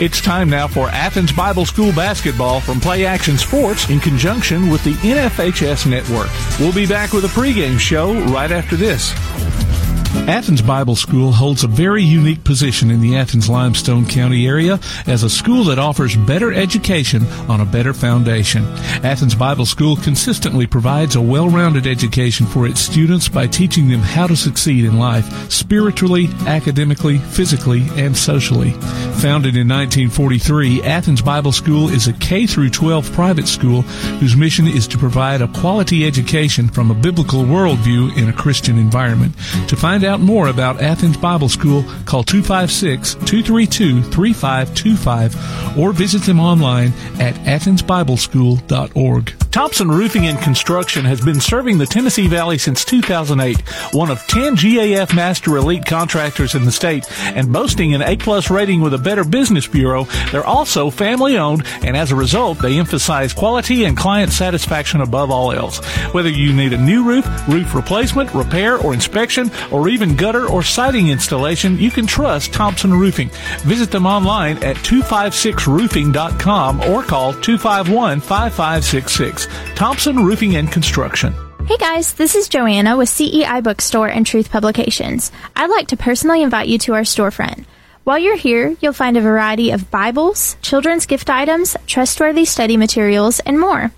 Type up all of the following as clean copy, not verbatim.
It's time now for Athens Bible School basketball from Play Action Sports in conjunction with the NFHS Network. We'll be back with a pregame show right after this. Athens Bible School holds a very unique position in the Athens Limestone County area as a school that offers better education on a better foundation. Athens Bible School consistently provides a well-rounded education for its students by teaching them how to succeed in life, spiritually, academically, physically, and socially. Founded in 1943, Athens Bible School is a K-12 private school whose mission is to provide a quality education from a biblical worldview in a Christian environment. To find out more about Athens Bible School, call 256-232-3525 or visit them online at athensbibleschool.org. Thompson Roofing and Construction has been serving the Tennessee Valley since 2008, one of 10 GAF Master Elite contractors in the state, and boasting an A-plus rating with a Better Business Bureau. They're also family-owned, and as a result, they emphasize quality and client satisfaction above all else. Whether you need a new roof, roof replacement, repair, or inspection, or even gutter or siding installation, you can trust Thompson Roofing. Visit them online at 256roofing.com or call 251-5566. Thompson Roofing and Construction. Hey guys, this is Joanna with CEI Bookstore and Truth Publications. I'd like to personally invite you to our storefront. While you're here, you'll find a variety of Bibles, children's gift items, trustworthy study materials, and more.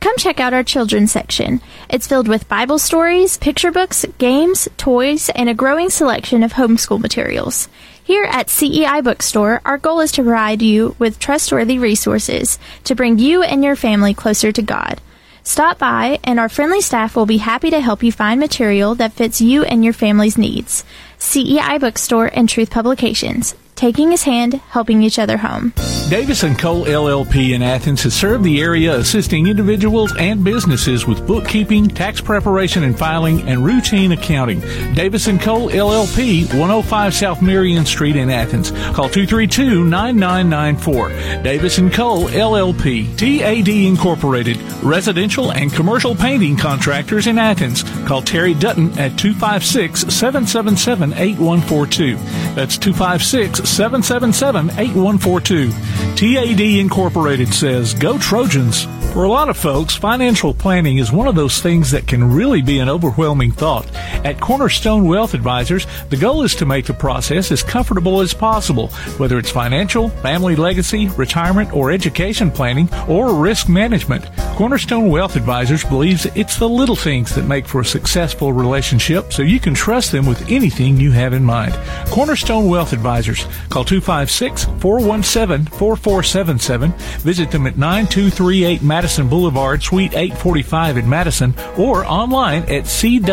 Come check out our children's section. It's filled with Bible stories, picture books, games, toys, and a growing selection of homeschool materials. Here at CEI Bookstore, our goal is to provide you with trustworthy resources to bring you and your family closer to God. Stop by, and our friendly staff will be happy to help you find material that fits you and your family's needs. CEI Bookstore and Truth Publications. Taking his hand, helping each other home. Davis & Cole LLP in Athens has served the area assisting individuals and businesses with bookkeeping, tax preparation and filing, and routine accounting. Davis & Cole LLP, 105 South Marion Street in Athens. Call 232-9994. Davis & Cole LLP. TAD Incorporated, residential and commercial painting contractors in Athens. Call Terry Dutton at 256-777-8142. That's 256-777-8142. TAD Incorporated says, go Trojans. For a lot of folks, financial planning is one of those things that can really be an overwhelming thought. At Cornerstone Wealth Advisors, the goal is to make the process as comfortable as possible, whether it's financial, family legacy, retirement, or education planning, or risk management. Cornerstone Wealth Advisors believes it's the little things that make for a successful relationship, so you can trust them with anything you have in mind. Cornerstone Wealth Advisors. Call 256-417-4477. Visit them at 9238 Madison Boulevard, Suite 845 in Madison, or online at cwaal.com.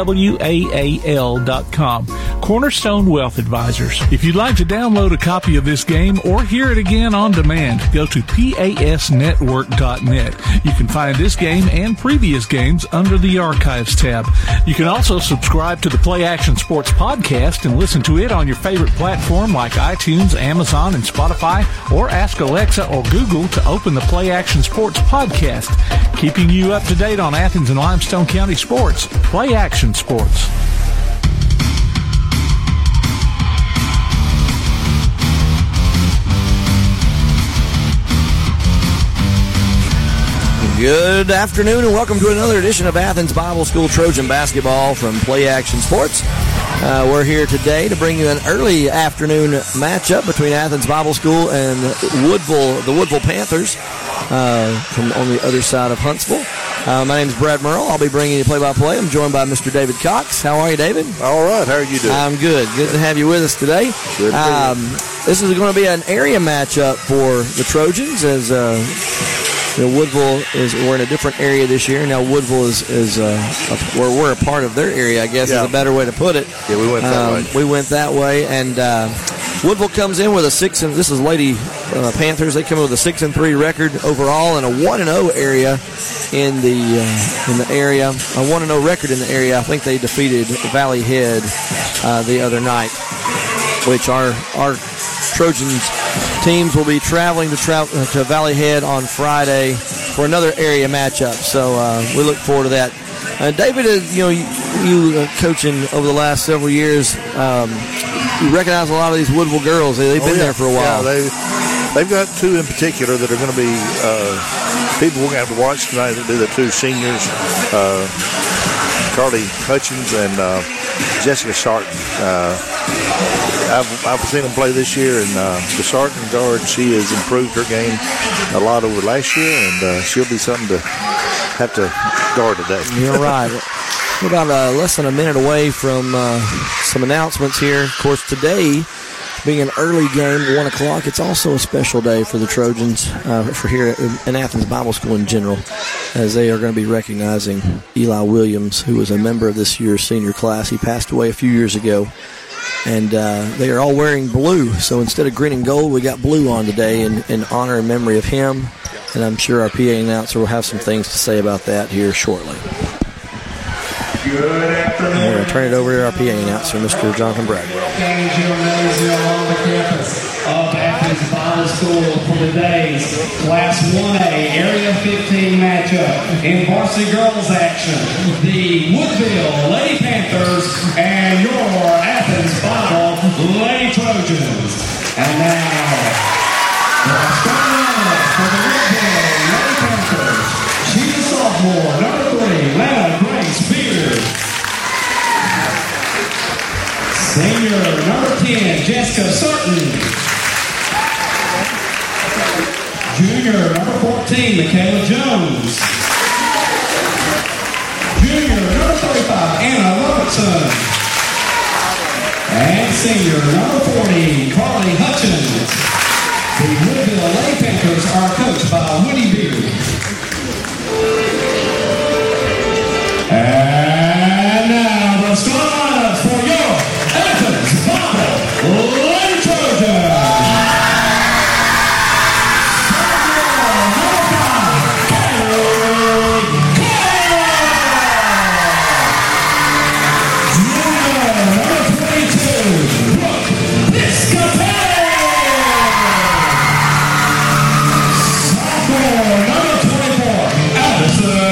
Cornerstone Wealth Advisors. If you'd like to download a copy of this game or hear it again on demand, go to pasnetwork.net. You can find this game and previous games under the Archives tab. You can also subscribe to the Play Action Sports podcast and listen to it on your favorite platform like iTunes, Amazon, and Spotify, or ask Alexa or Google to open the Play Action Sports podcast, keeping you up to date on Athens and Limestone County sports. Play Action Sports. Good afternoon and welcome to another edition of Athens Bible School Trojan Basketball from Play Action Sports. We're here today to bring you an early afternoon matchup between Athens Bible School and Woodville, the Woodville Panthers, from on the other side of Huntsville. My name is Brad Merle. I'll be bringing you play-by-play. I'm joined by Mr. David Cox. How are you, David? All right. How are you doing? I'm good. Good to have you with us today. Good to be here. This is going to be an area matchup for the Trojans as Woodville is, we're in a different area this year. Now Woodville is we're a part of their area, I guess, is a better way to put it. Yeah, we went that way. We went that way, and Woodville comes in with a 6-0. This is Lady Panthers. They come in with a 6-3 record overall and a 1-0 area in the area. I think they defeated Valley Head the other night, which our Trojans teams will be traveling to Valley Head on Friday for another area matchup. So we look forward to that. David, you coaching over the last several years, you recognize a lot of these Woodville girls. They've been there for a while. Yeah, They've got two in particular that are going to be people we're going to have to watch tonight. They'll be the two seniors, Carly Hutchens and Jessica Certain. I've seen them play this year, and the Sarton guard, she has improved her game a lot over last year, and she'll be something to have to guard today. You're right. We're about less than a minute away from some announcements here. Of course, today being an early game, 1 o'clock, it's also a special day for the Trojans, for here in Athens Bible School in general, as they are going to be recognizing Eli Williams, who was a member of this year's senior class. He passed away a few years ago. And they are all wearing blue. So instead of green and gold, we got blue on today in honor and memory of him. And I'm sure our PA announcer will have some things to say about that here shortly. Good afternoon. And we're going to turn it over to our PA announcer, Mr. Jonathan Bragwell. Ladies and gentlemen, on the campus of Athens Bible School for today's Class 1A Area 15 matchup in varsity girls action, the Woodville Lady Panthers and your Athens Bible Lady Trojans. And now, for the Woodville Lady Panthers, she's a sophomore, number 3, Leanna Senior, number 10, Jessica Certain. Junior, number 14, Michaela Jones. Junior, number 35, Anna Robertson. And senior, number 40, Carly Hutchens. The Woodville Lady Panthers are coached by Woody Beard. And now, the squad for your Athens Bible Lady Trojans. Number 5, Kaylee Carter. Junior, number 22, Brooke Piscatelli. Sophomore, number 24, Addison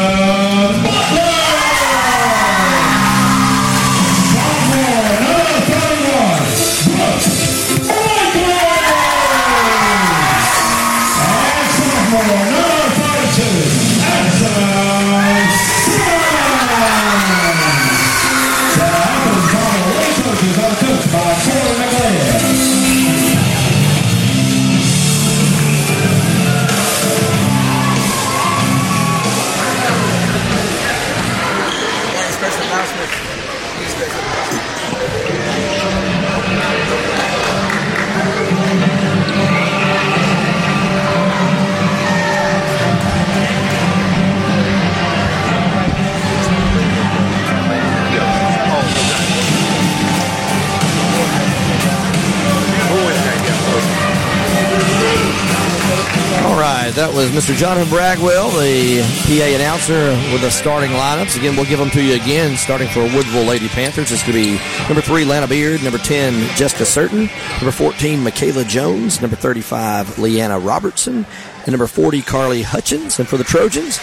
Butler. That was Mr. Jonathan Bragwell, the PA announcer, with the starting lineups. Again, we'll give them to you again, starting for Woodville Lady Panthers. It's going to be number 3, Lana Beard, number 10, Jessica Certain, number 14, Michaela Jones, number 35, Leanna Robertson, and number 40, Carly Hutchens. And for the Trojans,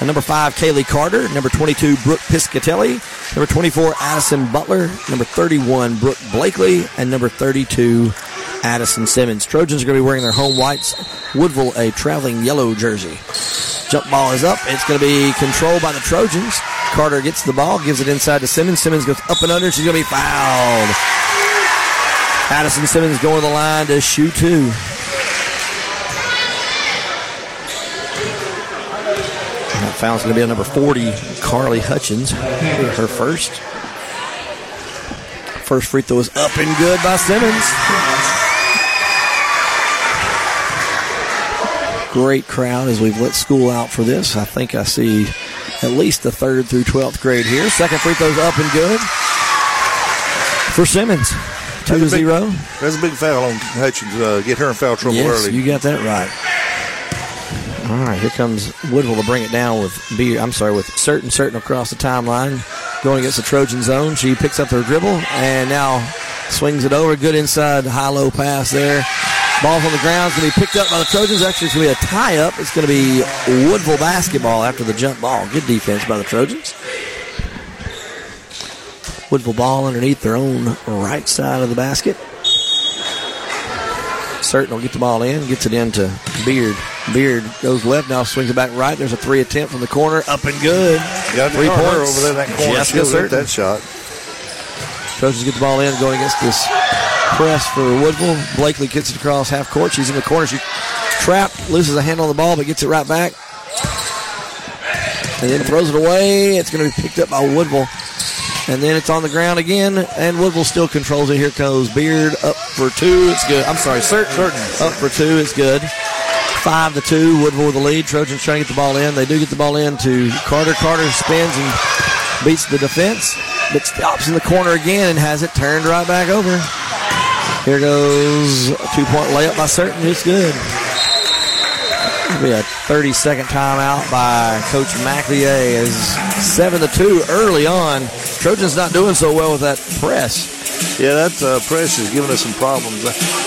and number 5, Kaylee Carter, number 22, Brooke Piscatelli, number 24, Addison Butler, number 31, Brooke Blakely, and number 32, Addison Simmons. Trojans are going to be wearing their home whites. Woodville, a traveling yellow jersey. Jump ball is up. It's going to be controlled by the Trojans. Carter gets the ball, gives it inside to Simmons. Simmons goes up and under. She's going to be fouled. Addison Simmons going to the line to shoot two. And that foul's going to be on number 40, Carly Hutchens, her first. First free throw is up and good by Simmons. Great crowd as we've let school out for this. I think I see at least the 3rd through 12th grade here. Second free throw's up and good for Simmons. 2-0. That's a big foul on Hutchens. Get her in foul trouble early. You got that right. All right, here comes Woodville to bring it down with Certain across the timeline. Going against the Trojan zone. She picks up her dribble and now swings it over. Good inside high-low pass there. Ball's on the ground. It's going to be picked up by the Trojans. Actually, it's going to be a tie-up. It's going to be Woodville basketball after the jump ball. Good defense by the Trojans. Woodville ball underneath their own right side of the basket. Certain will get the ball in. Gets it into Beard. Beard goes left now, swings it back right. There's a three attempt from the corner. Up and good. Got 3 points over there in that corner. Jessica Certain. That shot. Trojans get the ball in, going against this press for Woodville. Blakely gets it across half court. She's in the corner. She trapped, loses a hand on the ball, but gets it right back. And then throws it away. It's going to be picked up by Woodville. And then it's on the ground again, and Woodville still controls it. Here goes Beard up for two. It's good. I'm sorry, Certain. Up for two. It's good. 5-2. Woodville with the lead. Trojans trying to get the ball in. They do get the ball in to Carter. Carter spins and beats the defense, but stops in the corner again and has it turned right back over. Here goes a two-point layup by Certain. It's good. It'll be a 30-second timeout by Coach McVier as 7-2 early on. Trojans not doing so well with that press. Yeah, that press is giving us some problems.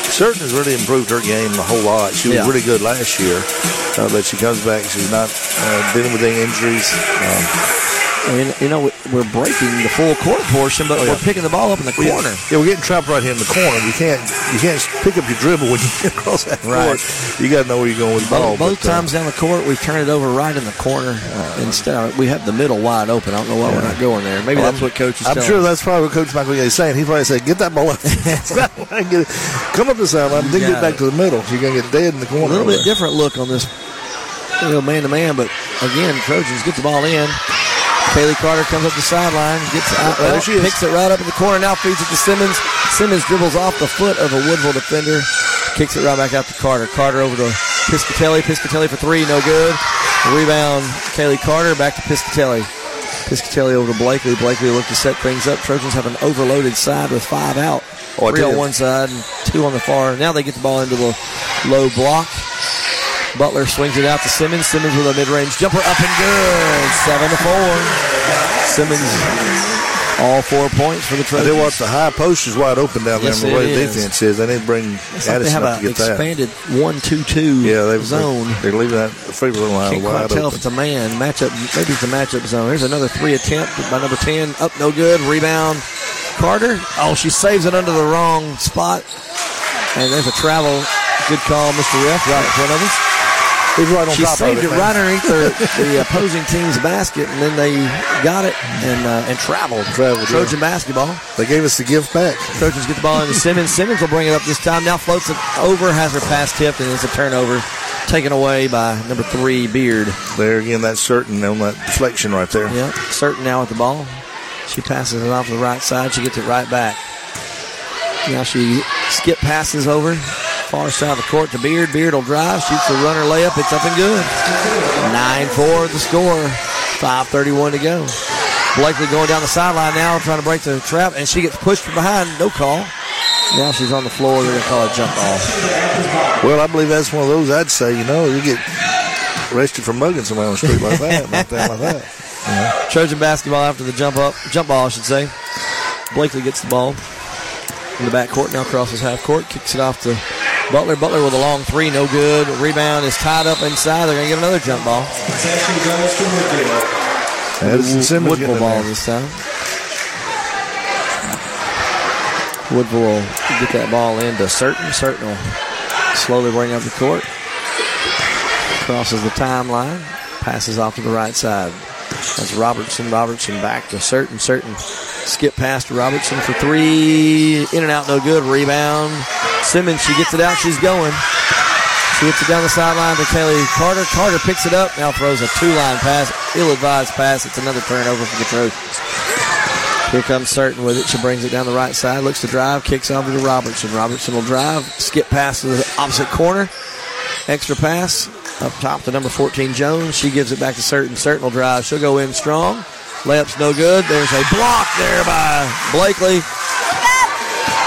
Certain has really improved her game a whole lot. She was really good last year, but she comes back. She's not dealing with any injuries. And, you know, we're breaking the full court portion, but we're picking the ball up in the corner. Yeah, we're getting trapped right here in the corner. You can't pick up your dribble when you get across that court. You got to know where you're going with the ball. Both times down the court, we turn it over right in the corner. Instead, we have the middle wide open. I don't know why we're not going there. Maybe that's what Coach is telling. I'm sure that's probably what Coach Michael is saying. He probably said, "Get that ball up. Come up the sideline, then get back to the middle. You're going to get dead in the corner." A little bit different look on this man-to-man, but, again, Trojans get the ball in. Kaylee Carter comes up the sideline, gets out, picks it right up in the corner, now feeds it to Simmons. Simmons dribbles off the foot of a Woodville defender, kicks it right back out to Carter. Carter over to Piscatelli. Piscatelli for three, no good. Rebound, Kaylee Carter, back to Piscatelli. Piscatelli over to Blakely. Blakely looked to set things up. Trojans have an overloaded side with five out. Three on one side and two on the far. Now they get the ball into the low block. Butler swings it out to Simmons. Simmons with a mid-range jumper up and good. 7-4. Simmons, all 4 points for the Trojans. They watch the high post is wide open down there. Yes, the way the defense is, they need to bring Addison up to get that. They have an expanded 1-2-2 zone. They're leaving that free throw line wide open. Can't quite tell if it's a man matchup. Maybe it's a matchup zone. Here's another three attempt by number 10. Up, no good. Rebound, Carter. Oh, she saves it under the wrong spot. And there's a travel. Good call, Mr. Ref, right in front of us. Right on she top saved of it right underneath the opposing team's basket, and then they got it and traveled. Trojan basketball. They gave us the give back. Trojans get the ball into Simmons. Simmons will bring it up this time. Now floats it over, has her pass tipped, and it's a turnover taken away by number 3, Beard. There again, that's Certain on that deflection right there. Yep, Certain now with the ball. She passes it off the right side. She gets it right back. Now she skip passes over. Far side of the court to Beard. Beard will drive, shoots the runner layup. It's up and good. 9-4 the score. 5:31 to go. Blakely going down the sideline now, trying to break the trap, and she gets pushed from behind. No call. Now she's on the floor. They're going to call a jump off. Well, I believe that's one of those I'd say, you know, you get arrested for mugging somebody on the street like that. Yeah. Trojan basketball after the jump ball, I should say. Blakely gets the ball in the backcourt, now crosses half court, kicks it off to Butler. Butler with a long three, no good. Rebound is tied up inside. They're going to get another jump ball. Woodville ball this time. Woodville will get that ball into Certain. Certain will slowly bring up the court. Crosses the timeline. Passes off to the right side. That's Robertson. Robertson back to Certain. Certain skip pass to Robertson for three. In and out, no good. Rebound. Simmons, she gets it out. She's going. She gets it down the sideline to Kaylee Carter. Carter picks it up. Now throws a two-line pass. Ill-advised pass. It's another turnover for the Trojans. Here comes Certain with it. She brings it down the right side. Looks to drive. Kicks over to Robertson. Robertson will drive. Skip pass to the opposite corner. Extra pass. Up top to number 14, Jones. She gives it back to Certain. Certain will drive. She'll go in strong. Layup's no good. There's a block there by Blakely.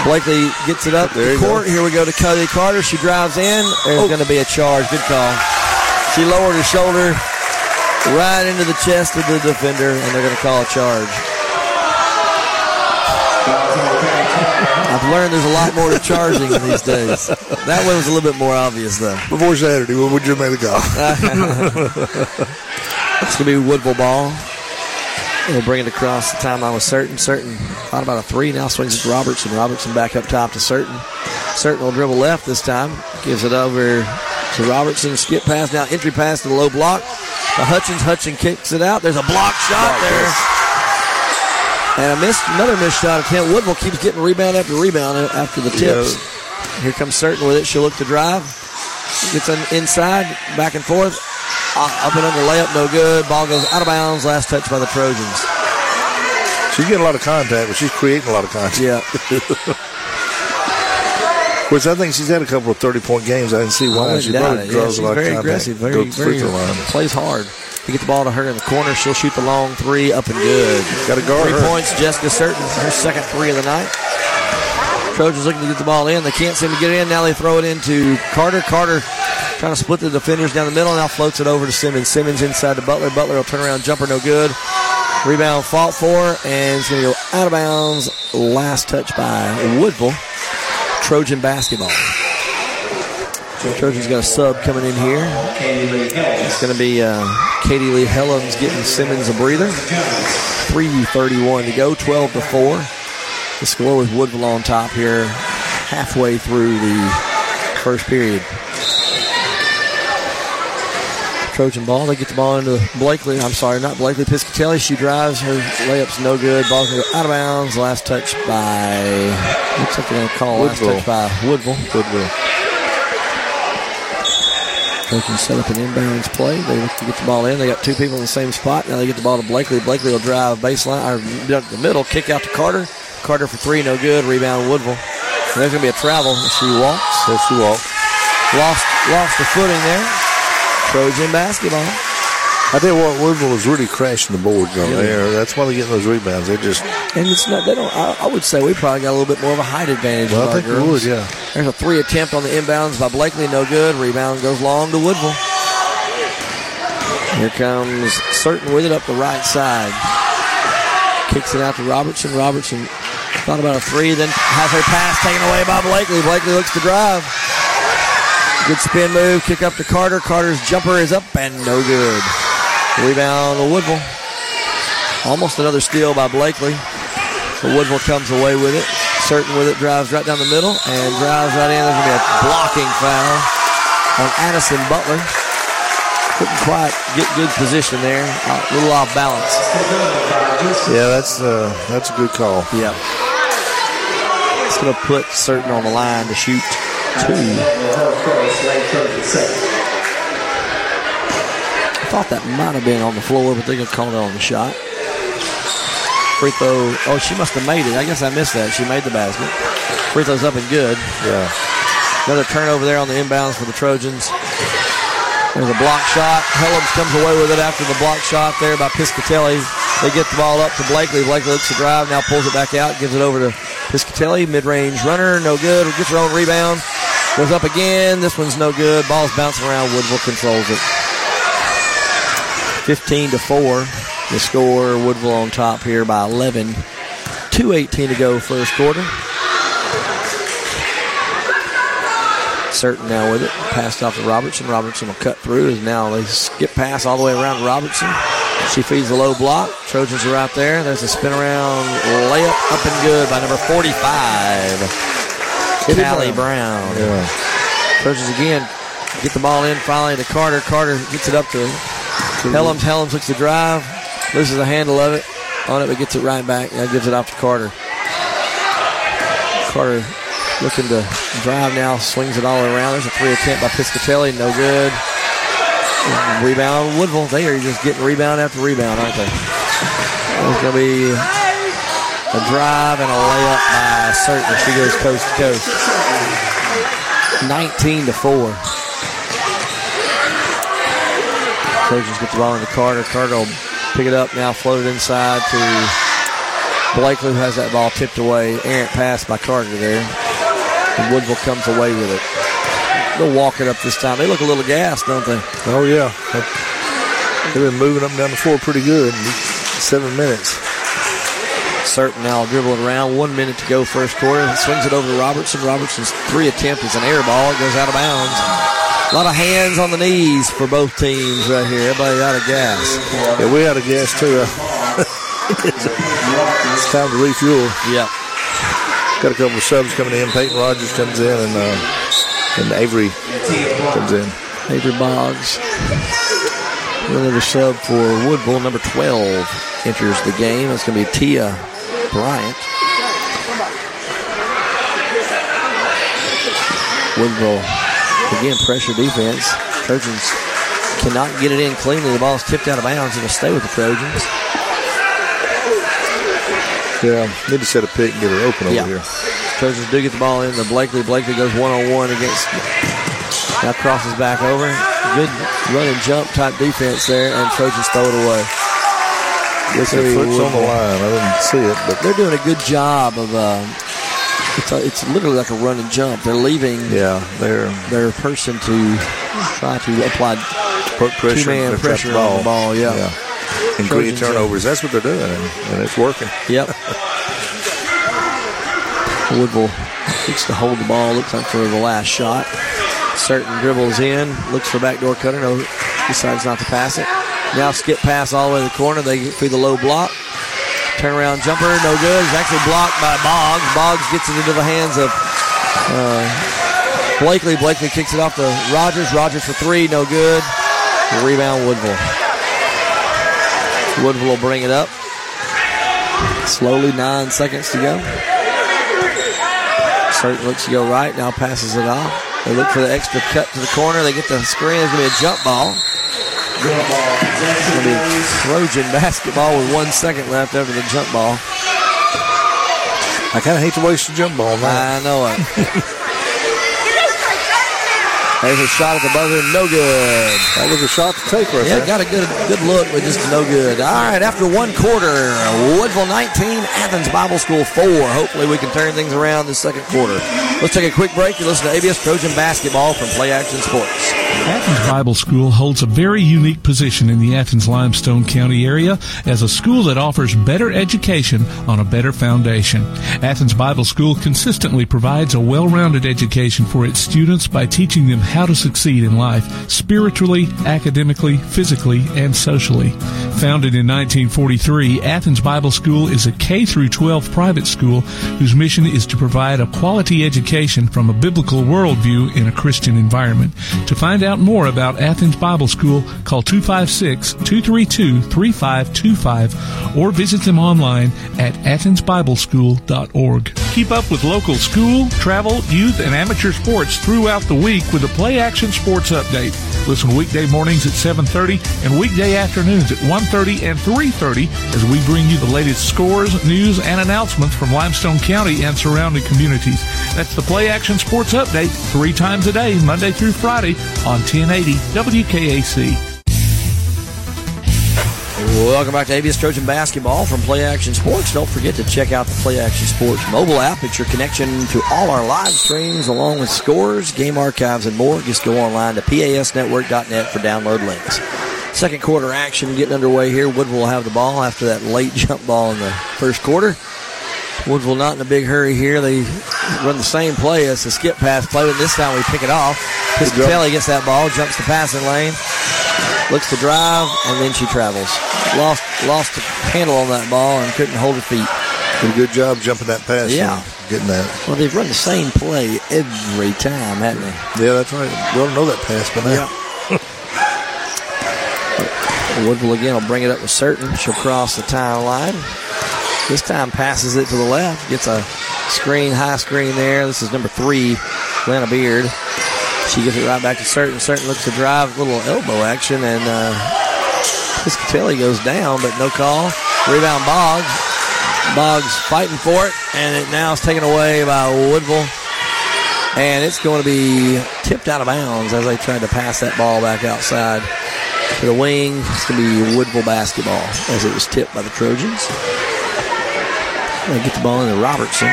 Blakely gets it up the court. Here we go to Cody Carter. She drives in. There's going to be a charge. Good call. She lowered her shoulder right into the chest of the defender, and they're going to call a charge. I've learned there's a lot more to charging these days. That one was a little bit more obvious, though. Before Saturday, what would you make the call? It's going to be Woodville ball. He'll bring it across the timeline with Certain. Certain out about a three. Now swings it to Robertson. Robertson back up top to Certain. Certain will dribble left this time. Gives it over to Robertson. Skip pass. Now entry pass to the low block. The Hutchens. Hutchins kicks it out. There's a block shot there. And another missed shot attempt. Woodville keeps getting rebound after rebound after the tips. Yep. Here comes Certain with it. She'll look to drive. Gets inside. Back and forth. Up and under, layup, no good. Ball goes out of bounds. Last touch by the Trojans. She's getting a lot of contact, but she's creating a lot of contact. Yeah. Which I think she's had a couple of 30-point games. I didn't see why. She probably draws a lot of contact. Aggressive, very aggressive. Plays hard. You get the ball to her in the corner. She'll shoot the long three, up and good. Got to guard her. 3 points, Jessica Certain. Her second three of the night. Trojans looking to get the ball in. They can't seem to get it in. Now they throw it into Carter. Carter trying to split the defenders down the middle. Now floats it over to Simmons. Simmons inside to Butler. Butler will turn around. Jumper no good. Rebound fought for. And it's going to go out of bounds. Last touch by Woodville. Trojan basketball. So Trojan's got a sub coming in here. It's going to be Katie Lee Helms getting Simmons a breather. 3:31 to go. 12-4. The score with Woodville on top here. Halfway through the first period. Trojan ball. They get the ball into Blakely. I'm sorry, not Blakely. Piscatelli. She drives. Her layup's no good. Ball's going to go out of bounds. Last touch by, looks like they're going to call Woodville. Last touch by Woodville. Woodville. Trojan set up an inbounds play. They look to get the ball in. They got two people in the same spot. Now they get the ball to Blakely. Blakely will drive baseline, or up the middle, kick out to Carter. Carter for three, no good. Rebound Woodville. And there's going to be a travel. She walks. So she walks. Lost the footing there. Trojan basketball. I tell you what, Woodville is really crashing the board down there. That's why they're getting those rebounds. They just I would say we probably got a little bit more of a height advantage. Well, I think we would, yeah. There's a three attempt on the inbounds by Blakely, no good. Rebound goes long to Woodville. Here comes Certain with it up the right side. Kicks it out to Robertson. Robertson thought about a three, then has her pass taken away by Blakely. Blakely looks to drive. Good spin move, kick up to Carter. Carter's jumper is up and no good. Rebound to Woodville. Almost another steal by Blakely. But Woodville comes away with it. Certain with it, drives right down the middle and drives right in. There's going to be a blocking foul on Addison Butler. Couldn't quite get good position there. A little off balance. Yeah, that's a good call. Yeah. It's going to put Certain on the line to shoot. Two. I thought that might have been on the floor, but they're going to call it on the shot. Free throw. Oh, she must have made it. I guess I missed that. She made the basket. Free throw's up and good. Yeah. Another turnover there on the inbounds for the Trojans. There's a block shot. Helms comes away with it after the block shot there by Piscatelli. They get the ball up to Blakely. Blakely looks to drive, now pulls it back out, gives it over to Piscatelli. Mid-range runner, no good. Gets her own rebound. Goes up again. This one's no good. Ball's bouncing around. Woodville controls it. 15-4. The score, Woodville on top here by 11. 2:18 to go first quarter. Certain now with it. Passed off to Robertson. Robertson will cut through. As now they skip pass all the way around to Robertson. She feeds the low block. Trojans are out there. There's a spin around layup up and good by number 45, Callie Brown. Yeah. Trojans again get the ball in finally to Carter. Carter gets it up to Helms. Helms looks to drive. Loses the handle of it. On it, but gets it right back. Now gives it off to Carter. Carter looking to drive now. Swings it all around. There's a three attempt by Piscatelli. No good. Rebound Woodville. They are just getting rebound after rebound, aren't they? There's going to be a drive and a layup by Certain. She goes coast to coast. 19-4. Trojans get the ball into Carter. Carter will pick it up now, float it inside to Blakely, who has that ball tipped away. Errant pass by Carter there. And Woodville comes away with it. They'll walk it up this time. They look a little gassed, don't they? Oh, yeah. They've been moving up and down the floor pretty good. 7 minutes. Certain now dribbling around. 1 minute to go first quarter. And swings it over to Robertson. Robertson's three attempt is an air ball. It goes out of bounds. A lot of hands on the knees for both teams right here. Everybody out of gas. Yeah, we out of gas, too. It's time to refuel. Yeah. Got a couple of subs coming in. Peyton Rogers comes in and Avery comes in. Avery Boggs. Another sub for Woodville. Number 12 enters the game. It's going to be Tia Bryant. Woodville, again, pressure defense. Trojans cannot get it in cleanly. The ball's tipped out of bounds. It'll stay with the Trojans. Yeah, need to set a pick and get it open over here. Trojans do get the ball in to Blakely. Blakely goes one-on-one against... Now crosses back over. Good run and jump type defense there, and Trojans throw it away. Yes, their foot's on the line. I didn't see it, but they're doing a good job of... It's literally like a run and jump. They're leaving their person to try to apply two-man pressure on the ball. Yeah. And create turnovers. That's what they're doing, and it's working. Yep. Woodville looks to hold the ball, looks like for the last shot. Certain dribbles in, looks for backdoor cutter, no, decides not to pass it. Now skip pass all the way to the corner. They get through the low block. Turnaround jumper, no good. It's actually blocked by Boggs. Boggs gets it into the hands of Blakely. Blakely kicks it off to Rogers. Rogers for three, no good. Rebound, Woodville. Woodville will bring it up. Slowly, 9 seconds to go. Certain looks to go right, now passes it off. They look for the extra cut to the corner. They get the screen. It's going to be a jump ball. It's going to be Trojan basketball with 1 second left after the jump ball. I kind of hate to waste the jump ball, man. I know it. There's a shot at the buzzer, no good. That was a shot to take right there. Yeah, got a good look, but just no good. All right, after one quarter, Woodville 19, Athens Bible School 4. Hopefully we can turn things around this second quarter. Let's take a quick break. You listen to ABS Trojan Basketball from Play Action Sports. Athens Bible School holds a very unique position in the Athens-Limestone County area as a school that offers better education on a better foundation. Athens Bible School consistently provides a well-rounded education for its students by teaching them how to succeed in life, spiritually, academically, physically, and socially. Founded in 1943, Athens Bible School is a K-12 private school whose mission is to provide a quality education from a biblical worldview in a Christian environment. To find out more about Athens Bible School, call 256-232-3525 or visit them online at athensbibleschool.org. Keep up with local school, travel, youth, and amateur sports throughout the week with a Play Action Sports Update. Listen weekday mornings at 7:30 and weekday afternoons at 1:30 and 3:30 as we bring you the latest scores, news, and announcements from Limestone County and surrounding communities. That's the Play Action Sports Update 3 times a day, Monday through Friday on 1080 WKAC. Welcome back to ABS Trojan Basketball from Play Action Sports. Don't forget to check out the Play Action Sports mobile app. It's your connection to all our live streams along with scores, game archives, and more. Just go online to pasnetwork.net for download links. Second quarter action getting underway here. Woodville will have the ball after that late jump ball in the first quarter. Woodville not in a big hurry here. They run the same play as the skip pass play, but this time we pick it off. Piscatelli gets that ball, jumps the passing lane, looks to drive, and then she travels. Lost the handle on that ball and couldn't hold her feet. Did a good job jumping that pass. Yeah. Getting that. Well, they've run the same play every time, haven't they? Yeah, that's right. We don't know that pass by now. Yeah. Woodville again will bring it up with Certain. She'll cross the tie line. This time passes it to the left. Gets a screen, high screen there. This is number 3, Lana Beard. She gets it right back to Certain. Certain looks to drive, little elbow action, and Piscatelli goes down, but no call. Rebound Boggs. Boggs fighting for it, and it now is taken away by Woodville. And it's going to be tipped out of bounds as they tried to pass that ball back outside to the wing. It's going to be Woodville basketball as it was tipped by the Trojans. They get the ball into Robertson.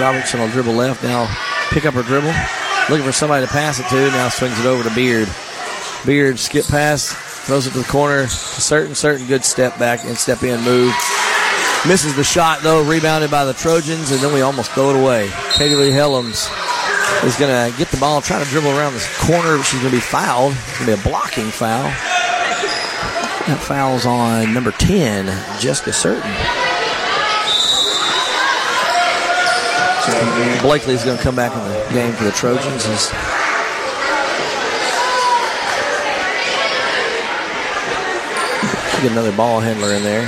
Robertson will dribble left. Now pick up her dribble. Looking for somebody to pass it to. Now swings it over to Beard. Beard, skip pass. Throws it to the corner. Certain good step back and step in move. Misses the shot, though. Rebounded by the Trojans. And then we almost throw it away. Katie Lee Helms is going to get the ball. Trying to dribble around this corner. She's going to be fouled. It's going to be a blocking foul. That foul's on number 10, Jessica Certain. So Blakely's going to come back in the game for the Trojans. Get another ball handler in there.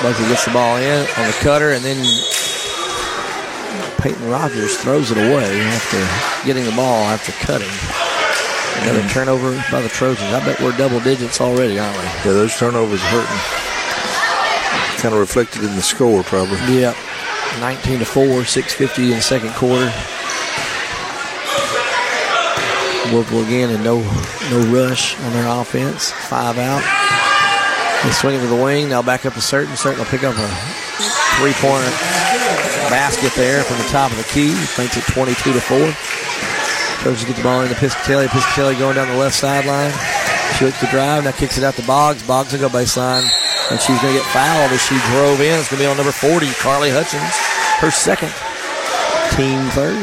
Blakely gets the ball in on the cutter, and then Peyton Rogers throws it away after getting the ball after cutting. Another turnover by the Trojans. I bet we're double digits already, aren't we? Yeah, those turnovers are hurting. Kind of reflected in the score, probably. Yep. 19-4, 6:50 in the second quarter. Woodville again in no rush on their offense. 5 out. They swing it with the wing. Now back up to Certain. Certain will pick up a three-pointer basket there from the top of the key. Makes it 22-4. Trojans get the ball into Piscatelli. Piscatelli going down the left sideline. She looks to drive. Now kicks it out to Boggs. Boggs will go baseline. And she's going to get fouled as she drove in. It's going to be on number 40, Carly Hutchens. Her second. Team third.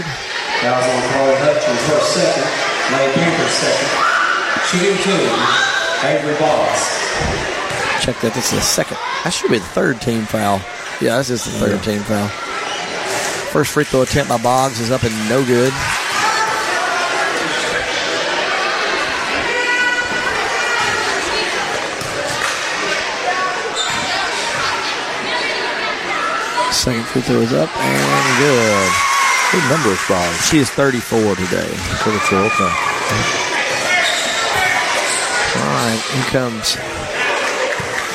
That was on Carly Hutchens. Her second. Lane Glover second. Shooting team, Avery Boggs. Check that. This is the second. That should be the third team foul. Yeah, this is the third team foul. First free throw attempt by Boggs is up and no good. Second free throw is up and good. Good number of fouls. She is 34 today. 34, okay. All right, here comes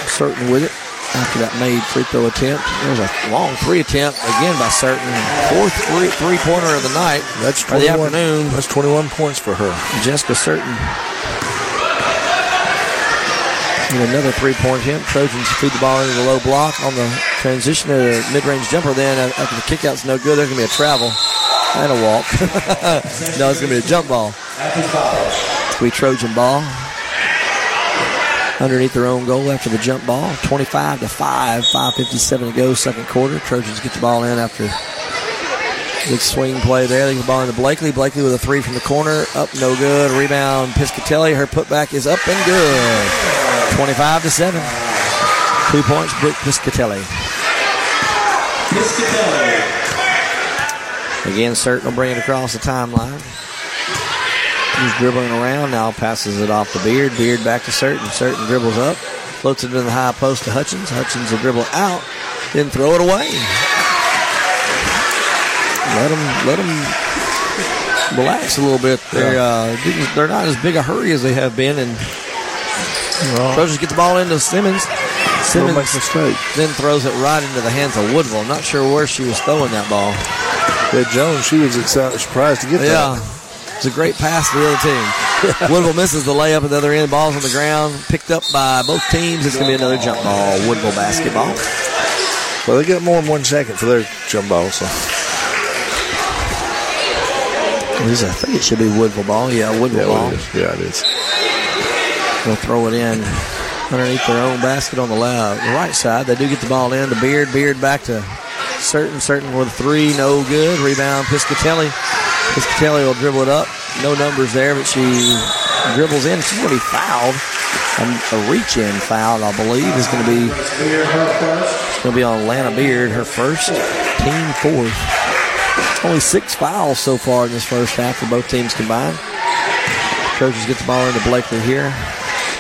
Certain with it after that made free throw attempt. There's a long three attempt again by Certain. Fourth three-pointer of the night. That's 21, the afternoon. That's 21 points for her. Jessica Certain. And another three-point attempt. Trojans feed the ball into the low block on the transition to the mid-range jumper. Then after the kickout's no good, there's going to be a travel and a walk. No, it's going to be a jump ball. Sweet Trojan ball. Underneath their own goal after the jump ball. 25-5, 5:57 to go, second quarter. Trojans get the ball in after a good swing play there. They get the ball into Blakely. Blakely with a three from the corner. Up, no good. Rebound, Piscatelli. Her putback is up and good. 25-7. 2 points, Brooke Piscatelli. Again, Certain will bring it across the timeline. He's dribbling around now, passes it off to Beard. Beard back to Certain. Certain dribbles up, floats it into the high post to Hutchens. Hutchens will dribble out, then throw it away. Let them relax a little bit. They're not as big a hurry as they have been, and Trojans get the ball into Simmons. Simmons then throws it right into the hands of Woodville. Not sure where she was throwing that ball. Yeah, Jones, she was surprised to get that. Yeah, it's a great pass to the other team. Woodville misses the layup at the other end. Ball's on the ground. Picked up by both teams. It's going to be another jump ball. Woodville basketball. Well, they got more than 1 second for their jump ball, so. I think it should be Woodville ball. Yeah, Woodville ball. Yeah, it is. They'll throw it in underneath their own basket on the right side. They do get the ball in to Beard. Beard back to Certain. Certain with a three. No good. Rebound, Piscatelli. Piscatelli will dribble it up. No numbers there, but she dribbles in. She's going to be fouled. A reach-in foul, I believe, is going to be on Lana Beard, her first, team fourth. Only 6 fouls so far in this first half for both teams combined. Trojans get the ball into Blakely here.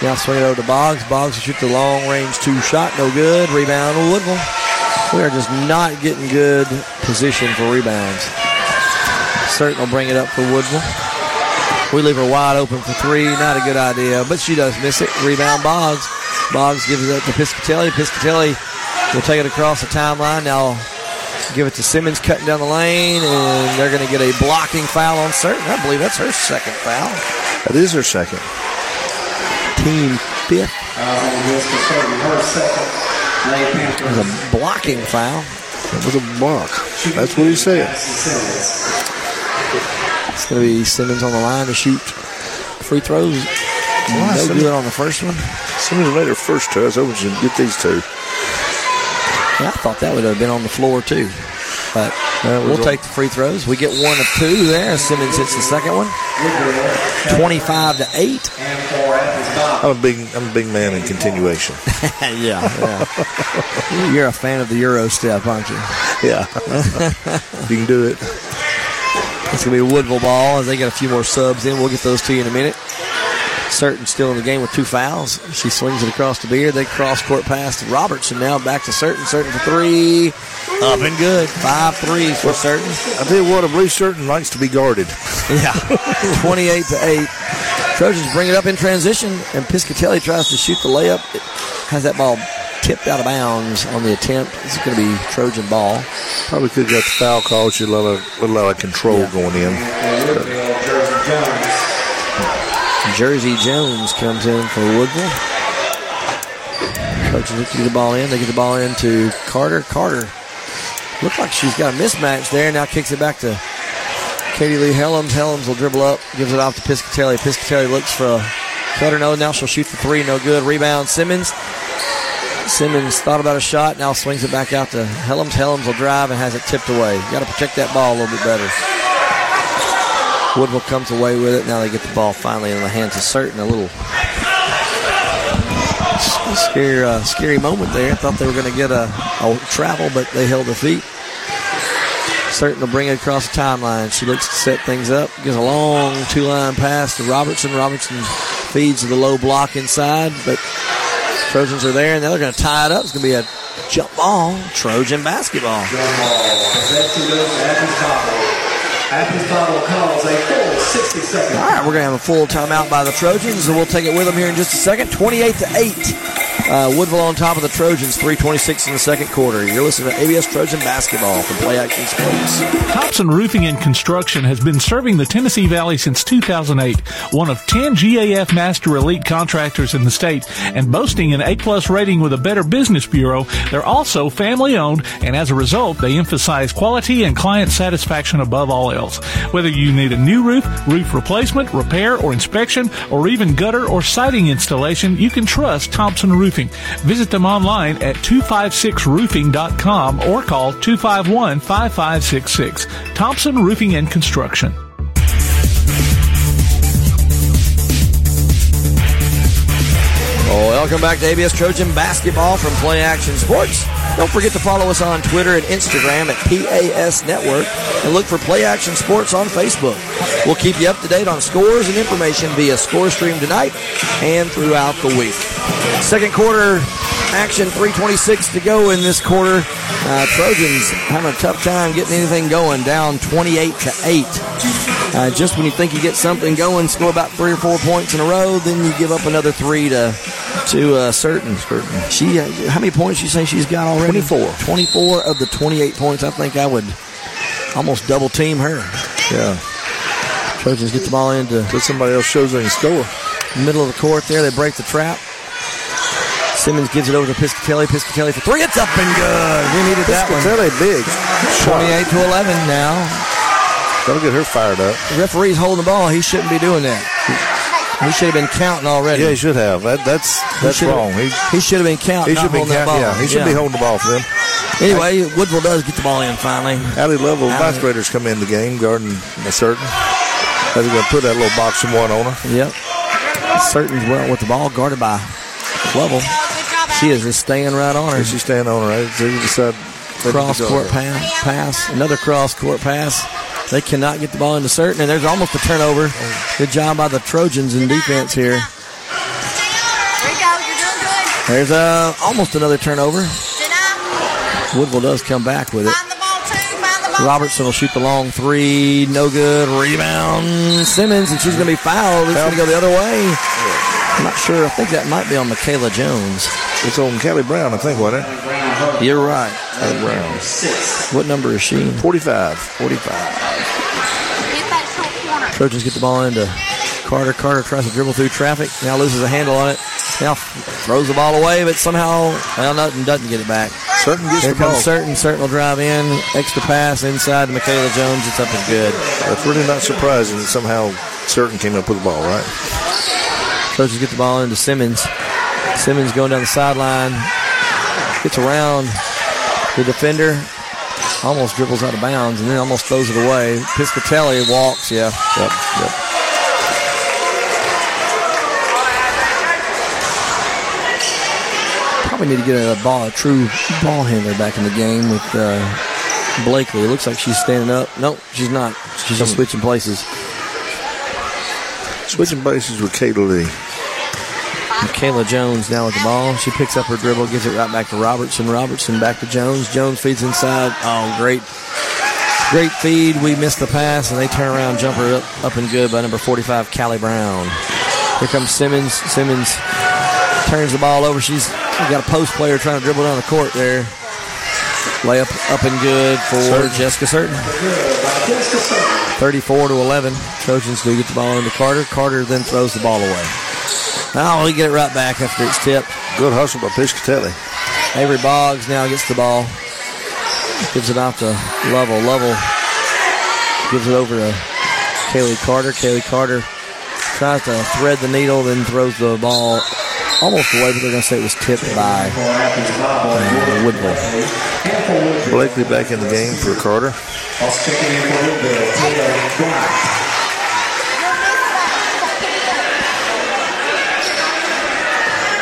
Now swing it over to Boggs. Boggs shoots the long-range two-shot. No good. Rebound to Woodville. We are just not getting good position for rebounds. Certain will bring it up for Woodville. We leave her wide open for three. Not a good idea, but she does miss it. Rebound Boggs. Boggs gives it up to Piscatelli. Piscatelli will take it across the timeline. Now give it to Simmons cutting down the lane, and they're going to get a blocking foul on Certain. I believe that's her second foul. That is her second. Team fifth. It was a blocking foul. It was a block. That's what he said. It's going to be Simmons on the line to shoot free throws. No good on the first one. Simmons made her first two. I was hoping she would get these two. I thought that would have been on the floor, too. But we'll take the free throws. We get one of two there. Simmons hits the second one. 25-8. I'm a big man in continuation. Yeah. You're a fan of the Euro step, aren't you? Yeah. You can do it. It's going to be a Woodville ball as they get a few more subs in. We'll get those to you in a minute. Certain still in the game with two fouls. She swings it across to Beard. They cross-court pass to Robertson. Now back to Certain. Certain for three. Up and good. 5 threes for Certain. I tell you what, I believe Certain likes to be guarded. Yeah. 28-8. Trojans bring it up in transition, and Piscatelli tries to shoot the layup. It has that ball tipped out of bounds on the attempt. It's going to be Trojan ball. Probably could have got the foul call. She's a little out of control going in. But Jersey Jones comes in for Woodville. Coaches get the ball in. They get the ball in to Carter. Carter looked like she's got a mismatch there. Now kicks it back to Katie Lee Helms. Helms will dribble up. Gives it off to Piscatelli. Piscatelli looks for a cutter. No, now she'll shoot for three. No good. Rebound Simmons. Simmons thought about a shot. Now swings it back out to Helms. Helms will drive and has it tipped away. Got to protect that ball a little bit better. Woodville comes away with it. Now they get the ball finally in the hands of Certain. A little scary moment there. I thought they were going to get a travel, but they held their feet. Certain will bring it across the timeline. She looks to set things up. Gives a long two-line pass to Robertson. Robertson feeds to the low block inside, but Trojans are there, and now they're going to tie it up. It's going to be a jump ball. Trojan basketball. Calls a full 60 seconds. All right, we're going to have a full timeout by the Trojans, and we'll take it with them here in just a second. 28-8. Woodville on top of the Trojans, 3:26 in the second quarter. You're listening to ABS Trojan Basketball from Play Action Sports. Thompson Roofing and Construction has been serving the Tennessee Valley since 2008, one of 10 GAF Master Elite contractors in the state, and boasting an A-plus rating with a Better Business Bureau. They're also family-owned, and as a result, they emphasize quality and client satisfaction above all else. Whether you need a new roof, roof replacement, repair, or inspection, or even gutter or siding installation, you can trust Thompson Roofing. Visit them online at 256roofing.com or call 251-5566. Thompson Roofing and Construction. Welcome back to ABS Trojan Basketball from Play Action Sports. Don't forget to follow us on Twitter and Instagram at PAS Network and look for Play Action Sports on Facebook. We'll keep you up to date on scores and information via ScoreStream tonight and throughout the week. Second quarter action, 3:26 to go in this quarter. Trojans having a tough time getting anything going, down 28-8. Just when you think you get something going, score about 3 or 4 points in a row, then you give up another three to Certain. She, how many points you say she's got already? 24 of the 28 points. I think I would almost double team her. Yeah. Trojans get the ball into. Until somebody else shows they can score. Middle of the court there, they break the trap. Simmons gives it over to Piscatelli. Piscatelli for three. It's up and good. We needed that one. Piscatelli big. 28-11 now. That'll get her fired up. The referee's holding the ball. He shouldn't be doing that. He should have been counting already. Yeah, he should have. That's wrong. He should have been counting. He should be counting. Yeah, he should be holding the ball for them. Anyway, Woodville does get the ball in finally. Allie Lovell, ninth graders come in the game guarding Certain. They're going to put that little box and one on her. Yep. Certain well with the ball guarded by Lovell. She is just staying right on her. She's staying on her. Cross court pass. Another cross court pass. They cannot get the ball into Certain, and there's almost a turnover. Good job by the Trojans in defense here. There you go. You're doing good. There's almost another turnover. Woodville does come back with it. Robertson will shoot the long three. No good. Rebound Simmons, and she's going to be fouled. It's going to go the other way. I'm not sure. I think that might be on Michaela Jones. It's on Callie Brown, I think, wasn't it? You're right. Callie Brown. What number is she? 45. Trojans get the ball into Carter. Carter tries to dribble through traffic. Now loses a handle on it. Now throws the ball away, but somehow, doesn't get it back. Certain gets the ball. Here comes Certain. Certain will drive in. Extra pass inside to Michaela Jones. It's up and good. That's really not surprising that somehow Certain came up with the ball, right? Trojans get the ball into Simmons. Simmons going down the sideline. Gets around the defender. Almost dribbles out of bounds and then almost throws it away. Piscatelli walks, yeah. Yep, yep. Probably need to get a true ball handler back in the game with Blakely. It looks like she's standing up. No, she's not. She's just switching places. Switching places with Katie Lee. Michaela Jones now with the ball. She picks up her dribble, gives it right back to Robertson. Robertson back to Jones. Jones feeds inside. Oh, great feed. We missed the pass, and they turn around, jump her up and good by number 45, Callie Brown. Here comes Simmons. Simmons turns the ball over. She's got a post player trying to dribble down the court there. Layup up and good for Jessica Certain. 34-11. Trojans do get the ball into Carter. Carter then throws the ball away. Oh, he get it right back after it's tipped. Good hustle by Piscatelli. Avery Boggs now gets the ball. Gives it off to Lovell. Lovell gives it over to Kaylee Carter. Kaylee Carter tries to thread the needle, then throws the ball almost away, but they're going to say it was tipped by Woodville. Blakely back in the game for Carter.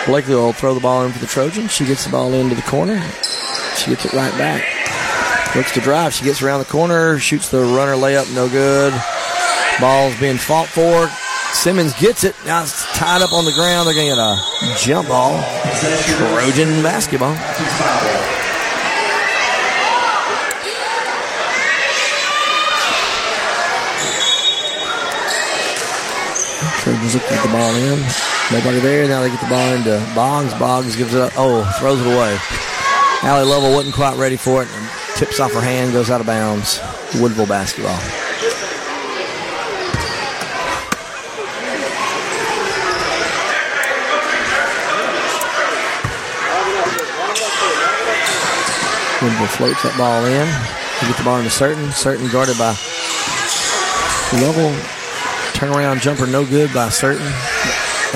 Blakely will throw the ball in for the Trojans. She gets the ball into the corner. She gets it right back. Looks to drive. She gets around the corner. Shoots the runner layup. No good. Ball's being fought for. Simmons gets it. Now it's tied up on the ground. They're going to get a jump ball. Trojan basketball. Trojans look to get the ball in. Nobody there. Now they get the ball into Boggs. Boggs gives it up. Oh, throws it away. Allie Lovell wasn't quite ready for it. And tips off her hand, goes out of bounds. Woodville basketball. Woodville floats that ball in. They get the ball into Certain. Certain guarded by Lovell. Turnaround jumper no good by Certain.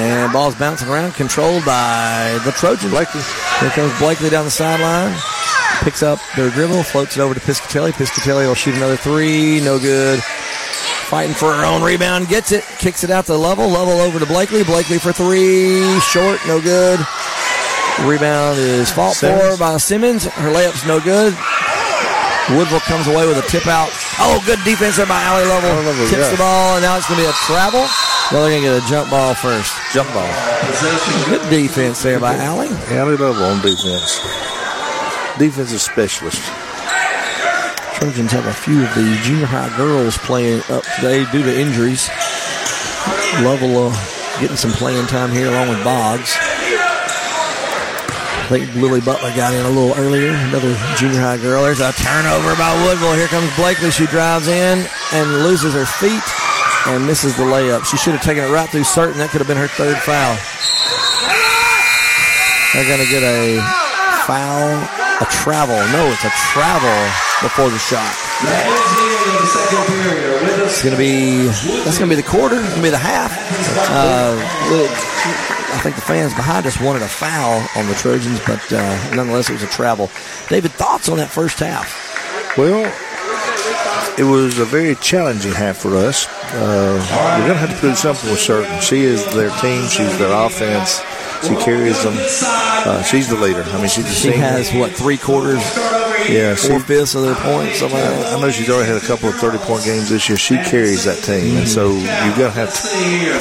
And ball's bouncing around, controlled by the Trojans. Blakely. Here comes Blakely down the sideline. Picks up their dribble, floats it over to Piscatelli. Piscatelli will shoot another three. No good. Fighting for her own rebound. Gets it. Kicks it out to Lovell. Lovell over to Blakely. Blakely for three. Short. No good. Rebound is fought for by Simmons. Her layup's no good. Woodville comes away with a tip out. Oh, good defense there by Allie Lovell. Tips the ball, and now it's going to be a travel. Now they're going to get a jump ball first. Jump ball. Good defense there by Allie. Allie Lovell on defense. Defensive specialist. Trojans have a few of the junior high girls playing up today due to injuries. Lovell getting some playing time here along with Boggs. I think Lily Butler got in a little earlier. Another junior high girl. There's a turnover by Woodville. Here comes Blakely. She drives in and loses her feet. And misses the layup. She should have taken it right through Certain. That could have been her third foul. They're going to get a foul, a travel. No, it's a travel before the shot. It's going to be, that's going to be the quarter. It's going to be the half. I think the fans behind us wanted a foul on the Trojans, but nonetheless, it was a travel. David, thoughts on that first half? Well, it was a very challenging half for us. We're going to have to do something with Certain. She is their team. She's their offense. She carries them. She's the leader. I mean, she has, what, three quarters, four-fifths of their points? I know she's already had a couple of 30-point games this year. She carries that team, and so you've got to have to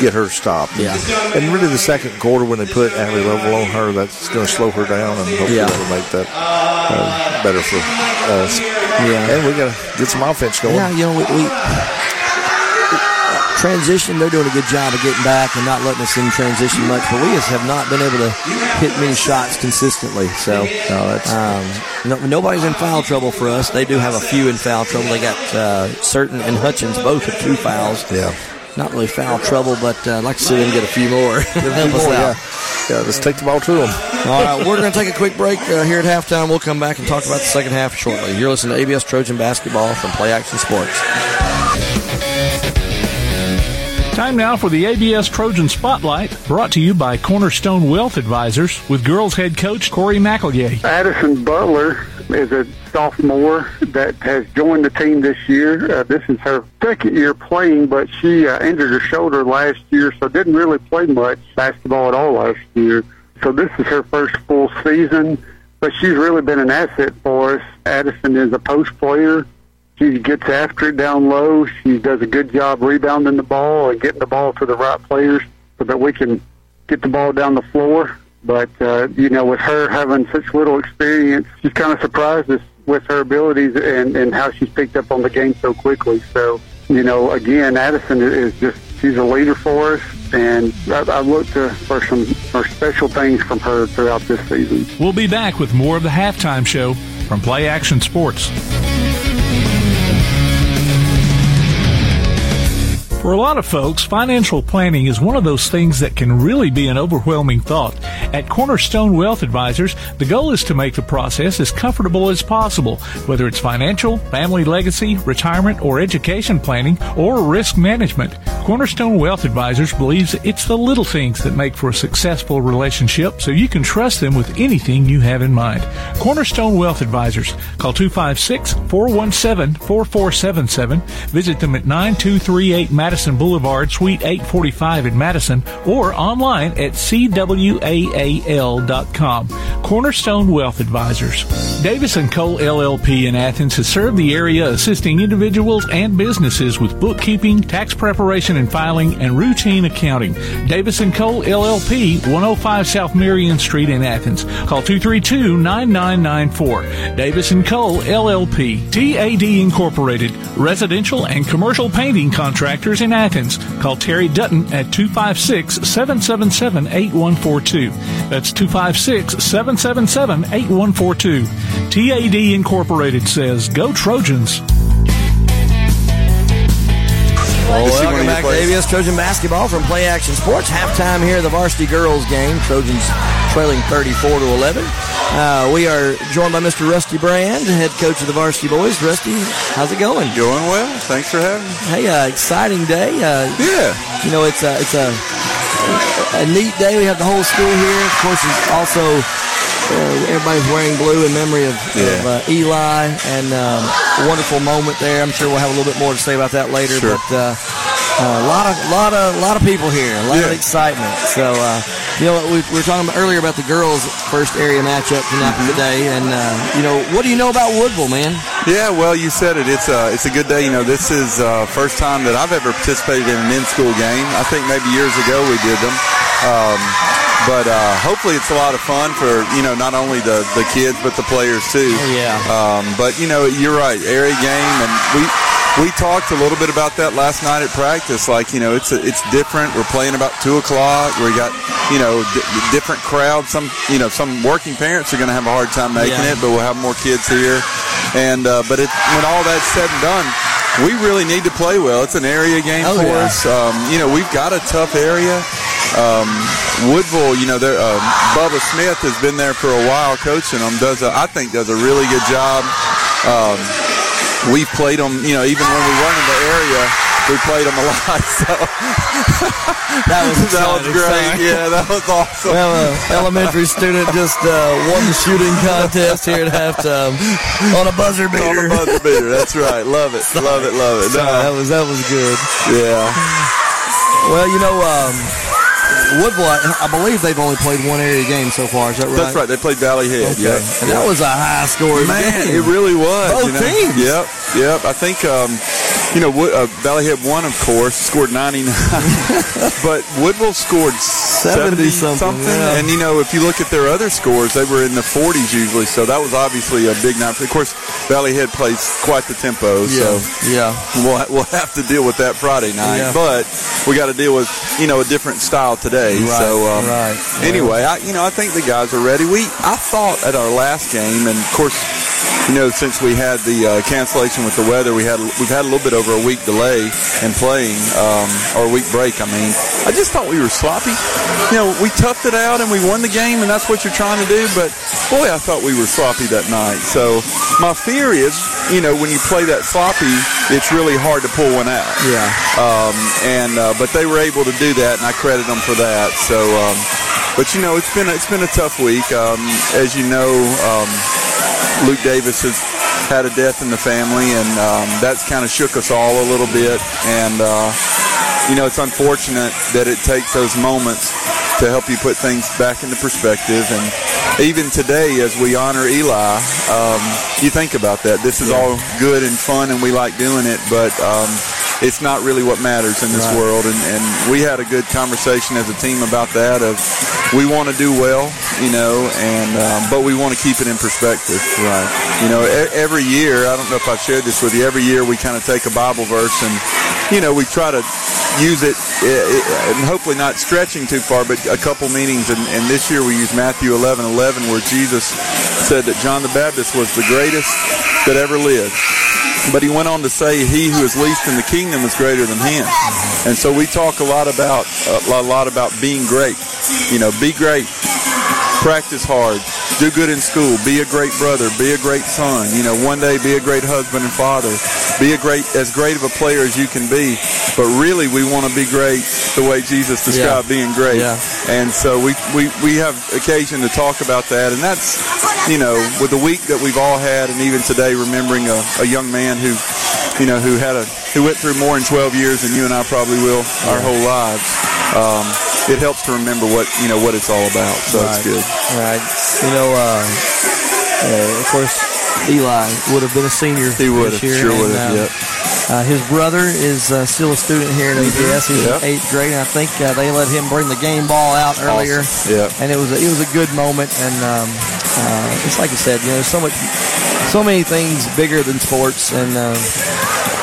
get her stopped. Yeah. And really the second quarter when they put Allie Lovell on her, that's going to slow her down, and hopefully that'll make that better for us. Yeah. And we got to get some offense going. Yeah, you know, we transition, they're doing a good job of getting back and not letting us in transition much, but we just have not been able to hit many shots consistently. So nobody's in foul trouble for us. They do have a few in foul trouble. They got Certain and Hutchens both with two fouls. Yeah. Not really foul trouble, but I'd like to see them get a few more. Yeah, let's take the ball to them. All right, we're going to take a quick break here at halftime. We'll come back and talk about the second half shortly. You're listening to ABS Trojan Basketball from Play Action Sports. Time now for the ABS Trojan Spotlight, brought to you by Cornerstone Wealth Advisors with girls head coach Corey McElyea. Addison Butler is a sophomore that has joined the team this year. This is her second year playing, but she injured her shoulder last year, so didn't really play much basketball at all last year. So this is her first full season, but she's really been an asset for us. Addison is a post player. She gets after it down low. She does a good job rebounding the ball and getting the ball to the right players so that we can get the ball down the floor. But, you know, with her having such little experience, she's kind of surprised us with her abilities and how she's picked up on the game so quickly. So, you know, again, Addison is just, she's a leader for us. And I look for some special things from her throughout this season. We'll be back with more of the Halftime Show from Play Action Sports. For a lot of folks, financial planning is one of those things that can really be an overwhelming thought. At Cornerstone Wealth Advisors, the goal is to make the process as comfortable as possible, whether it's financial, family legacy, retirement, or education planning, or risk management. Cornerstone Wealth Advisors believes it's the little things that make for a successful relationship, so you can trust them with anything you have in mind. Cornerstone Wealth Advisors. Call 256-417-4477. Visit them at 9238 Madison Boulevard, Suite 845 in Madison, or online at cwaal.com. Cornerstone Wealth Advisors. Davis & Cole LLP in Athens has served the area assisting individuals and businesses with bookkeeping, tax preparation and filing, and routine accounting. Davis & Cole LLP, 105 South Marion Street in Athens. Call 232-9994. Davis & Cole LLP. TAD Incorporated, residential and commercial painting contractors in Athens. Call Terry Dutton at 256-777-8142. That's 256-777-8142. TAD Incorporated says, go Trojans. Welcome back to ABS Trojan Basketball from Play Action Sports. Halftime here at the varsity girls game. Trojans trailing 34-11. We are joined by Mr. Rusty Brand, head coach of the varsity boys. Rusty, how's it going? Doing well. Thanks for having me. Hey, exciting day. Yeah. You know, it's a neat day. We have the whole school here. Of course, it's also everybody's wearing blue in memory of Eli, and a wonderful moment there. I'm sure we'll have a little bit more to say about that later. Sure. But a lot of people here, a lot of excitement. So, you know, we were talking earlier about the girls' first area matchup tonight today, and you know, what do you know about Woodville, man? Yeah, well, you said it. It's a good day. You know, this is first time that I've ever participated in an in-school game. I think maybe years ago we did them. But hopefully it's a lot of fun for, you know, not only the kids but the players too. Oh, yeah. But, you know, you're right, area game. And we talked a little bit about that last night at practice. Like, you know, it's different. We're playing about 2 o'clock. We got, you know, different crowds. Some, you know, some working parents are going to have a hard time making it, but we'll have more kids here. And but when all that's said and done, we really need to play well. It's an area game for us. You know, we've got a tough area. Woodville, you know, Bubba Smith has been there for a while coaching them. I think does a really good job. We played them, you know, even when we weren't in the area, we played them a lot. So that was great. Sorry. Yeah, that was awesome. Well, elementary student just won the shooting contest here at halftime on a buzzer beater. On a buzzer beater. That's right. Love it. Sorry. Love it. Love it. Sorry, no. That was good. Yeah. Well, you know. Woodville, I believe they've only played one area game so far. Is that right? That's right. They played Valley Head. Okay. Yep. And that was a high-scoring game. It really was. Both teams. Yep. I think, you know, Valley Head won, of course, scored 99. But Woodville scored 70-something. Yeah. And, you know, if you look at their other scores, they were in the 40s usually. So that was obviously a big night. Of course, Valley Head plays quite the tempo. Yeah. So we'll have to deal with that Friday night. Yeah. But we got to deal with, you know, a different style today. Right, so anyway, I think the guys are ready. I thought at our last game, and of course, you know, since we had the cancellation with the weather, we've had a little bit over a week delay in playing, or a week break. I mean, I just thought we were sloppy. You know, we toughed it out and we won the game, and that's what you're trying to do. But boy, I thought we were sloppy that night. So my fear is, you know, when you play that sloppy, it's really hard to pull one out. Yeah. But they were able to do that, and I credit them for that. So, but you know, it's been a tough week. As you know, Luke Davis has had a death in the family, and that's kind of shook us all a little bit. And, you know, it's unfortunate that it takes those moments to help you put things back into perspective. And even today, as we honor Eli, you think about that. This is all good and fun, and we like doing it, but it's not really what matters in this world. And we had a good conversation as a team about that, of we want to do well, you know, and but we want to keep it in perspective. Right. You know, every year, I don't know if I've shared this with you, every year we kind of take a Bible verse and, you know, we try to use it, and hopefully not stretching too far, but a couple meanings. And this year we used Matthew 11:11, where Jesus said that John the Baptist was the greatest that ever lived. But he went on to say, he who is least in the kingdom is greater than him. And so we talk a lot about being great. You know, be great, practice hard, do good in school, be a great brother, be a great son. You know, one day be a great husband and father, be a great of a player as you can be. But really, we want to be great the way Jesus described being great. Yeah. And so we have occasion to talk about that. And that's, you know, with the week that we've all had, and even today remembering a young man who, you know, who went through more in 12 years than you and I probably will our whole lives. It helps to remember what it's all about. So it's good. Right. You know, of course, Eli would have been a senior this year. Sure would have. Yep. His brother is still a student here at ABS. He's in 8th grade. And I think they let him bring the game ball out earlier. Awesome. Yeah. And it was a good moment. And just like you said, you know, so many things bigger than sports. And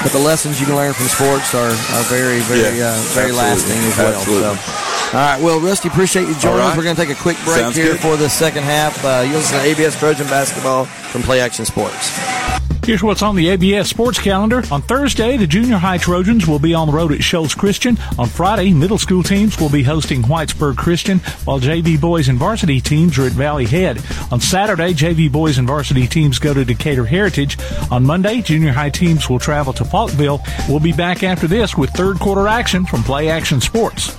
but the lessons you can learn from sports are very, very, very lasting as well. Absolutely. So, all right. Well, Rusty, appreciate you joining us. We're going to take a quick break for the second half. You'll listen to ABS Trojan Basketball from Play Action Sports. Here's what's on the ABS Sports Calendar. On Thursday, the Junior High Trojans will be on the road at Shoals Christian. On Friday, middle school teams will be hosting Whitesburg Christian, while JV boys and varsity teams are at Valley Head. On Saturday, JV boys and varsity teams go to Decatur Heritage. On Monday, junior high teams will travel to Falkville. We'll be back after this with third quarter action from Play Action Sports.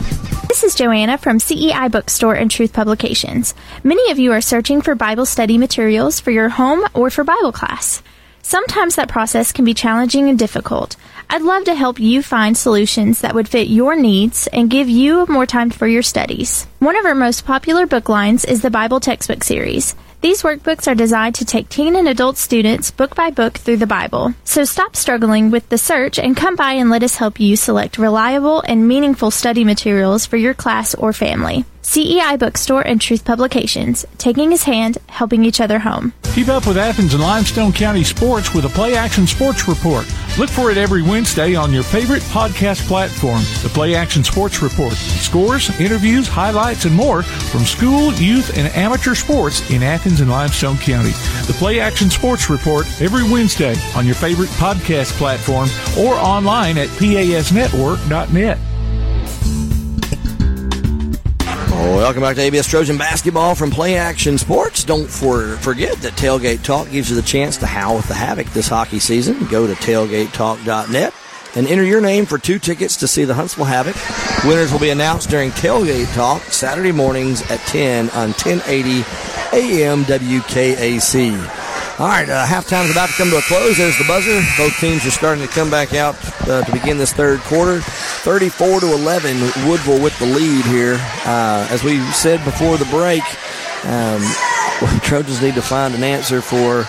This is Joanna from CEI Bookstore and Truth Publications. Many of you are searching for Bible study materials for your home or for Bible class. Sometimes that process can be challenging and difficult. I'd love to help you find solutions that would fit your needs and give you more time for your studies. One of our most popular book lines is the Bible Textbook Series. These workbooks are designed to take teen and adult students book by book through the Bible. So stop struggling with the search and come by and let us help you select reliable and meaningful study materials for your class or family. CEI Bookstore and Truth Publications, taking his hand, helping each other home. Keep up with Athens and Limestone County sports with a Play Action Sports Report. Look for it every Wednesday on your favorite podcast platform, the Play Action Sports Report. Scores, interviews, highlights, and more from school, youth, and amateur sports in Athens and Limestone County. The Play Action Sports Report every Wednesday on your favorite podcast platform or online at pasnetwork.net. Welcome back to ABS Trojan Basketball from Play Action Sports. Don't forget that Tailgate Talk gives you the chance to howl with the Havoc this hockey season. Go to tailgatetalk.net and enter your name for 2 tickets to see the Huntsville Havoc. Winners will be announced during Tailgate Talk Saturday mornings at 10 on 1080 AM WKAC. All right, halftime is about to come to a close. There's the buzzer. Both teams are starting to come back out to begin this third quarter. 34-11, Woodville with the lead here. As we said before the break, Trojans need to find an answer for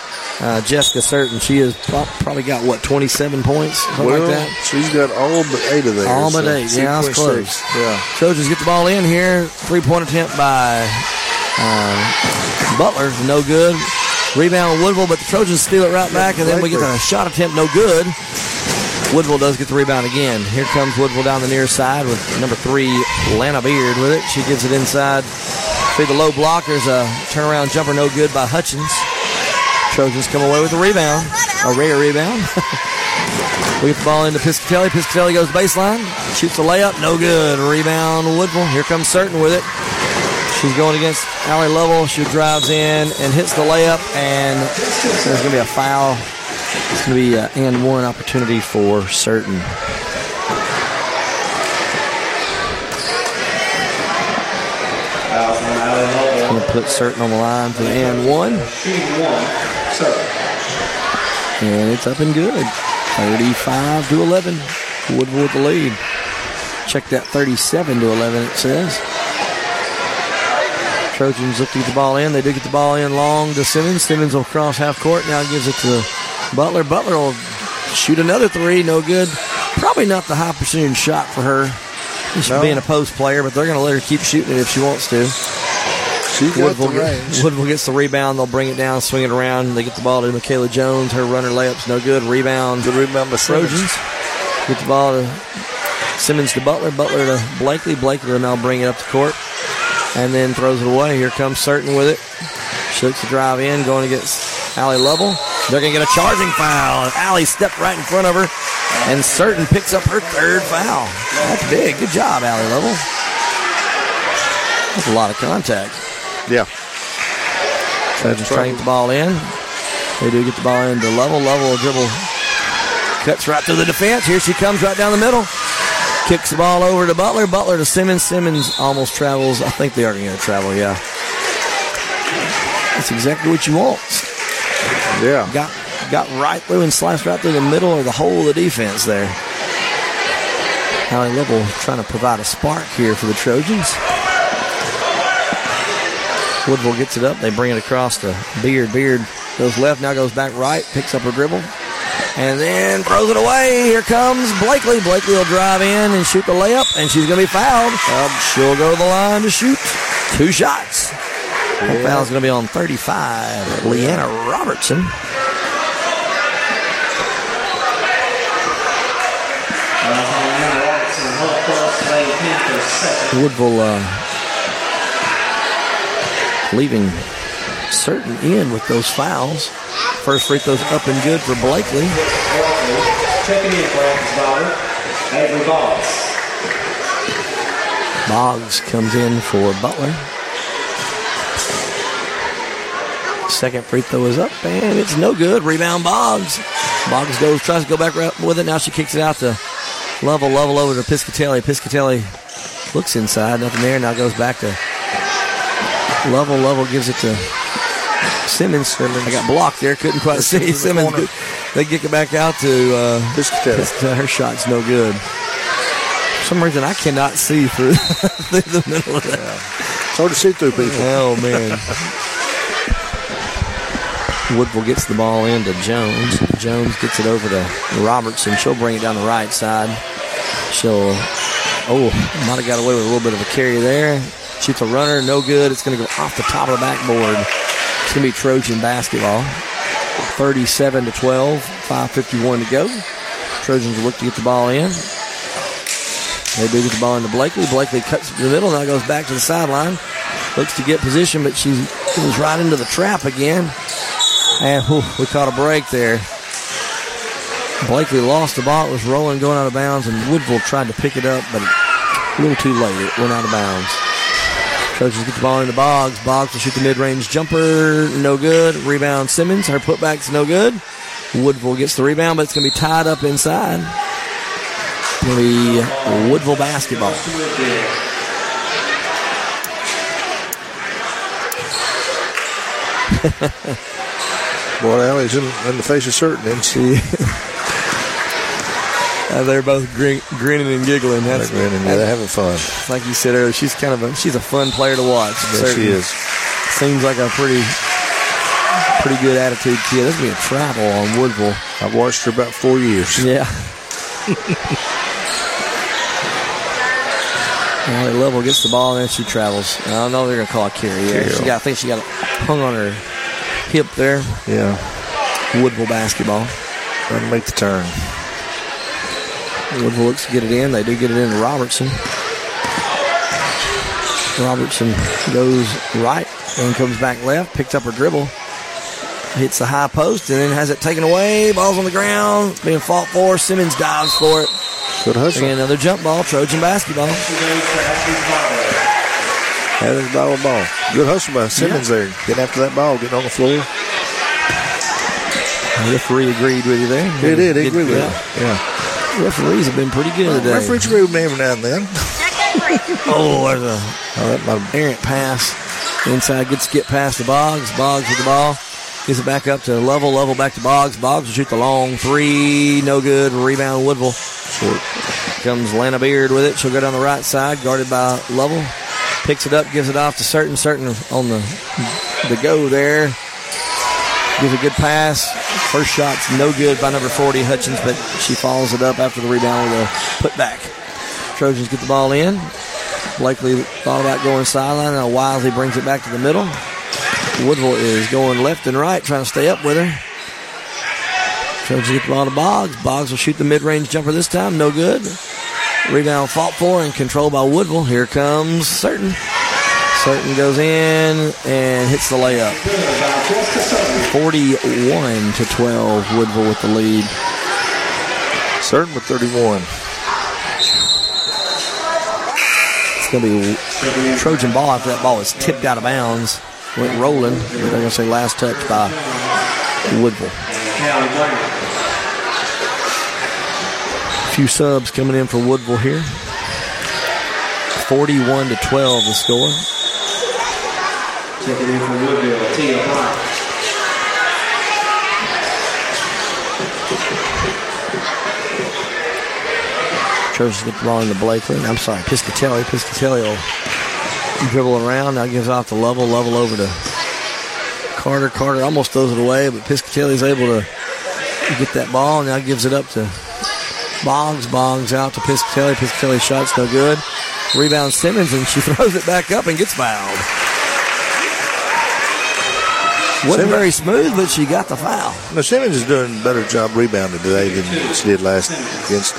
Jessica Certain. She has probably got, 27 points, something like that? She's got all but 8 of those. All but 8, yeah, that was close. Yeah. Trojans get the ball in here. Three-point attempt by Butler, no good. Rebound Woodville, but the Trojans steal it right back, and then we get a shot attempt, no good. Woodville does get the rebound again. Here comes Woodville down the near side with number 3, Lana Beard with it. She gives it inside through the low block. There's a turnaround jumper, no good by Hutchens. Trojans come away with a rebound, a rare rebound. We get the ball into Piscatelli. Piscatelli goes baseline, shoots a layup, no good. Rebound Woodville. Here comes Certain with it. She's going against Allie Lovell. She drives in and hits the layup, and there's going to be a foul. It's going to be an and one opportunity for Certain. Going to put Certain on the line for the and one. serve. And it's up and good. 35-11. Woodville with the lead. Check that, 37-11, it says. Trojans look to get the ball in. They do get the ball in long to Simmons. Simmons will cross half court. Now gives it to Butler. Butler will shoot another three. No good. Probably not the high percentage shot for her. She's being a post player, but they're going to let her keep shooting it if she wants to. Woodville gets the rebound. They'll bring it down, swing it around. They get the ball to Michaela Jones. Her runner layup's no good. Rebound. Good rebound by Trojans. Get the ball to Simmons to Butler. Butler to Blakely. Blakely will now bring it up the court and then throws it away. Here comes Certain with it. She looks to drive in, going against Allie Lovell. They're going to get a charging foul. Allie stepped right in front of her, and Certain picks up her third foul. That's big. Good job, Allie Lovell. That's a lot of contact. Yeah. Trojans trying to get the ball in. They do get the ball in to Lovell. Lovell will dribble. Cuts right through the defense. Here she comes right down the middle. Kicks the ball over to Butler. Butler to Simmons. Simmons almost travels. I think they are going to travel, yeah. That's exactly what you want. Yeah. Got right through and sliced right through the middle of the whole of the defense there. Allie Lovell trying to provide a spark here for the Trojans. Woodville gets it up. They bring it across to Beard. Beard goes left, now goes back right, picks up her dribble. And then throws it away. Here comes Blakely. Blakely will drive in and shoot the layup, and she's going to be fouled. She'll go to the line to shoot. Two shots. Yeah. That foul's going to be on 35. Leanna Robertson. Woodville leaving Certain in with those fouls. First free throw's up and good for Blakely. Checking in for Avery Boggs. Boggs comes in for Butler. Second free throw is up, and it's no good. Rebound Boggs. Boggs tries to go back with it. Now she kicks it out to Lovell. Lovell over to Piscatelli. Piscatelli looks inside. Nothing there. Now goes back to Lovell. Lovell gives it to Simmons. I got blocked there. Couldn't quite see Simmons. They kick it back out to Piscatelli. Her shot's no good. For some reason, I cannot see through, through the middle of that. Yeah. It's hard to see through people. Oh, man. Woodville gets the ball in to Jones. Jones gets it over to Robertson. She'll bring it down the right side. Might have got away with a little bit of a carry there. Shoots a runner. No good. It's going to go off the top of the backboard. It's going to be Trojan basketball. 37-12, 5:51 to go. Trojans look to get the ball in. They do get the ball into Blakely. Blakely cuts it to the middle, now goes back to the sideline. Looks to get position, but she goes right into the trap again. And we caught a break there. Blakely lost the ball. It was rolling, going out of bounds, and Woodville tried to pick it up, but a little too late. It went out of bounds. Trojans get the ball into Boggs. Boggs will shoot the mid-range jumper. No good. Rebound Simmons. Her putback's no good. Woodville gets the rebound, but it's going to be tied up inside. It's going to be Woodville basketball. Boy, Allie's in the face of Certain, isn't she? They're both grinning and giggling. They're having fun. Like you said earlier, she's kind of she's a fun player to watch. Yes, she is. Seems like a pretty good attitude kid. This will be a travel on Woodville. I've watched her about 4 years. Yeah. Allie Lovell gets the ball and then she travels. I don't know if they're gonna call a carry. Yeah, I think she got hung on her hip there. Yeah. Woodville basketball. Trying to make the turn. Woodville looks to get it in. They do get it in to Robertson. Robertson goes right and comes back left, picks up her dribble, hits the high post, and then has it taken away. Ball's on the ground, being fought for. Simmons dives for it. Good hustle. And another jump ball, Trojan basketball. Heather's ball. Good hustle by Simmons there. Getting after that ball, getting on the floor. The referee agreed with you there. He did. He agreed with you. Yeah. Referees have been pretty good today. Referees agree with me every now and then. There's an errant pass. Inside, good skip pass to Boggs. Boggs with the ball. Gives it back up to Lovell. Lovell back to Boggs. Boggs will shoot the long three. No good. Rebound Woodville. Short. Comes Lana Beard with it. She'll go down the right side. Guarded by Lovell. Picks it up. Gives it off to Certain. Certain on the go there. Gives a good pass. First shot's no good by number 40, Hutchens, but she follows it up after the rebound with a putback. Trojans get the ball in. Blakely thought about going sideline, and wisely brings it back to the middle. Woodville is going left and right, trying to stay up with her. Trojans get the ball to Boggs. Boggs will shoot the mid-range jumper this time. No good. Rebound fought for and controlled by Woodville. Here comes Certain. Certain goes in and hits the layup. 41-12, Woodville with the lead. Certain with 31. It's going to be Trojan ball after that ball is tipped out of bounds. Went rolling. They're going to say last touch by Woodville. A few subs coming in for Woodville here. 41-12 the score. Take it in for Woodville. Church gets the ball into Blakely. I'm sorry, Piscatelli. Piscatelli will dribble around. Now gives off to Lovell. Lovell over to Carter. Carter almost throws it away, but Piscatelli's able to get that ball. Now gives it up to Boggs. Boggs out to Piscatelli. Piscatelli's shot's no good. Rebound Simmons, and she throws it back up and gets fouled. Wasn't very smooth, but she got the foul. No, Simmons is doing a better job rebounding today than she did last against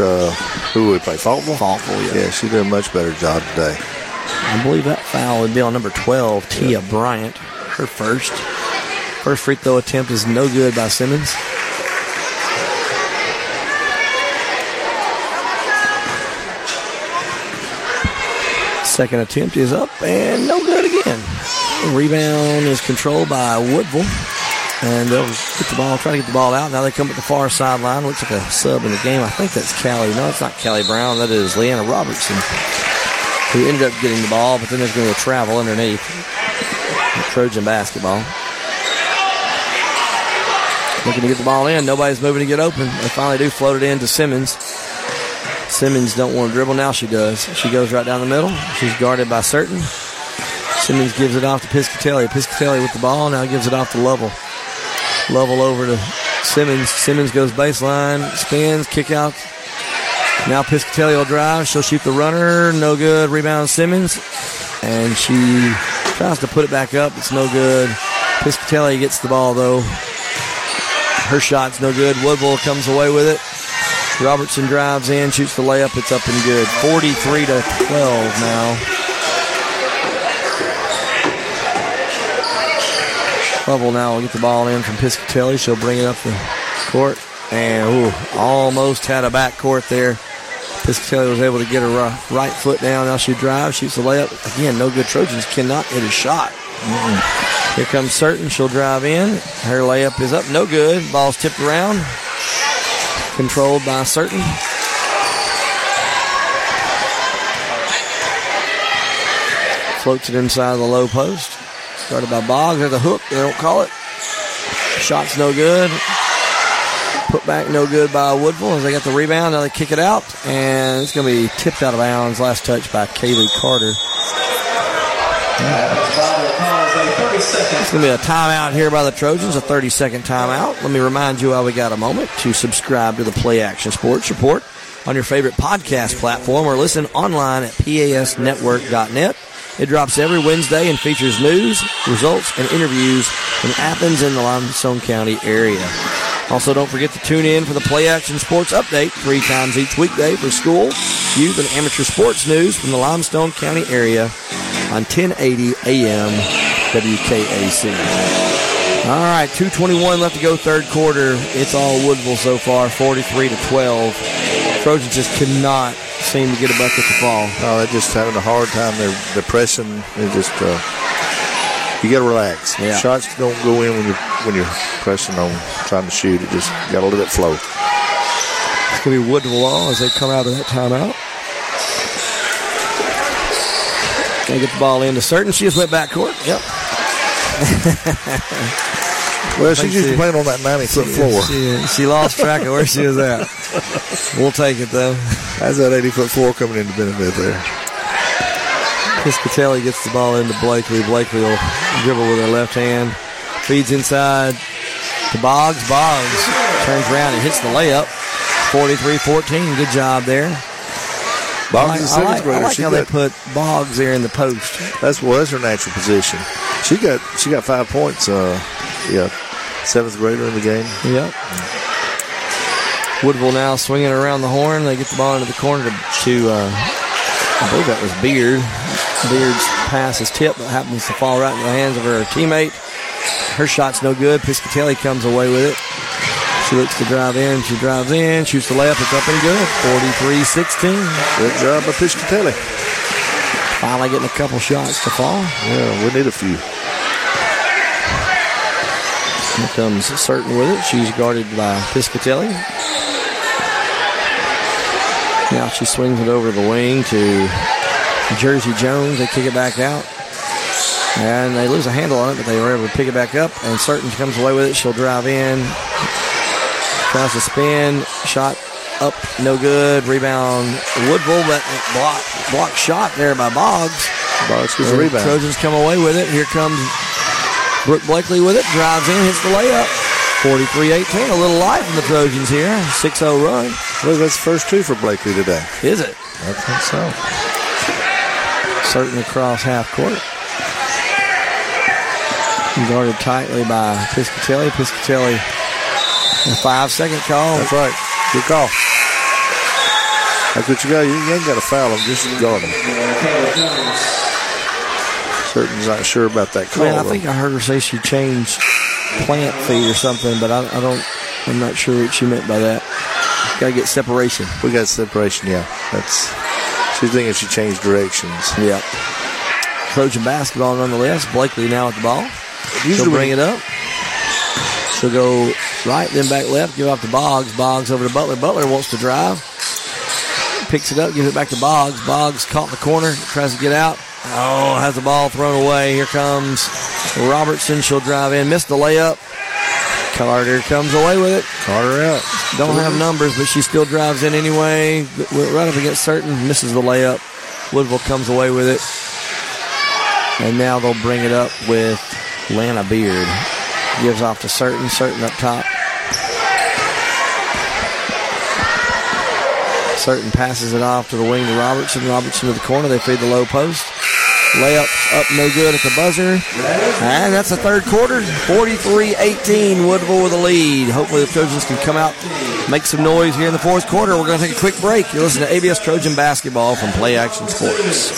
who we play, Faulkner? Faulkner, yeah. Yeah, she did a much better job today. I believe that foul would be on number 12, Tia Bryant, her first. First free throw attempt is no good by Simmons. Second attempt is up and no good again. Rebound is controlled by Woodville, and they'll get the ball, try to get the ball out. Now they come at the far sideline. Looks like a sub in the game. I think that's Callie. No, it's not Callie Brown. That is Leanna Robertson, who ended up getting the ball, but then there's going to travel underneath. Trojan basketball. Looking to get the ball in. Nobody's moving to get open. They finally do float it in to Simmons. Simmons don't want to dribble. Now she does. She goes right down the middle. She's guarded by Certain. Simmons gives it off to Piscatelli. Piscatelli with the ball. Now gives it off to Lovell. Lovell over to Simmons. Simmons goes baseline. Spins. Kick out. Now Piscatelli will drive. She'll shoot the runner. No good. Rebound Simmons. And she tries to put it back up. It's no good. Piscatelli gets the ball, though. Her shot's no good. Woodville comes away with it. Robertson drives in, shoots the layup. It's up and good. 43-12 now. Lovell now will get the ball in from Piscatelli. She'll bring it up the court. And, ooh, almost had a backcourt there. Piscatelli was able to get her right foot down. Now she drives, shoots the layup. Again, no good. Trojans cannot hit a shot. Mm-mm. Here comes Certain. She'll drive in. Her layup is up. No good. Ball's tipped around. Controlled by Certain. Floats it inside the low post. Started by Boggs. There's a hook. They don't call it. Shot's no good. Put back no good by Woodville as they got the rebound. Now they kick it out. And it's going to be tipped out of bounds. Last touch by Kaylee Carter. It's going to be a timeout here by the Trojans, a 30-second timeout. Let me remind you while we got a moment to subscribe to the Play Action Sports Report on your favorite podcast platform or listen online at PASnetwork.net. It drops every Wednesday and features news, results, and interviews from Athens and the Limestone County area. Also, don't forget to tune in for the Play Action Sports Update 3 times each weekday for school, youth, and amateur sports news from the Limestone County area on 1080 AM. WKAC. All right, 2:21 left to go, third quarter. It's all Woodville so far, 43-12. Trojans just cannot seem to get a bucket to fall. Oh, they're just having a hard time. They're pressing. They're just you got to relax. Yeah. Shots don't go in when you're pressing on trying to shoot. It just got to let it flow. It's gonna be Woodville all as they come out of that timeout. They get the ball into Certain. She just went backcourt. Yep. Well, she's usually playing on that 90-foot floor. She lost track of where she was at. We'll take it, though. That's that 80-foot floor coming into benefit there. Piscatelli gets the ball into Blakely. Blakely will dribble with her left hand. Feeds inside to Boggs. Boggs turns around and hits the layup. 43-14. Good job there. Boggs I like how they put Boggs there in the post. That was her natural position. She got 5 points. Yeah, seventh grader in the game. Yep. Woodville now swinging around the horn. They get the ball into the corner to I believe that was Beard. Beard's pass is tipped, but happens to fall right into the hands of her teammate. Her shot's no good. Piscatelli comes away with it. She looks to drive in. She drives in. Shoots the layup. It's up and good. 43-16. Good job by Piscatelli. Finally getting a couple shots to fall. Yeah, we need a few. Here comes Certain with it. She's guarded by Piscatelli. Now she swings it over the wing to Jersey Jones. They kick it back out. And they lose a handle on it, but they were able to pick it back up. And Certain comes away with it. She'll drive in. Tries to spin, shot up, no good. Rebound, Woodville, but block shot there by Boggs. Boggs gets a rebound. Trojans come away with it. Here comes Brooke Blakely with it. Drives in, hits the layup. 43-18, a little light from the Trojans here. 6-0 run. I believe that's the first two for Blakely today. Is it? I think so. Certain across half court. Guarded tightly by Piscatelli. Piscatelli. A 5-second call. That's right. Good call. That's what you got. You ain't got to foul them. Just guard them. Certain's not sure about that call. Man, I think I heard her say she changed plant feed or something, but I'm not sure what she meant by that. Got to get separation. We got separation, yeah. She's thinking she changed directions. Yeah. Trojan basketball nonetheless. Blakely now with the ball. She'll bring it up. She'll go right, then back left, give off to Boggs. Boggs over to Butler. Butler wants to drive. Picks it up, gives it back to Boggs. Boggs caught in the corner, tries to get out. Oh, has the ball thrown away. Here comes Robertson. She'll drive in, missed the layup. Carter comes away with it. Carter out. Don't have numbers, but she still drives in anyway. Right up against Certain, misses the layup. Woodville comes away with it. And now they'll bring it up with Lana Beard. Gives off to Certain. Certain up top. Certain passes it off to the wing to Robertson. Robertson to the corner. They feed the low post. Layup up no good at the buzzer. And that's the third quarter. 43-18. Woodville with a lead. Hopefully the Trojans can come out, make some noise here in the fourth quarter. We're going to take a quick break. You're listening to ABS Trojan Basketball from Play Action Sports.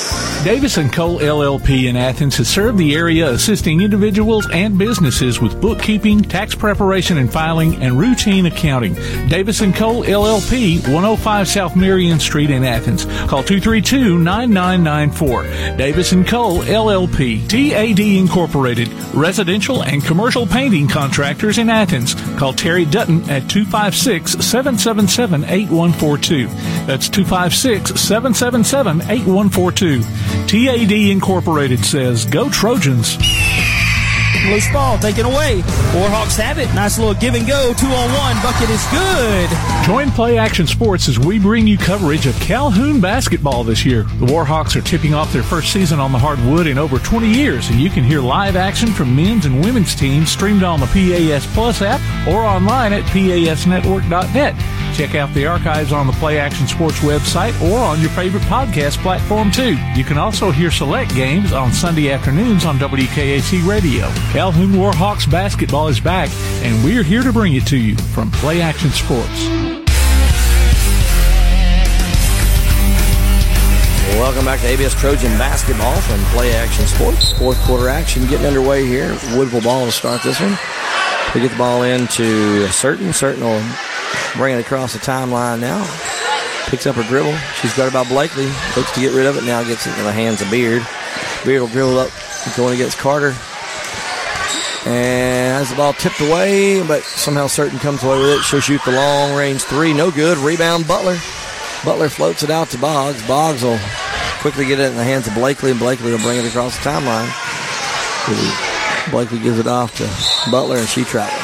Davis & Cole LLP in Athens has served the area assisting individuals and businesses with bookkeeping, tax preparation and filing, and routine accounting. Davis & Cole LLP, 105 South Marion Street in Athens. Call 232-9994. Davis & Cole LLP, TAD Incorporated, residential and commercial painting contractors in Athens. Call Terry Dutton at 256-777-8142. That's 256-777-8142. TAD Incorporated says, go Trojans. Loose ball taken away. Warhawks have it. Nice little give and go. 2-on-1. Bucket is good. Join Play Action Sports as we bring you coverage of Calhoun basketball this year. The Warhawks are tipping off their first season on the hardwood in over 20 years, and you can hear live action from men's and women's teams streamed on the PAS Plus app or online at PASnetwork.net. Check out the archives on the Play Action Sports website or on your favorite podcast platform, too. You can also hear select games on Sunday afternoons on WKAC Radio. Calhoun Warhawks basketball is back, and we're here to bring it to you from Play Action Sports. Welcome back to ABS Trojan Basketball from Play Action Sports. Fourth quarter action getting underway here. Woodville ball to start this one. They get the ball in to Certain. Certain will bring it across the timeline now. Picks up her dribble. She's guarded by Blakely. Looks to get rid of it. Now gets it into the hands of Beard. Beard will dribble up. Going against Carter. And has the ball tipped away, but somehow Certain comes away with it. She'll shoot the long-range three. No good. Rebound, Butler. Butler floats it out to Boggs. Boggs will quickly get it in the hands of Blakely, and Blakely will bring it across the timeline. Blakely gives it off to Butler, and she travels.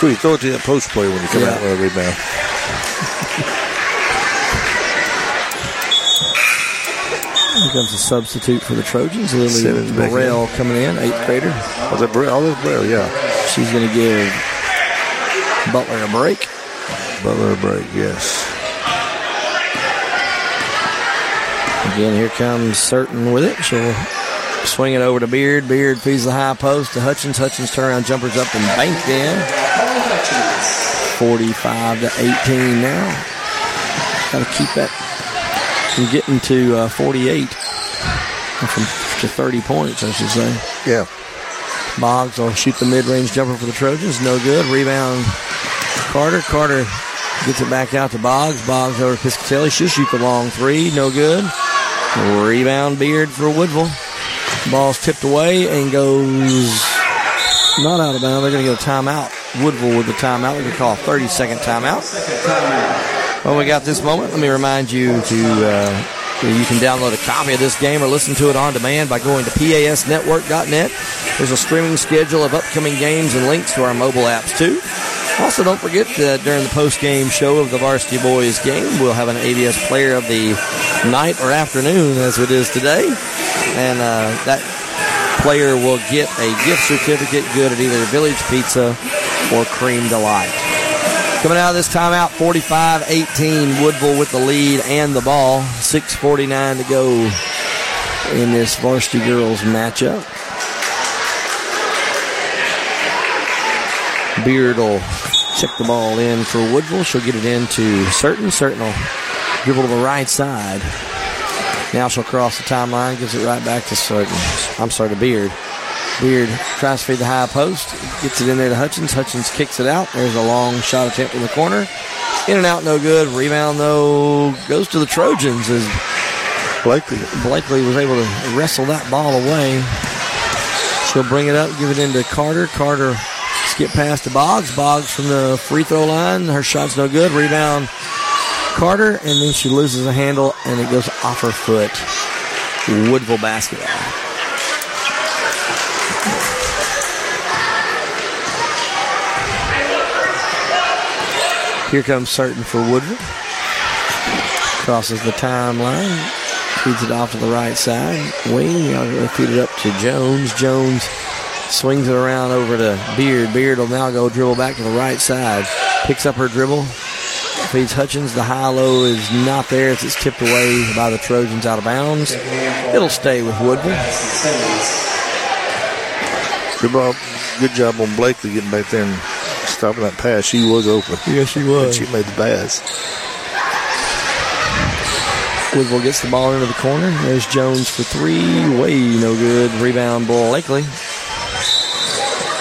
So you throw it to that post play when you come out with a rebound. Here comes a substitute for the Trojans, Lily Burrell coming in, eighth grader. Oh, that Burrell? Yeah. She's going to give Butler a break. Butler a break, yes. Again, here comes Certain with it. She'll swing it over to Beard. Beard feeds the high post to Hutchens. Hutchens turnaround jumpers up and banked in. 45-18 now. Got to keep that from getting to 48 to 30 points, I should say. Yeah. Boggs will shoot the mid-range jumper for the Trojans. No good. Rebound Carter. Carter gets it back out to Boggs. Boggs over to Piscatelli. She'll shoot the long three. No good. Rebound Beard for Woodville. Ball's tipped away and goes not out of bounds. They're going to get a timeout. Woodville with the timeout. We're going to call a 30-second timeout. Well, we got this moment. Let me remind you to you can download a copy of this game or listen to it on demand by going to pasnetwork.net. There's a streaming schedule of upcoming games and links to our mobile apps, too. Also, don't forget that during the post-game show of the Varsity Boys game, we'll have an ABS player of the night or afternoon, as it is today. And that player will get a gift certificate good at either Village Pizza or Cream Delight. Coming out of this timeout, 45-18, Woodville with the lead and the ball. 6:49 to go in this Varsity Girls matchup. Beard will check the ball in for Woodville. She'll get it in to Certain. Certain will dribble to the right side. Now she'll cross the timeline, gives it right back to Certain. I'm sorry, to Beard. Beard tries to feed the high post, gets it in there to Hutchens. Hutchens kicks it out. There's a long shot attempt in the corner. In and out, no good. Rebound, though, goes to the Trojans as Blakely was able to wrestle that ball away. She'll bring it up, give it in to Carter. Carter get past to Boggs. Boggs from the free throw line. Her shot's no good. Rebound Carter, and then she loses a handle, and it goes off her foot. Woodville basketball. Here comes Certain for Woodville. Crosses the timeline. Feeds it off to the right side. Wing. Feed it up to Jones. Jones swings it around over to Beard. Beard will now go dribble back to the right side. Picks up her dribble. Feeds Hutchens. The high-low is not there as it's tipped away by the Trojans out of bounds. It'll stay with Woodville. Good job on Blakely getting back there and stopping that pass. She was open. Yeah, she was. And she made the pass. Woodville gets the ball into the corner. There's Jones for three. Way no good. Rebound Blakely.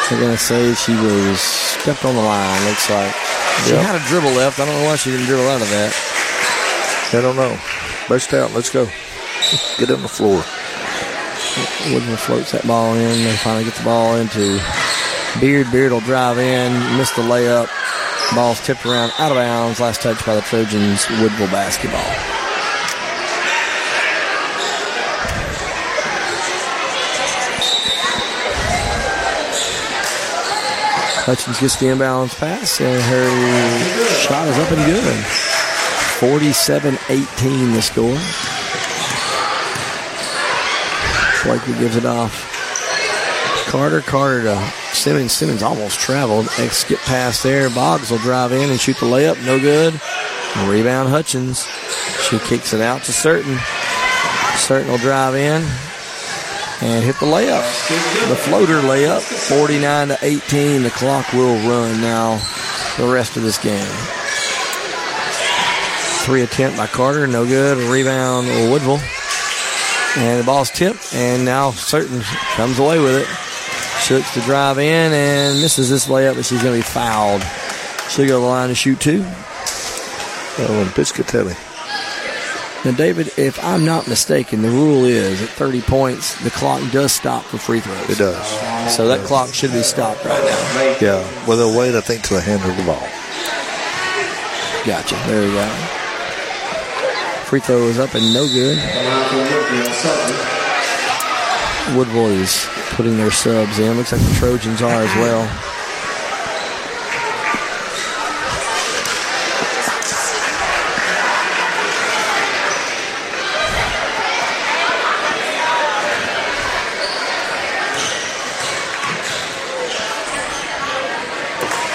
They're going to say she was stepped on the line, looks like. She had a dribble left. I don't know why she didn't dribble out of that. I don't know. Bust out. Let's go. Get on the floor. Woodville floats that ball in. They finally get the ball into Beard. Beard will drive in. Missed the layup. Ball's tipped around out of bounds. Last touch by the Trojans. Woodville basketball. Hutchens gets the inbound pass, and her shot is up and good. 47-18 the score. Blakely gives it off. Carter to Simmons. Simmons almost traveled. Skip pass there. Boggs will drive in and shoot the layup. No good. Rebound Hutchens. She kicks it out to Certain. Certain will drive in and hit the layup, the floater layup. 49-18. The clock will run now the rest of this game. Three attempt by Carter, no good. Rebound Woodville, and the ball's tipped, and now Certain comes away with it. She looks to drive in and misses this layup, but she's going to be fouled. She'll go to the line to shoot two. And Piscatelli. Now, David, if I'm not mistaken, the rule is at 30 points, the clock does stop for free throws. It does. So that clock should be stopped right now. Yeah. Well, they'll wait, I think, till they handle the ball. Gotcha. There we go. Free throw is up and no good. Woodville is putting their subs in. Looks like the Trojans are as well.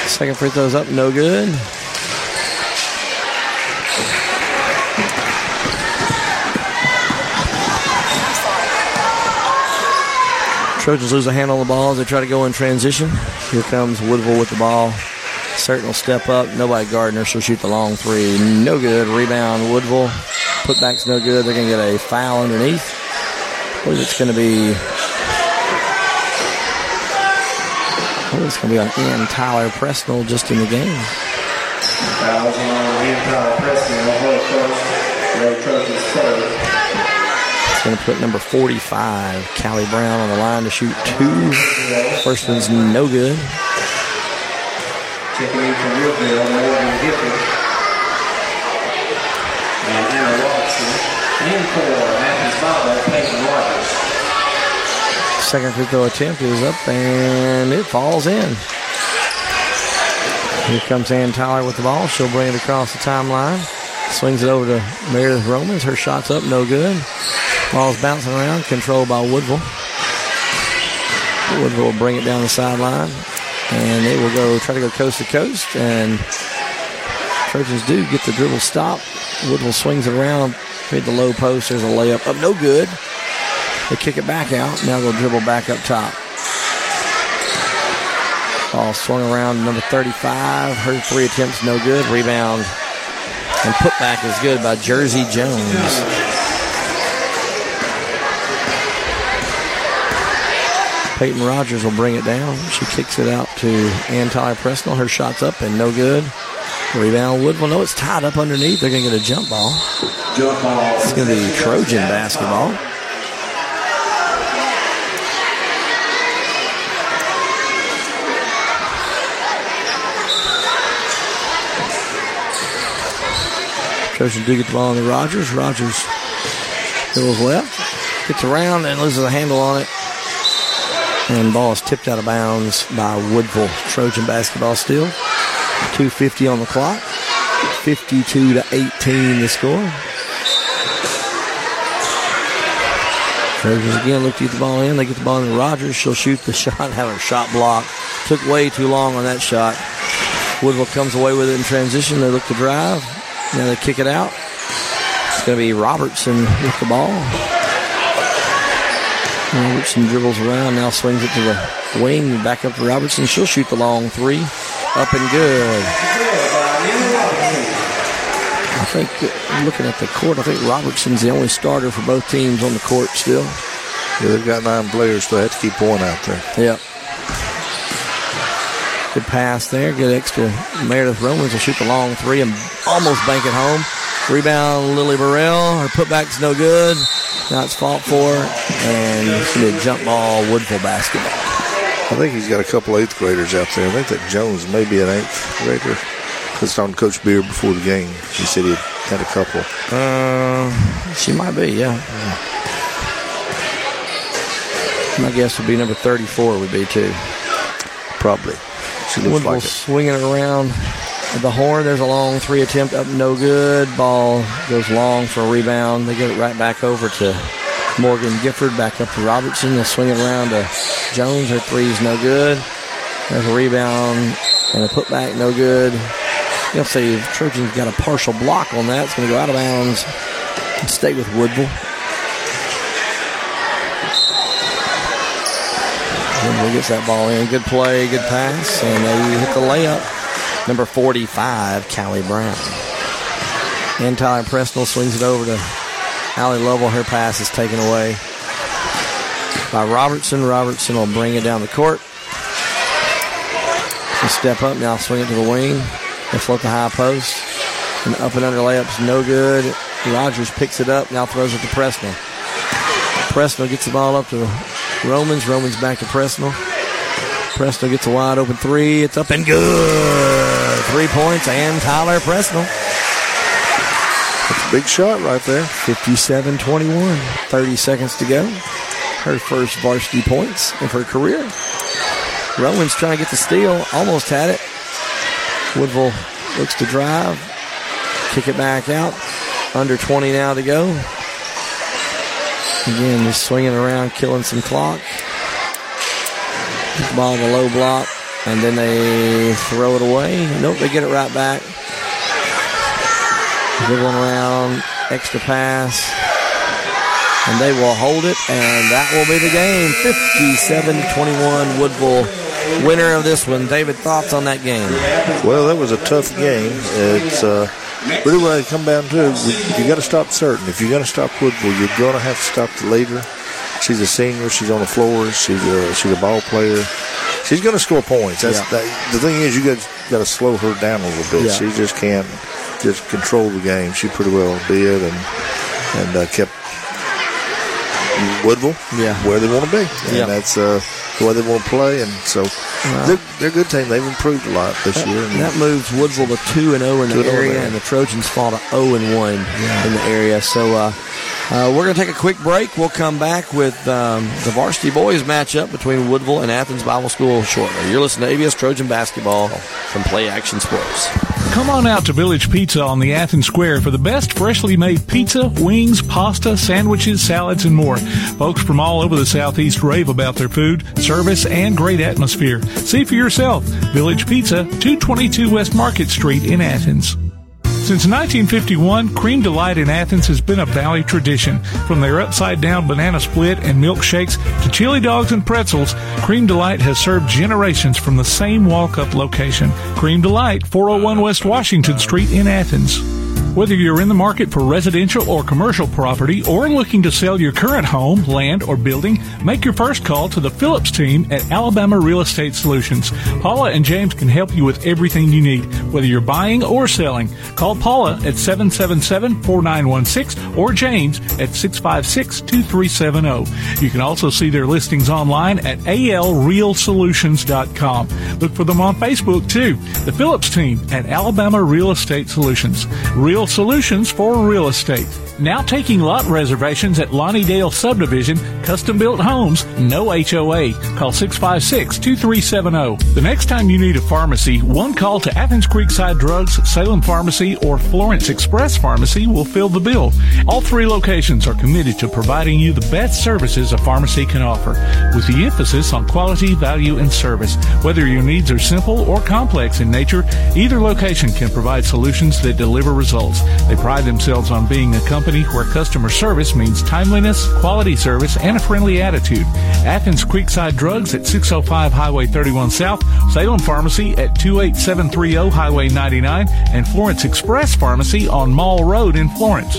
Second free throw's up, no good. Trojans lose a handle on the ball as they try to go in transition. Here comes Woodville with the ball. Certain will step up. Nobody guarding her. She'll shoot the long three. No good. Rebound, Woodville. Putback's no good. They're going to get a foul underneath. I believe it's going to be... on Ian Tyler Preston just in the game. Fouls on Ian Tyler Preston. It's going to put number 45, Callie Brown, on the line to shoot two. First one's no good. Checking in from Woodville, Morgan Gifford. And Anna Robertson. In for Athens Bible, Peyton Rogers. Second free throw attempt is up, and it falls in. Here comes Ann Tyler with the ball. She'll bring it across the timeline. Swings it over to Meredith Romans. Her shot's up, no good. Ball's bouncing around, controlled by Woodville. Woodville will bring it down the sideline, and they will go try to go coast to coast, and Trojans do get the dribble stop. Woodville swings it around, hit the low post. There's a layup up, no good. They kick it back out. Now they'll dribble back up top. Ball swung around, number 35. Her three attempts, no good. Rebound and putback is good by Jersey Jones. Peyton Rogers will bring it down. She kicks it out to Ann Tyler Presnell. Her shot's up and no good. Rebound Woodville. No, it's tied up underneath. They're going to get a jump ball. It's going to be Trojan basketball. Trojan do get the ball on the Rogers. Rogers goes left, gets around and loses a handle on it. And ball is tipped out of bounds by Woodville. Trojan basketball still. 2:50 on the clock. 52-18 the score. Trojans again look to get the ball in. They get the ball in to Rogers. She'll shoot the shot, have her shot blocked. Took way too long on that shot. Woodville comes away with it in transition. They look to drive. Now they kick it out. It's going to be Robertson with the ball. Robertson dribbles around, now swings it to the wing, back up to Robertson. She'll shoot the long three, up and good. I think, looking at the court, I think Robertson's the only starter for both teams on the court still. Yeah, they've got 9 players, so they have to keep one out there. Yep. Good pass there, good extra. Meredith Romans will shoot the long three and almost bank it home. Rebound, Lily Burrell. Her putback's no good. Now it's fought for, and it's going to be a jump ball, Woodville basketball. I think he's got a couple 8th graders out there. I think that Jones may be an 8th grader. I was talking to Coach Beard before the game. He said he had a couple. She might be, yeah. My guess would be number 34 would be, too. Probably. She looks Woodville like it. Swinging it around. At the horn, there's a long three attempt up, no good. Ball goes long for a rebound. They get it right back over to Morgan Gifford, back up to Robertson. They'll swing it around to Jones. Her three's no good. There's a rebound and a putback, no good. You'll see Trojan's got a partial block on that. It's going to go out of bounds and stay with Woodville. Woodville gets that ball in. Good play, good pass, and they hit the layup. Number 45, Callie Brown. And Tyler Presnell swings it over to Allie Lovell. Her pass is taken away by Robertson. Robertson will bring it down the court. She'll step up, now swing it to the wing. They float the high post. An up and under layup's no good. Rogers picks it up, now throws it to Presnell. Presnell gets the ball up to Romans. Romans back to Presnell. Presnell gets a wide open three. It's up and good. 3 points and Tyler Presnell. That's a big shot right there. 57-21. 30 seconds to go. her first varsity points of her career. Rowan's trying to get the steal. Almost had it. Woodville looks to drive. Kick it back out. Under 20 now to go. Again, just swinging around, killing some clock. Ball in the low block. And then they throw it away. Nope, they get it right back. Good one around. Extra pass. And they will hold it. And that will be the game. 57-21 Woodville. Winner of this one. David, thoughts on that game? Well, that was a tough game. It's really what I come down to. You got to stop Certain. If you're going to stop Woodville, you're going to have to stop the leader. She's a senior. She's on the floor. She's a ball player. She's going to score points. The thing is, you got to slow her down a little bit. Yeah. She just can't just control the game. She pretty well did and kept Woodville where they want to be. And that's the way they want to play. And so they're a good team. They've improved a lot this year. And that moves Woodville to 2-0 in the area, and the Trojans fall to 0-1 in the area. So we're going to take a quick break. We'll come back with the varsity boys matchup between Woodville and Athens Bible School shortly. You're listening to ABS Trojan Basketball from Play Action Sports. Come on out to Village Pizza on the Athens Square for the best freshly made pizza, wings, pasta, sandwiches, salads, and more. Folks from all over the Southeast rave about their food, service, and great atmosphere. See for yourself. Village Pizza, 222 West Market Street in Athens. Since 1951, Cream Delight in Athens has been a Valley tradition. From their upside-down banana split and milkshakes to chili dogs and pretzels, Cream Delight has served generations from the same walk-up location. Cream Delight, 401 West Washington Street in Athens. Whether you're in the market for residential or commercial property or looking to sell your current home, land, or building, make your first call to the Phillips team at Alabama Real Estate Solutions. Paula and James can help you with everything you need, whether you're buying or selling. Call Paula at 777-4916 or James at 656-2370. You can also see their listings online at alrealsolutions.com. Look for them on Facebook, too. The Phillips team at Alabama Real Estate Solutions. Real solutions for real estate. Now taking lot reservations at Lonnie Dale Subdivision, custom-built homes, no HOA. Call 656-2370. The next time you need a pharmacy, one call to Athens Creekside Drugs, Salem Pharmacy, or Florence Express Pharmacy will fill the bill. All three locations are committed to providing you the best services a pharmacy can offer, with the emphasis on quality, value, and service. Whether your needs are simple or complex in nature, either location can provide solutions that deliver results. They pride themselves on being a company where customer service means timeliness, quality service, and a friendly attitude. Athens Creekside Drugs at 605 Highway 31 South, Salem Pharmacy at 28730 Highway 99, and Florence Express Pharmacy on Mall Road in Florence.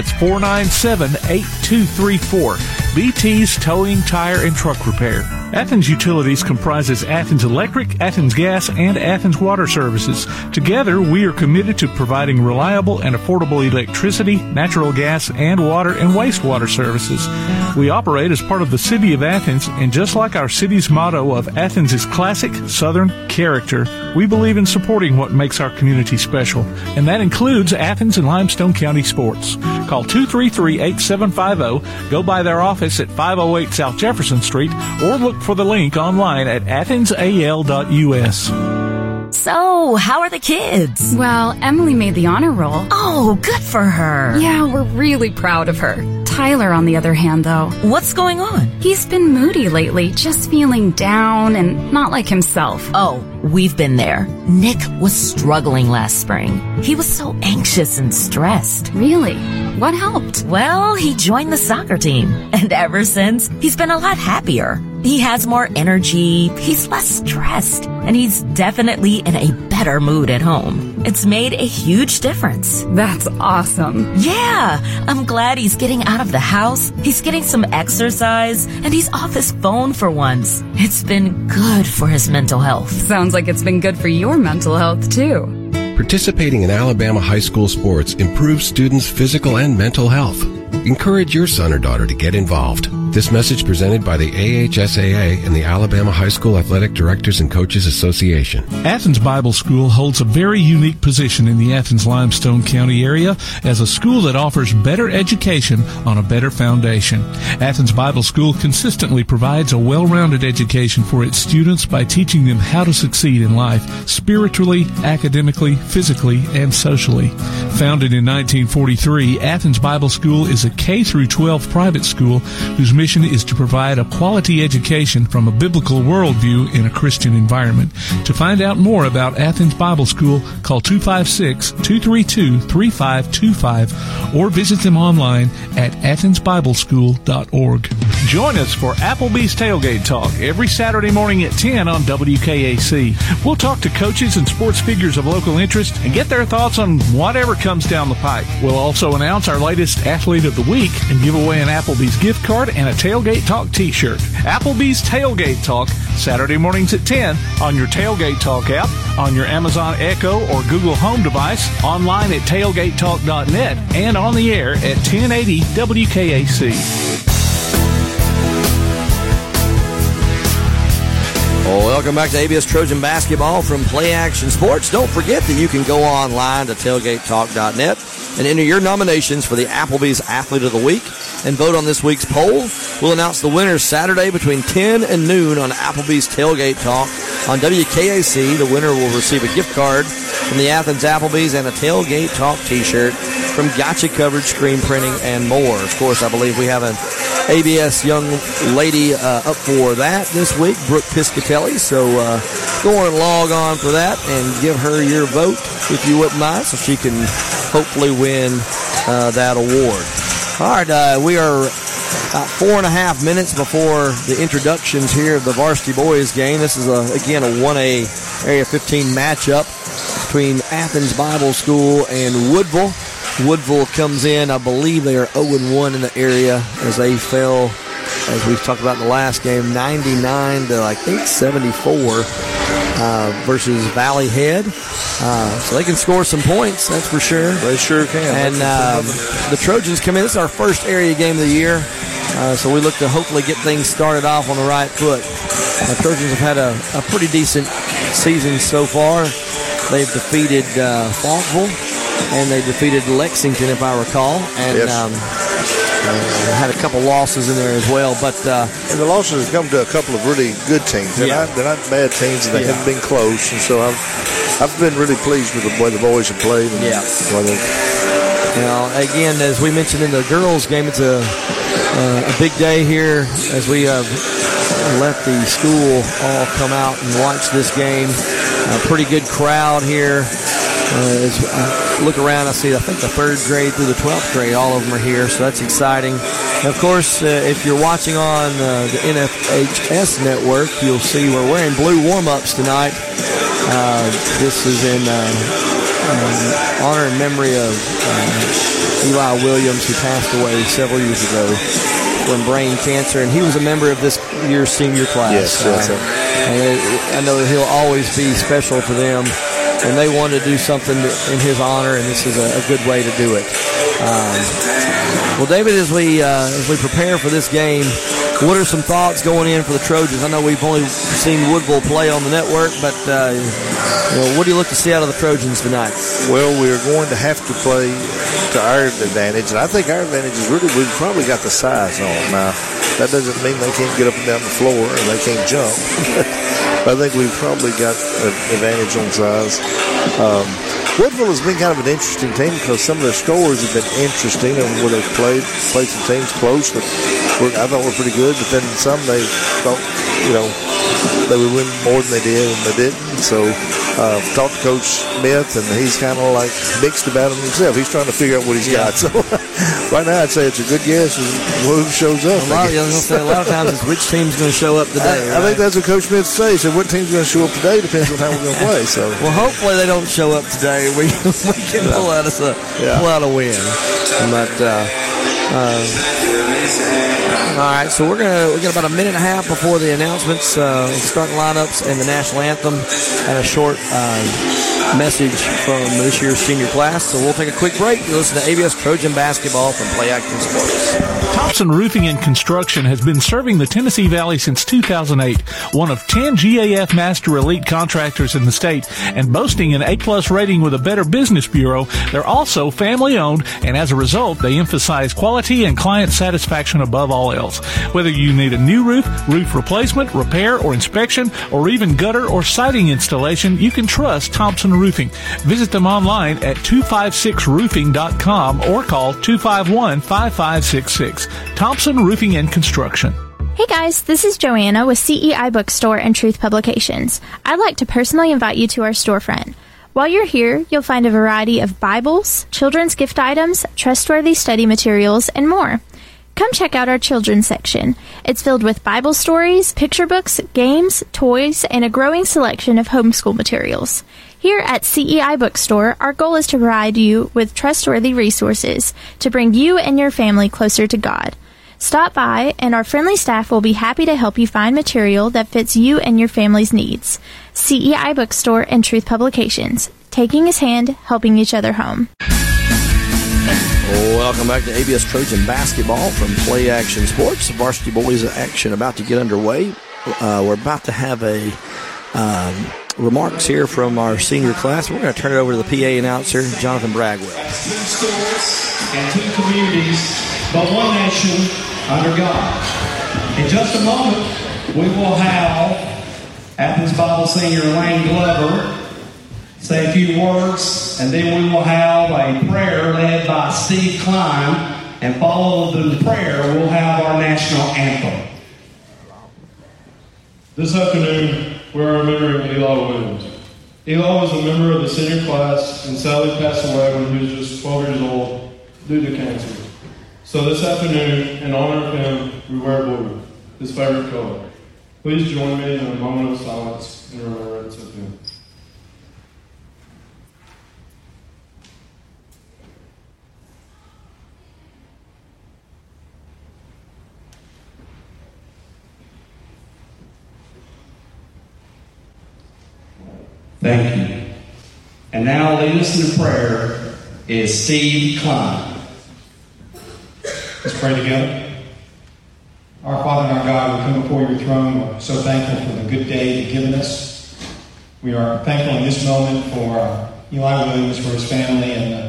That's 497-8234. BT's Towing, Tire, and Truck Repair. Athens Utilities comprises Athens Electric, Athens Gas, and Athens Water Services. Together, we are committed to providing reliable and affordable electricity, natural gas, and water and wastewater services. We operate as part of the City of Athens, and just like our city's motto of Athens is classic Southern character, we believe in supporting what makes our community special, and that includes Athens and Limestone County sports. Call 233-8750, go by their office at 508 South Jefferson Street, or look for the link online at athensal.us. So, how are the kids? Well, Emily made the honor roll. Oh, good for her. Yeah, we're really proud of her. Tyler, on the other hand, though. What's going on? He's been moody lately, just feeling down and not like himself. Oh, we've been there. Nick was struggling last spring. He was so anxious and stressed. Really? What helped? Well, he joined the soccer team. And ever since, he's been a lot happier. He has more energy, he's less stressed, and he's definitely in a better mood at home. It's made a huge difference. That's awesome. Yeah, I'm glad he's getting out of the house, he's getting some exercise, and he's off his phone for once. It's been good for his mental health. Sounds like it's been good for your mental health, too. Participating in Alabama high school sports improves students' physical and mental health. Encourage your son or daughter to get involved. This message presented by the AHSAA and the Alabama High School Athletic Directors and Coaches Association. Athens Bible School holds a very unique position in the Athens-Limestone County area as a school that offers better education on a better foundation. Athens Bible School consistently provides a well-rounded education for its students by teaching them how to succeed in life spiritually, academically, physically, and socially. Founded in 1943, Athens Bible School is a K-12 private school whose mission is to provide a quality education from a biblical worldview in a Christian environment. To find out more about Athens Bible School, call 256-232-3525 or visit them online at athensbibleschool.org. Join us for Applebee's Tailgate Talk every Saturday morning at 10 on WKAC. We'll talk to coaches and sports figures of local interest and get their thoughts on whatever comes down the pike. We'll also announce our latest athlete of the week and give away an Applebee's gift card and a Tailgate Talk t-shirt. Applebee's Tailgate Talk, Saturday mornings at 10 on your Tailgate Talk app, on your Amazon Echo or Google Home device, online at tailgatetalk.net, and on the air at 1080 WKAC. Welcome back to ABS Trojan Basketball from Play Action Sports. Don't forget that you can go online to tailgatetalk.net and enter your nominations for the Applebee's Athlete of the Week and vote on this week's poll. We'll announce the winners Saturday between 10 and noon on Applebee's Tailgate Talk on WKAC. The winner will receive a gift card from the Athens Applebee's and a Tailgate Talk t-shirt from Gotcha Coverage, Screen Printing, and more. Of course, I believe we have an ABS young lady up for that this week, Brooke Piscatelli. So go and log on for that and give her your vote, if you wouldn't mind, so she can hopefully win that award. All right, we are about 4.5 minutes before the introductions here of the varsity boys game. This is, again, a 1A Area 15 matchup between Athens Bible School and Woodville. Woodville comes in, I believe they are 0-1 in the area as they fell, as we've talked about in the last game, 99 to, I think, 74 versus Valley Head. So they can score some points, that's for sure. They sure can. And the Trojans come in. This is our first area game of the year, so we look to hopefully get things started off on the right foot. The Trojans have had a pretty decent season so far. They've defeated Falkville, and they defeated Lexington, if I recall, and yes. Had a couple losses in there as well. But and the losses have come to a couple of really good teams. They're not bad teams, and they haven't been close. And so I've been really pleased with the way the boys have played. And you know, again, as we mentioned in the girls' game, it's a big day here as we have let the school all come out and watch this game. A pretty good crowd here. As I look around, I see, I think, the 3rd grade through the 12th grade, all of them are here, so that's exciting. And of course, if you're watching on the NFHS network, you'll see we're wearing blue warm-ups tonight. This is in honor and memory of Eli Williams, who passed away several years ago from brain cancer, and he was a member of this year's senior class. Yes, yes, sir. And I know that he'll always be special to them. And they wanted to do something in his honor, and this is a good way to do it. Well, David, as we prepare for this game, what are some thoughts going in for the Trojans? I know we've only seen Woodville play on the network, but what do you look to see out of the Trojans tonight? Well, we're going to have to play to our advantage, and I think our advantage is really we've probably got the size on them. Now, that doesn't mean they can't get up and down the floor and they can't jump. I think we've probably got an advantage on size. Woodville has been kind of an interesting team because some of their scores have been interesting and where they've played some teams close that I thought were pretty good, but then some they thought, they would win more than they did, and they didn't. So I've talked to Coach Smith, and he's kind of like mixed about him himself. He's trying to figure out what he's got. So right now I'd say it's a good guess is who shows up. A lot of times it's which team's going to show up today. I think that's what Coach Smith says. So what team's going to show up today depends on how we're going to play. So well, hopefully they don't show up today. We can pull out a win. But all right, so we got about a minute and a half before the announcements, starting lineups, and the national anthem, and a short message from this year's senior class. So we'll take a quick break. You listen to ABS Trojan Basketball from Play Action Sports. Thompson Roofing and Construction has been serving the Tennessee Valley since 2008, one of 10 GAF Master Elite contractors in the state, and boasting an A-plus rating with a Better Business Bureau. They're also family-owned, and as a result, they emphasize quality and client satisfaction above all else. Whether you need a new roof, roof replacement, repair, or inspection, or even gutter or siding installation, you can trust Thompson Roofing. Visit them online at 256roofing.com or call 251-5566. Thompson Roofing and Construction. Hey guys, this is Joanna with CEI Bookstore and Truth Publications. I'd like to personally invite you to our storefront. While you're here, you'll find a variety of Bibles, children's gift items, trustworthy study materials, and more. Come check out our children's section. It's filled with Bible stories, picture books, games, toys, and a growing selection of homeschool materials. Here at CEI Bookstore, our goal is to provide you with trustworthy resources to bring you and your family closer to God. Stop by, and our friendly staff will be happy to help you find material that fits you and your family's needs. CEI Bookstore and Truth Publications. Taking his hand, helping each other home. Welcome back to ABS Trojan Basketball from Play Action Sports. The varsity boys action about to get underway. We're about to have a remarks here from our senior class. We're going to turn it over to the PA announcer, Jonathan Bragwell. Two schools and two communities, but one nation under God. In just a moment, we will have Athens Bible senior Lane Glover say a few words, and then we will have a prayer led by Steve Klein, and followed through the prayer, we'll have our national anthem. This afternoon, we're remembering Eli Williams. Eli was a member of the senior class and sadly passed away when he was just 12 years old due to cancer. So this afternoon, in honor of him, we wear blue, his favorite color. Please join me in a moment of silence in remembrance of him. Thank you. And now lead us in the prayer is Steve Klein. Let's pray together. Our Father and our God, we come before your throne. We're so thankful for the good day you've given us. We are thankful in this moment for Eli Williams, for his family, and the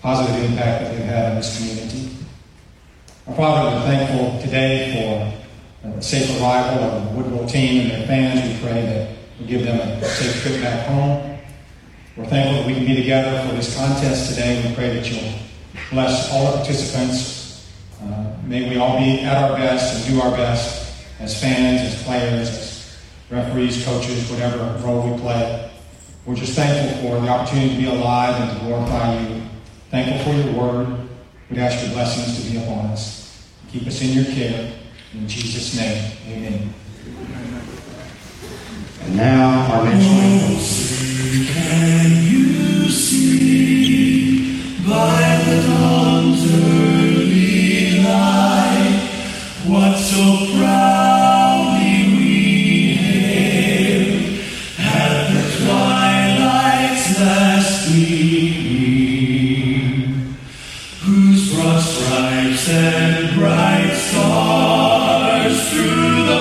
positive impact that they've had on this community. Our Father, we're thankful today for the safe arrival of the Woodville team and their fans. We pray that we give them a safe trip back home. We're thankful that we can be together for this contest today. We pray that you'll bless all the participants. May we all be at our best and do our best as fans, as players, as referees, coaches, whatever role we play. We're just thankful for the opportunity to be alive and to glorify you. Thankful for your word. We'd ask your blessings to be upon us. Keep us in your care. In Jesus' name, amen. And now, our next one. Can you see by the dawn's early light what so proudly we hailed at the twilight's last gleaming, whose broad stripes and bright stars through the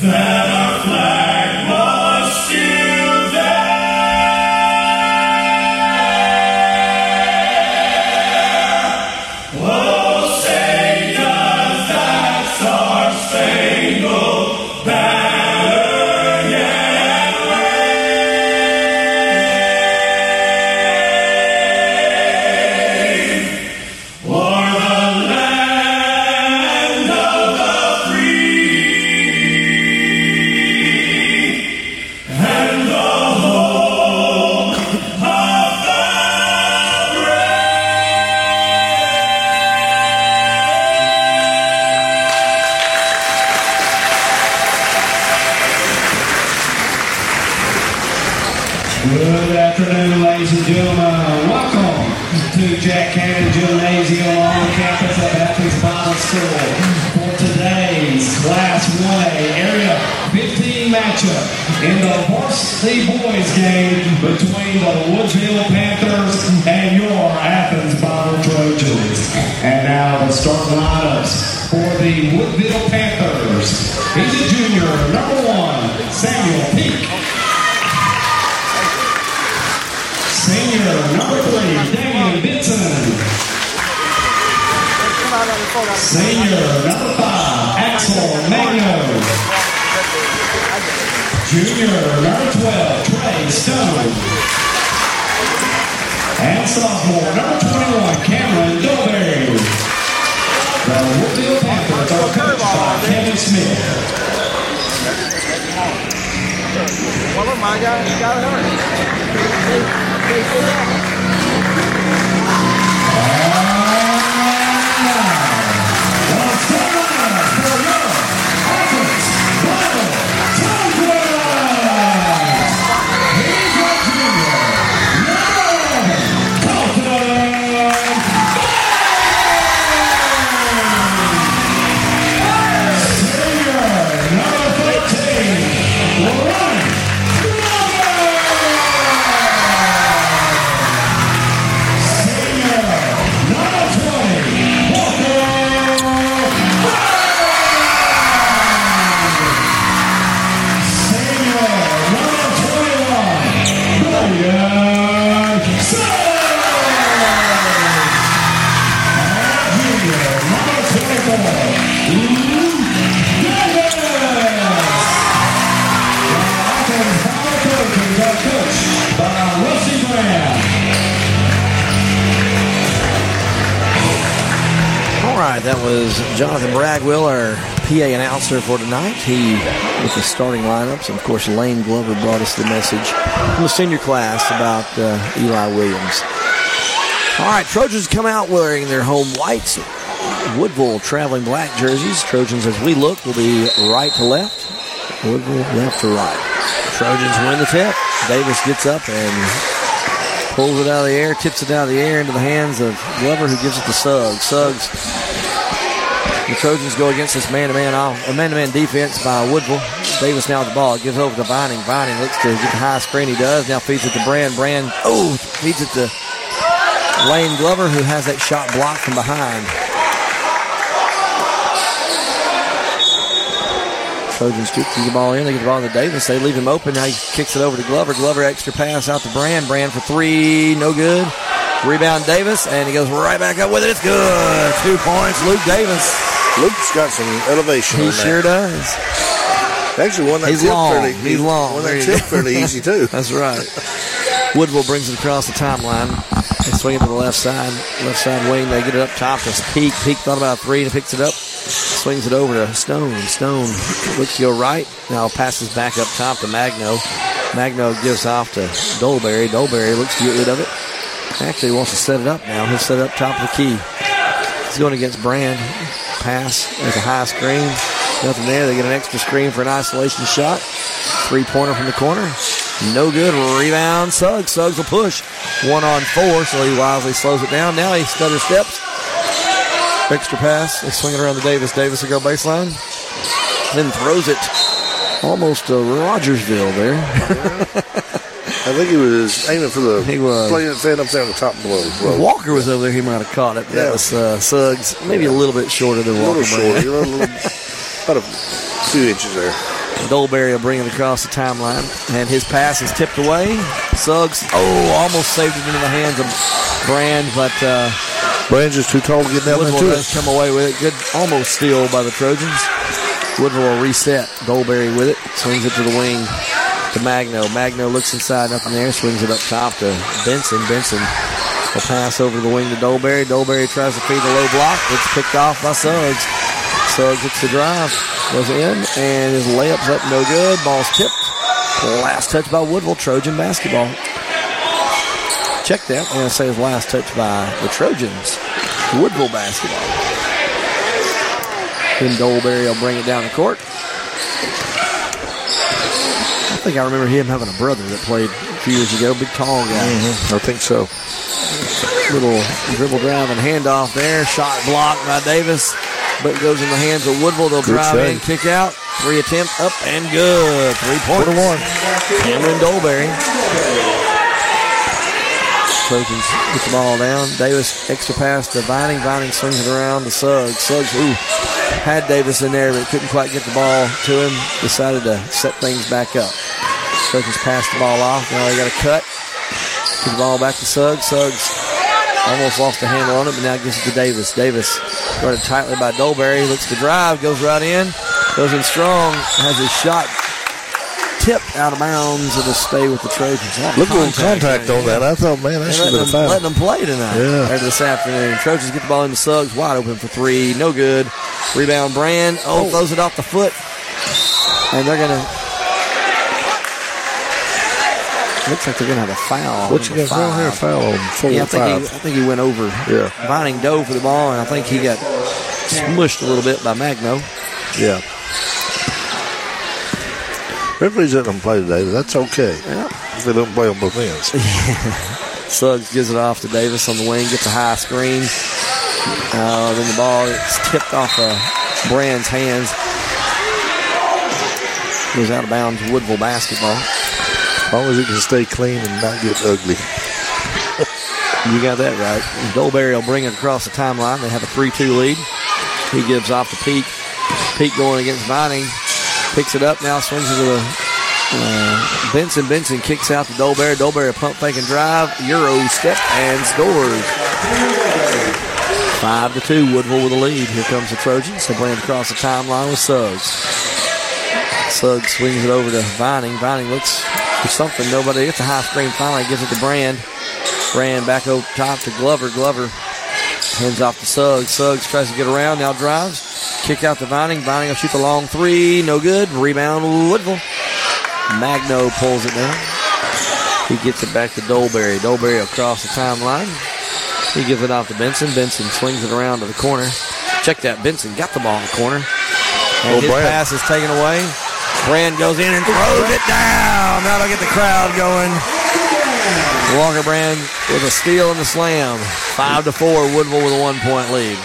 that Good afternoon, ladies and gentlemen. Welcome to Jack Cannon Gymnasium on campus of Athens Bible School for today's Class 1A Area 15 matchup in the varsity boys game between the Woodville Panthers and your Athens Bible Trojans. And now the start lineups for the Woodville Panthers. He's a junior, number one, Samuel Peake. Senior, number three, Damian Benson. Senior, number five, Axel Munoz. Junior, number 12, Trey Stone. And sophomore, number 21, Cameron Dovey. The Woodville Panthers are coached by Kevin Smith. Well, my guy, you got it hurt. That was Jonathan Bragwell, our PA announcer for tonight. He with the starting lineups. And of course, Lane Glover brought us the message from the senior class about Eli Williams. All right, Trojans come out wearing their home whites. Woodville traveling black jerseys. Trojans, as we look, will be right to left. Woodville left to right. Trojans win the tip. Davis gets up and pulls it out of the air, tips it out of the air into the hands of Glover, who gives it to Suggs. Suggs, the Trojans go against this man-to-man defense by Woodville. Davis now with the ball, gives it over to Vining. Vining looks to get the high screen, he does. Now feeds it to Brand. Brand feeds it to Lane Glover, who has that shot blocked from behind. Trojans keep the ball in. They get the ball to Davis. They leave him open. Now he kicks it over to Glover. Glover extra pass out to Brand. Brand for three. No good. Rebound Davis. And he goes right back up with it. It's good. 2 points. Luke Davis. Luke's got some elevation. He sure does. Actually won that chip fairly easy. He's long. Won that chip fairly easy, too. That's right. Woodville brings it across the timeline. They swing it to the left side. Left side wing. They get it up top. That's Peake. Peake thought about a three and picks it up. Swings it over to Stone. Stone looks to go right. Now passes back up top to Magno. Magno gives off to Dolberry. Dolberry looks to get rid of it. Actually wants to set it up now. He'll set it up top of the key. He's going against Brand. Pass with a high screen. Nothing there. They get an extra screen for an isolation shot. Three-pointer from the corner. No good. Rebound. Suggs. Suggs will push. 1 on 4, so he wisely slows it down. Now he stutter steps. Extra pass. They swing it around to Davis. Davis will go baseline. Then throws it almost to Rogersville there. I think he was aiming for the playing fan up there on the top below. Well, Walker was over there. He might have caught it. But that was Suggs. Maybe a little bit shorter than Walker. About a few inches there. Dolberry will bring it across the timeline. And his pass is tipped away. Suggs, almost saved it into the hands of Brand. But... Brand's just too tall to get down into it. Come away with it. Good almost steal by the Trojans. Woodville will reset. Dolberry with it. Swings it to the wing to Magno. Magno looks inside. Nothing there. Swings it up top to Benson. Benson will pass over the wing to Dolberry. Dolberry tries to feed the low block. It's picked off by Suggs. Suggs hits the drive. Goes in. And his layup's up. No good. Ball's tipped. Last touch by Woodville. Trojan basketball. Check that. I'm going to say his last touch by the Trojans. Woodville basketball. Then Dolberry will bring it down the court. I think I remember him having a brother that played few years ago. Big tall guy. Mm-hmm. I think so. Little dribble drive and handoff there. Shot blocked by Davis, but it goes in the hands of Woodville. They'll good drive in, kick out. Three attempt up and good. 3 points. 4-1. Cameron Dolberry. Trojans get the ball down. Davis extra pass to Vining. Vining swings it around to Suggs. Suggs, had Davis in there, but couldn't quite get the ball to him. Decided to set things back up. Trojans passed the ball off. Now they got a cut. Get the ball back to Suggs. Suggs almost lost the handle on it, but now gives it to Davis. Davis guarded tightly by Dolberry. Looks to drive. Goes right in. Goes in strong, has his shot tipped out of bounds. It'll stay with the Trojans. Look at the contact on that. I thought, man, that should have been a foul. Letting them play tonight. Yeah. Or this afternoon. Trojans get the ball into Suggs. Wide open for three. No good. Rebound, Brand. Oh, throws it off the foot. And they're going to... Looks like they're going to have a foul. What you got going here? Foul on 4-5. Yeah, I think he went over. Yeah. Vining dove for the ball, and I think he got smushed a little bit by Magno. Yeah. Referees let them play today, but that's okay. Yeah. If they don't play on both ends. Suggs gives it off to Davis on the wing, gets a high screen. Then the ball gets tipped off of Brand's hands. Goes out of bounds, Woodville basketball. As long as it can stay clean and not get ugly. You got that right. Dolberry will bring it across the timeline. They have a 3-2 lead. He gives off to Peake. Peake going against Vining. Picks it up now, swings it to the Benson. Benson kicks out to Dolberry. Dolberry pump, fake, and drive. Euro step and scores. 5-2, Woodville with a lead. Here comes the Trojans. They're playing across the timeline with Suggs. Suggs swings it over to Vining. Vining looks for something. Nobody. It's a high screen. Finally gives it to Brand. Brand back over top to Glover. Glover hands off to Suggs. Suggs tries to get around. Now drives. Kick out to Vining. Vining will shoot the long three. No good. Rebound, Woodville. Magno pulls it down. He gets it back to Dolberry. Dolberry across the timeline. He gives it off to Benson. Benson swings it around to the corner. Check that. Benson got the ball in the corner. And his pass is taken away. Brand goes in and throws it down. That'll get the crowd going. Walker Brand with a steal and a slam. 5-4, Woodville with a 1-point lead.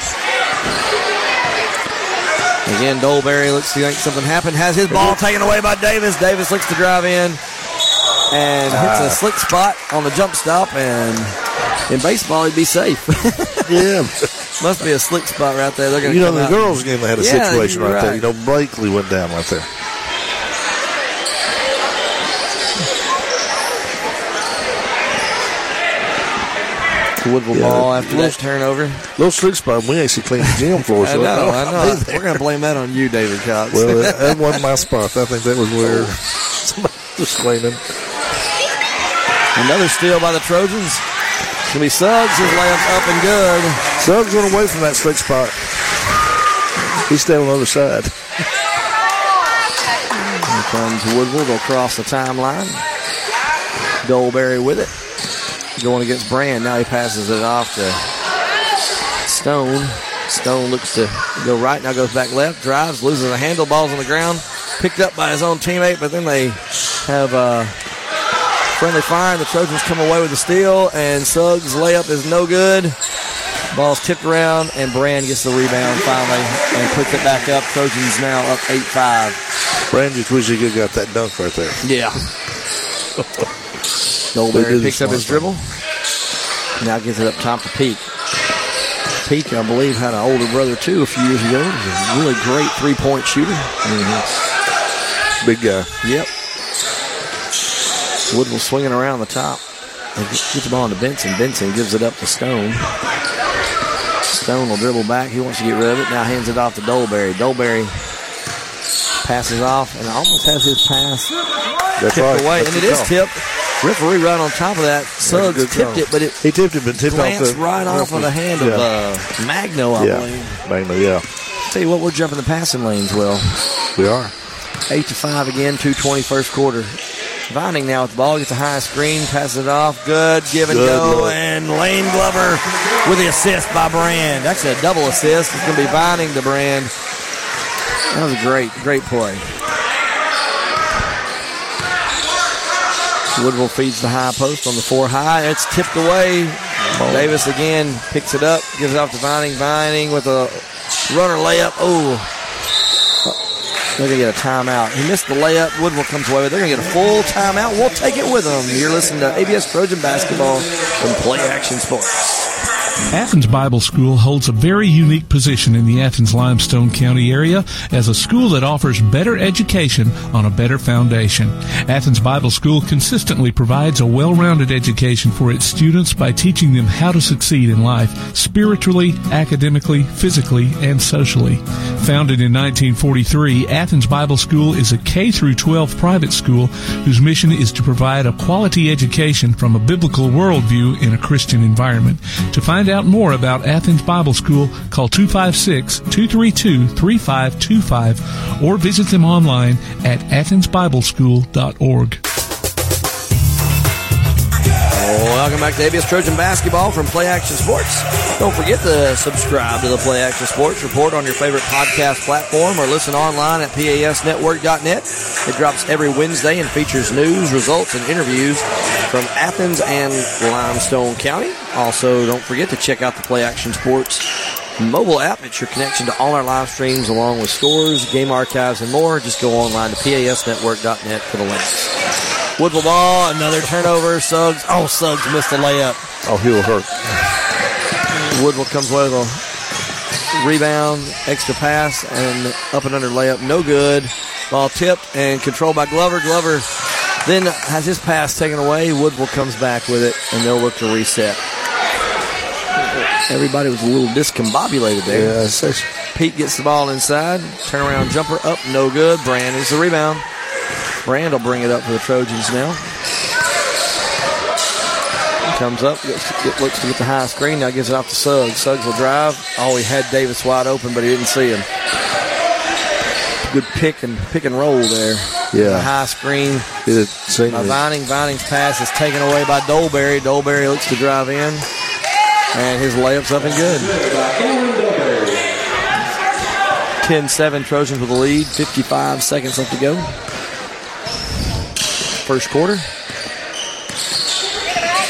Again, Dolberry looks to think something happened. Has his ball taken away by Davis. Davis looks to drive in and hits a slick spot on the jump stop. And in baseball, he'd be safe. Yeah. Must be a slick spot right there. They're you know, the girls' game, they had a situation right there. You know, Blakely went down right there. Woodville ball after that turnover. Little slick spot. We actually cleaned the gym floor. So I know. We're going to blame that on you, David Cox. Well, that wasn't my spot. I think that was where somebody was cleaning. Another steal by the Trojans. It's going to be Suggs. His layup's up and good. Suggs went away from that slick spot. He's staying on the other side. Here comes Woodville. They'll cross the timeline. Dolberry with it. Going against Brand. Now he passes it off to Stone. Stone looks to go right. Now goes back left. Drives. Loses the handle. Ball's on the ground. Picked up by his own teammate. But then they have a friendly fire. The Trojans come away with the steal. And Suggs' layup is no good. Ball's tipped around. And Brand gets the rebound finally. And puts it back up. Trojans now up 8-5. Brand just wish he could have got that dunk right there. Yeah. Dolberry picks up his dribble. Now gives it up top to Peake. Peake, I believe, had an older brother, too, a few years ago. He's a really great three-point shooter. Mm-hmm. Big guy. Yep. Woodville swinging around the top. And gets the ball to Benson. Benson gives it up to Stone. Stone will dribble back. He wants to get rid of it. Now hands it off to Dolberry. Dolberry passes off and almost has his pass tipped away. That's and it is tipped. Referee right on top of that. Suggs tipped it, but he tipped it, but tipped glanced off right off of the hand of Magno, I believe. Magno, yeah. Tell you what, we're jumping the passing lanes well. We are. 8-5 again, 2:20 first quarter. Vining now with the ball, gets a high screen, passes it off. Good, give and go. Luck. And Lane Glover with the assist by Brand. Actually, a double assist. It's going to be Vining to Brand. That was a great play. Woodville feeds the high post on the 4-high. It's tipped away. Oh. Davis again picks it up, gives it off to Vining. Vining with a runner layup. Oh, they're going to get a timeout. He missed the layup. Woodville comes away with it. They're going to get a full timeout. We'll take it with them. You're listening to ABS Trojan Basketball from Play Action Sports. Athens Bible School holds a very unique position in the Athens-Limestone County area as a school that offers better education on a better foundation. Athens Bible School consistently provides a well-rounded education for its students by teaching them how to succeed in life spiritually, academically, physically, and socially. Founded in 1943, Athens Bible School is a K-12 private school whose mission is to provide a quality education from a biblical worldview in a Christian environment. To find out more about Athens Bible School, call 256-232-3525 or visit them online at athensbibleschool.org. Welcome back to ABS Trojan Basketball from Play Action Sports. Don't forget to subscribe to the Play Action Sports Report on your favorite podcast platform or listen online at PASnetwork.net. It drops every Wednesday and features news, results, and interviews from Athens and Limestone County. Also, don't forget to check out the Play Action Sports mobile app. It's your connection to all our live streams along with scores, game archives, and more. Just go online to PASnetwork.net for the links. Woodville ball, another turnover. Suggs. Oh, Suggs missed the layup. Oh, he'll hurt. Woodville comes away with a rebound, extra pass, and up and under layup. No good. Ball tipped and controlled by Glover. Glover then has his pass taken away. Woodville comes back with it, and they'll look to reset. Everybody was a little discombobulated there. Yeah, Pete gets the ball inside. Turnaround jumper up. No good. Brand is the rebound. Brand will bring it up for the Trojans now. Comes up, looks to get the high screen, now gives it off to Suggs. Suggs will drive. Oh, he had Davis wide open, but he didn't see him. Good pick and roll there. Yeah. The high screen. Vining's pass is taken away by Dolberry. Dolberry looks to drive in, and his layup's up and good. 10-7 Trojans with the lead. 55 seconds left to go. First quarter.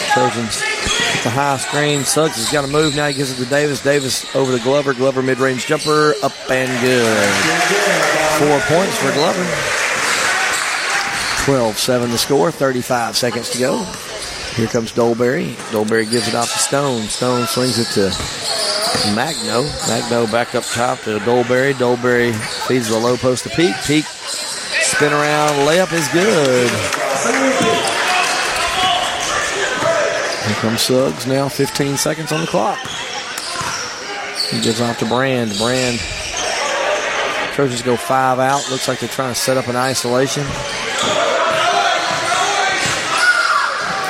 Trojans at the high screen. Suggs has got to move now. He gives it to Davis. Davis over to Glover. Glover mid-range jumper. Up and good. 4 points for Glover. 12-7 the score. 35 seconds to go. Here comes Dolberry. Dolberry gives it off to Stone. Stone swings it to Magno. Magno back up top to Dolberry. Dolberry feeds the low post to Peake. Peake spin around. Layup is good. Here comes Suggs now, 15 seconds on the clock. He gives off to Brand. Brand. Trojans go 5 out. Looks like they're trying to set up an isolation.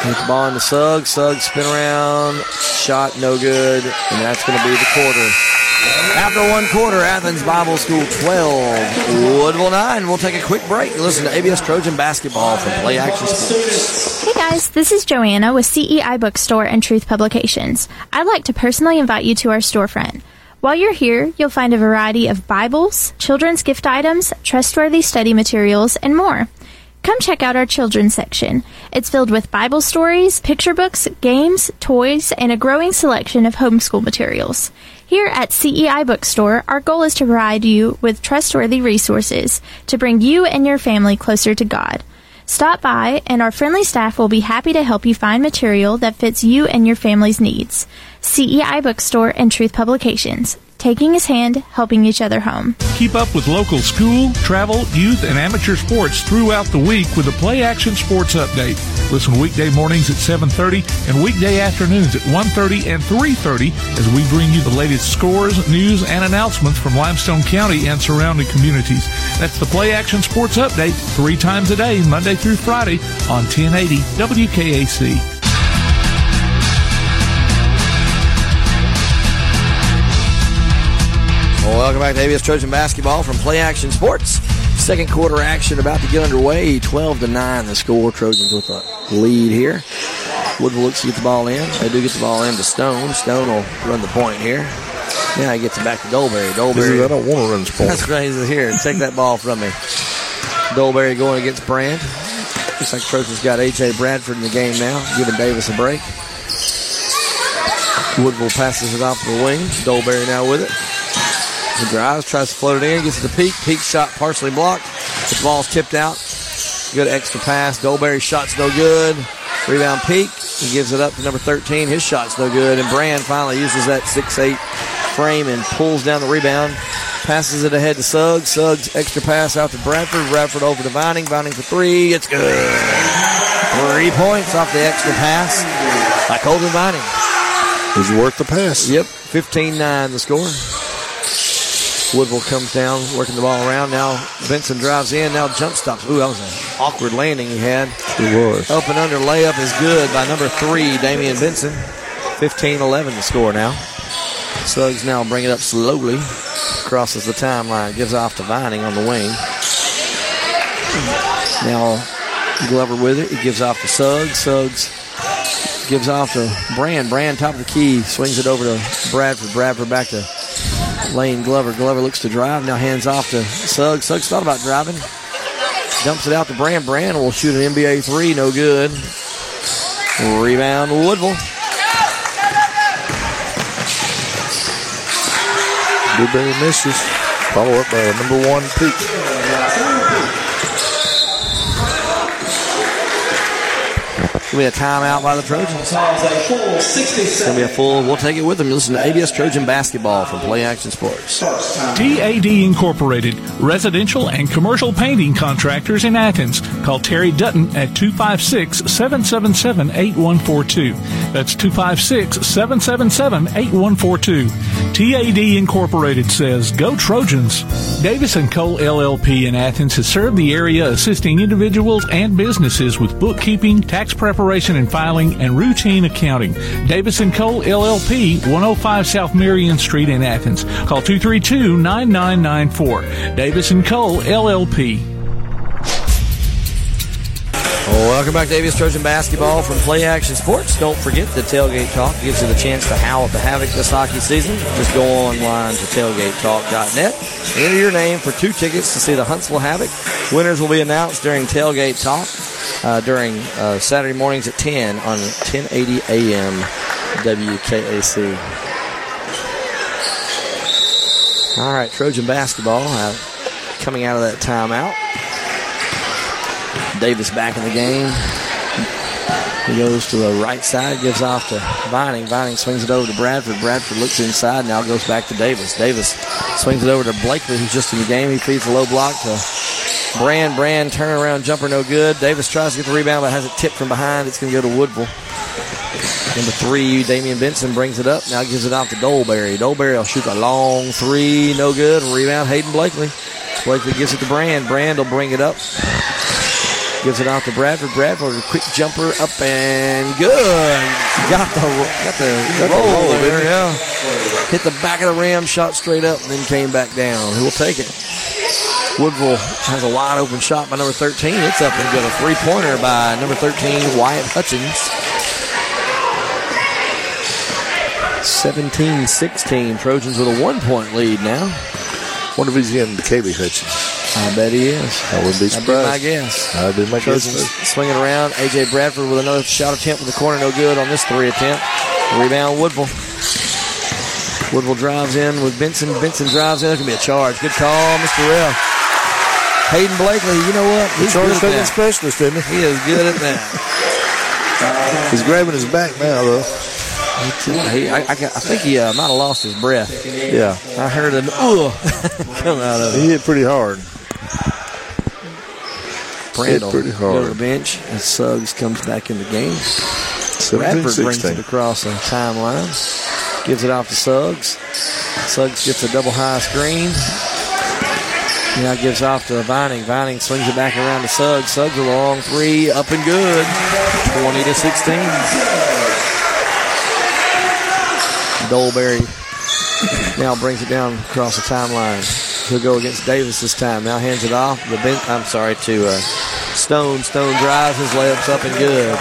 Hit the ball into Suggs. Suggs spin around. Shot no good. And that's going to be the quarter. After one quarter, Athens Bible School 12, Woodville 9. We'll take a quick break and listen to ABS Trojan Basketball from Play Action Sports. Hey guys, this is Joanna with CEI Bookstore and Truth Publications. I'd like to personally invite you to our storefront. While you're here, you'll find a variety of Bibles, children's gift items, trustworthy study materials, and more. Come check out our children's section. It's filled with Bible stories, picture books, games, toys, and a growing selection of homeschool materials. Here at CEI Bookstore, our goal is to provide you with trustworthy resources to bring you and your family closer to God. Stop by, and our friendly staff will be happy to help you find material that fits you and your family's needs. CEI Bookstore and Truth Publications. Taking his hand, helping each other home. Keep up with local school, travel, youth, and amateur sports throughout the week with the Play Action Sports Update. Listen weekday mornings at 7:30 and weekday afternoons at 1:30 and 3:30 as we bring you the latest scores, news, and announcements from Limestone County and surrounding communities. That's the Play Action Sports Update 3 times a day, Monday through Friday on 1080 WKAC. Welcome back to ABS Trojan Basketball from Play Action Sports. Second quarter action about to get underway. 12-9 the score. Trojans with a lead here. Woodville looks to get the ball in. They do get the ball in to Stone. Stone will run the point here. Now he gets it back to Dolberry. Dolberry. I don't want to run this point. That's right. He's here. Take that ball from me. Dolberry going against Brand. St. Croix's got A.J. Bradford in the game now, giving Davis a break. Woodville passes it off the wing. Dolberry now with it. He drives, tries to float it in, gets to Peake. Peake shot partially blocked. The ball's tipped out. Good extra pass. Dolberry's shot's no good. Rebound Peake. He gives it up to number 13. His shot's no good. And Brand finally uses that 6'8 frame and pulls down the rebound. Passes it ahead to Suggs. Suggs extra pass out to Bradford. Bradford over to Vining. Vining for three. It's good. 3 points off the extra pass by Colton Vining. It was worth the pass. Yep. 15-9 the score. Woodville comes down, working the ball around. Now Benson drives in. Now jump stops. Ooh, that was an awkward landing he had. It was. Up and under layup is good by number 3, Damian Benson. 15-11 to score now. Suggs now bring it up slowly. Crosses the timeline. Gives off to Vining on the wing. Now Glover with it. He gives off to Suggs. Suggs gives off to Brand. Brand top of the key. Swings it over to Bradford. Bradford back to Lane Glover. Glover looks to drive. Now hands off to Suggs. Suggs thought about driving. Dumps it out to Brand. Brand will shoot an NBA three. No good. Rebound Woodville. Woodbury misses. Follow up by number 1 Peake. It'll be a timeout by the Trojans. It's going to be a full. We'll take it with them. Listen to ABS Trojan Basketball from Play Action Sports. DAD Incorporated, residential and commercial painting contractors in Athens. Call Terry Dutton at 256-777-8142. That's 256-777-8142. TAD Incorporated says, go Trojans. Davis & Cole LLP in Athens has served the area assisting individuals and businesses with bookkeeping, tax preparation and filing, and routine accounting. Davis & Cole LLP, 105 South Marion Street in Athens. Call 232-9994. Davis & Cole LLP. Welcome back to ABS Trojan Basketball from Play Action Sports. Don't forget the Tailgate Talk gives you the chance to howl at the havoc this hockey season. Just go online to tailgatetalk.net. Enter your name for 2 tickets to see the Huntsville Havoc. Winners will be announced during Tailgate Talk during Saturday mornings at 10 on 1080 AM WKAC. All right, Trojan Basketball coming out of that timeout. Davis back in the game. He goes to the right side, gives off to Vining. Vining swings it over to Bradford. Bradford looks inside, now goes back to Davis. Davis swings it over to Blakely, who's just in the game. He feeds a low block to Brand. Brand turnaround jumper, no good. Davis tries to get the rebound, but has it tipped from behind. It's going to go to Woodville. Number 3, Damian Benson brings it up. Now gives it off to Dolberry. Dolberry will shoot a long three, no good. Rebound, Hayden Blakely. Blakely gives it to Brand. Brand will bring it up. Gives it off to Bradford. Bradford, a quick jumper up and good. Got the roll there. Yeah. Hit the back of the rim, shot straight up, and then came back down. Who will take it? Woodville has a wide open shot by number 13. It's up and good. A three-pointer by number 13, Wyatt Hutchens. 17-16. Trojans with a 1-point lead now. Wonder if he's getting to Kaylee Hutchens. I bet he is. I wouldn't be surprised. That'd be my guess. That'd be my guess. Swinging around. A.J. Bradford with another shot attempt with the corner. No good on this three attempt. Rebound, Woodville. Woodville drives in with Benson. Benson drives in. There's going to be a charge. Good call, Mr. Rell. Hayden Blakely, you know what? He's good at that. Specialist, isn't he? He is good at that. He's grabbing his back now, though. I think he might have lost his breath. Yeah. I heard an ugh come out of it. He hit pretty hard. Brandel goes to the bench, and Suggs comes back in the game. Bradford brings it across the timeline. Gives it off to Suggs. Suggs gets a double high screen. Now gives off to Vining. Vining swings it back around to Suggs. Suggs a long three, up and good. 20-16. Dolberry now brings it down across the timeline. He'll go against Davis this time. Now hands it off. Stone. Stone drives. His layup's up and good.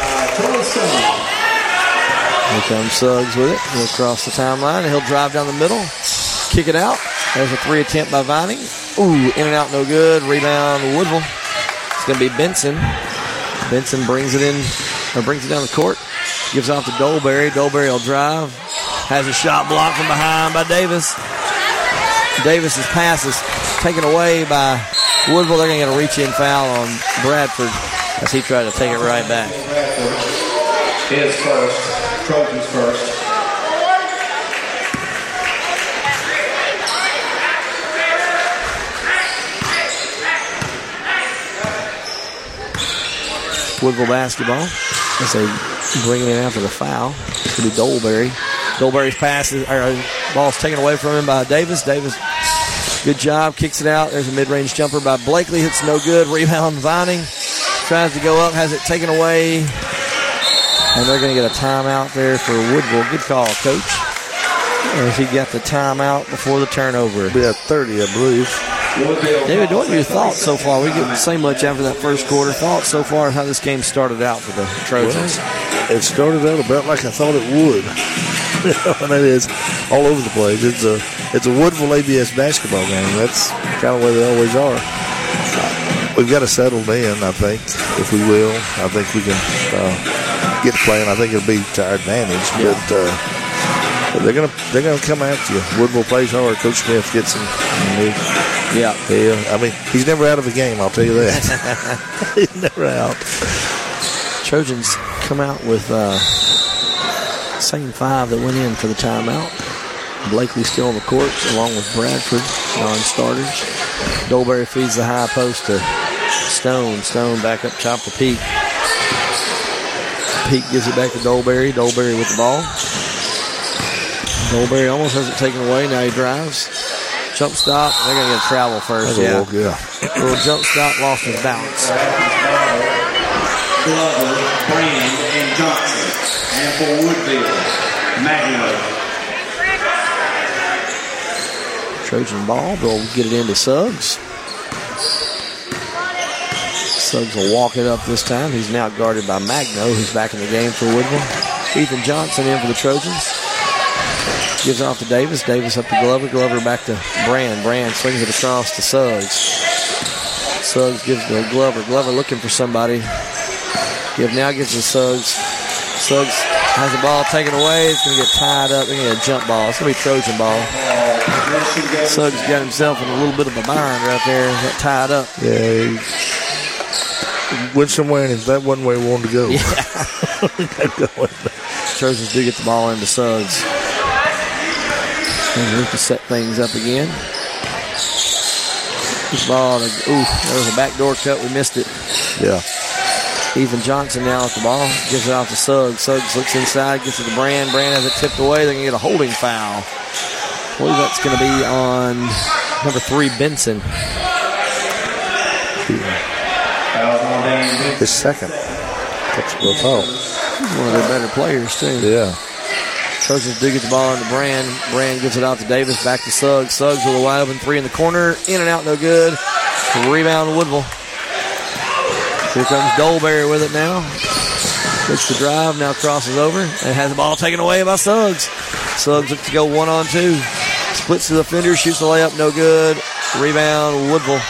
Here comes Suggs with it. He'll cross the timeline, and he'll drive down the middle. Kick it out. There's a three attempt by Vining. Ooh, in and out, no good. Rebound, Woodville. It's going to be Benson. Benson brings it in, or brings it down the court. Gives off to Dolberry. Dolberry will drive. Has a shot blocked from behind by Davis. Davis's pass is taken away by Woodville. They're going to get a reach-in foul on Bradford as he tried to take it right back. His first. Trojans first. Woodville basketball as they bring it in after the foul. It'll be Dolberry. Dolberry's pass is, ball's taken away from him by Davis. Davis, good job, kicks it out. There's a mid-range jumper by Blakely. Hits no good. Rebound Vining. Tries to go up, has it taken away. And they're going to get a timeout there for Woodville. Good call, coach. As he got the timeout before the turnover. It'll be at 30, I believe. David, what are your thoughts so far? We didn't say much after that first quarter. Thoughts so far how this game started out for the Trojans? Well, it started out about like I thought it would. And it is all over the place. It's a Woodville ABS basketball game. That's kind of where they always are. We've got to settle in, I think, if we will. I think we can get playing. I think it'll be to our advantage. Yeah. But they're gonna come after you. Woodville plays hard. Coach Smith gets them. Yeah. I mean, he's never out of a game. I'll tell you that. He's never out. Trojans come out with same five that went in for the timeout. Blakely still on the court along with Bradford, non-starters. Dolberry feeds the high post to Stone. Stone back up top to Peake. Peake gives it back to Dolberry. Dolberry with the ball. Dolberry almost has it taken away. Now he drives. Jump stop. They're going to get a travel first. Yeah. A little jump stop. Lost his bounce. Glover, Brand, and Johnson. And for Woodville, Magno. Trojan ball. They'll get it into Suggs. Suggs will walk it up this time. He's now guarded by Magno, who's back in the game for Woodville. Ethan Johnson in for the Trojans. Gives off to Davis. Davis up to Glover. Glover back to Brand. Brand swings it across to Suggs. Suggs gives to Glover. Glover looking for somebody. Give now gives to Suggs. Suggs has the ball taken away. It's going to get tied up. They're going to get a jump ball. It's going to be Trojan ball. Suggs got himself in a little bit of a bind right there. Got tied up. Yeah. He went somewhere and that wasn't where he wanted to go. Yeah. Trojans do get the ball into Suggs. And Luke to set things up again. Ball. There was a backdoor cut. We missed it. Yeah. Ethan Johnson now at the ball. Gives it off to Suggs. Suggs looks inside. Gets it to Brand. Brand has it tipped away. They're going to get a holding foul. I believe that's going to be on number 3, Benson. His second. That's a good foul. He's one of their better players, too. Yeah. Trojans do get the ball into Brand. Brand gives it out to Davis. Back to Suggs. Suggs with a wide open three in the corner. In and out, no good. Rebound to Woodville. Here comes Dolberry with it now. Gets the drive. Now crosses over. And has the ball taken away by Suggs. Suggs looks to go 1-on-2. Splits to the defender. Shoots the layup. No good. Rebound Woodville.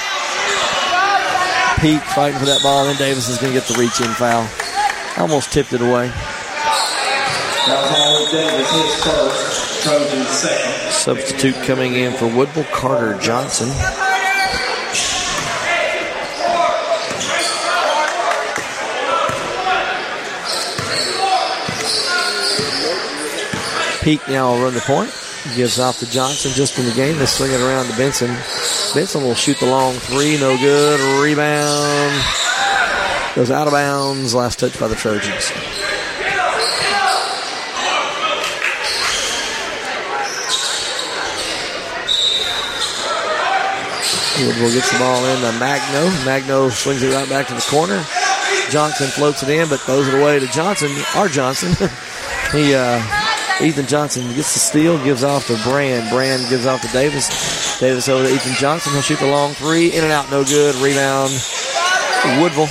Peake fighting for that ball. Then Davis is going to get the reach-in foul. Almost tipped it away. Davis, his first, Trojan's second. Substitute coming in for Woodville, Carter Johnson. Peake now will run the point. Gives off to Johnson just in the game. They swing it around to Benson. Benson will shoot the long three. No good. Rebound. Goes out of bounds. Last touch by the Trojans. Woodville gets the ball in to Magno. Magno swings it right back to the corner. Johnson floats it in, but throws it away to Johnson. Our Johnson. Ethan Johnson gets the steal, gives off to Brand. Brand gives off to Davis. Davis over to Ethan Johnson. He'll shoot the long three. In and out, no good. Rebound, Woodville.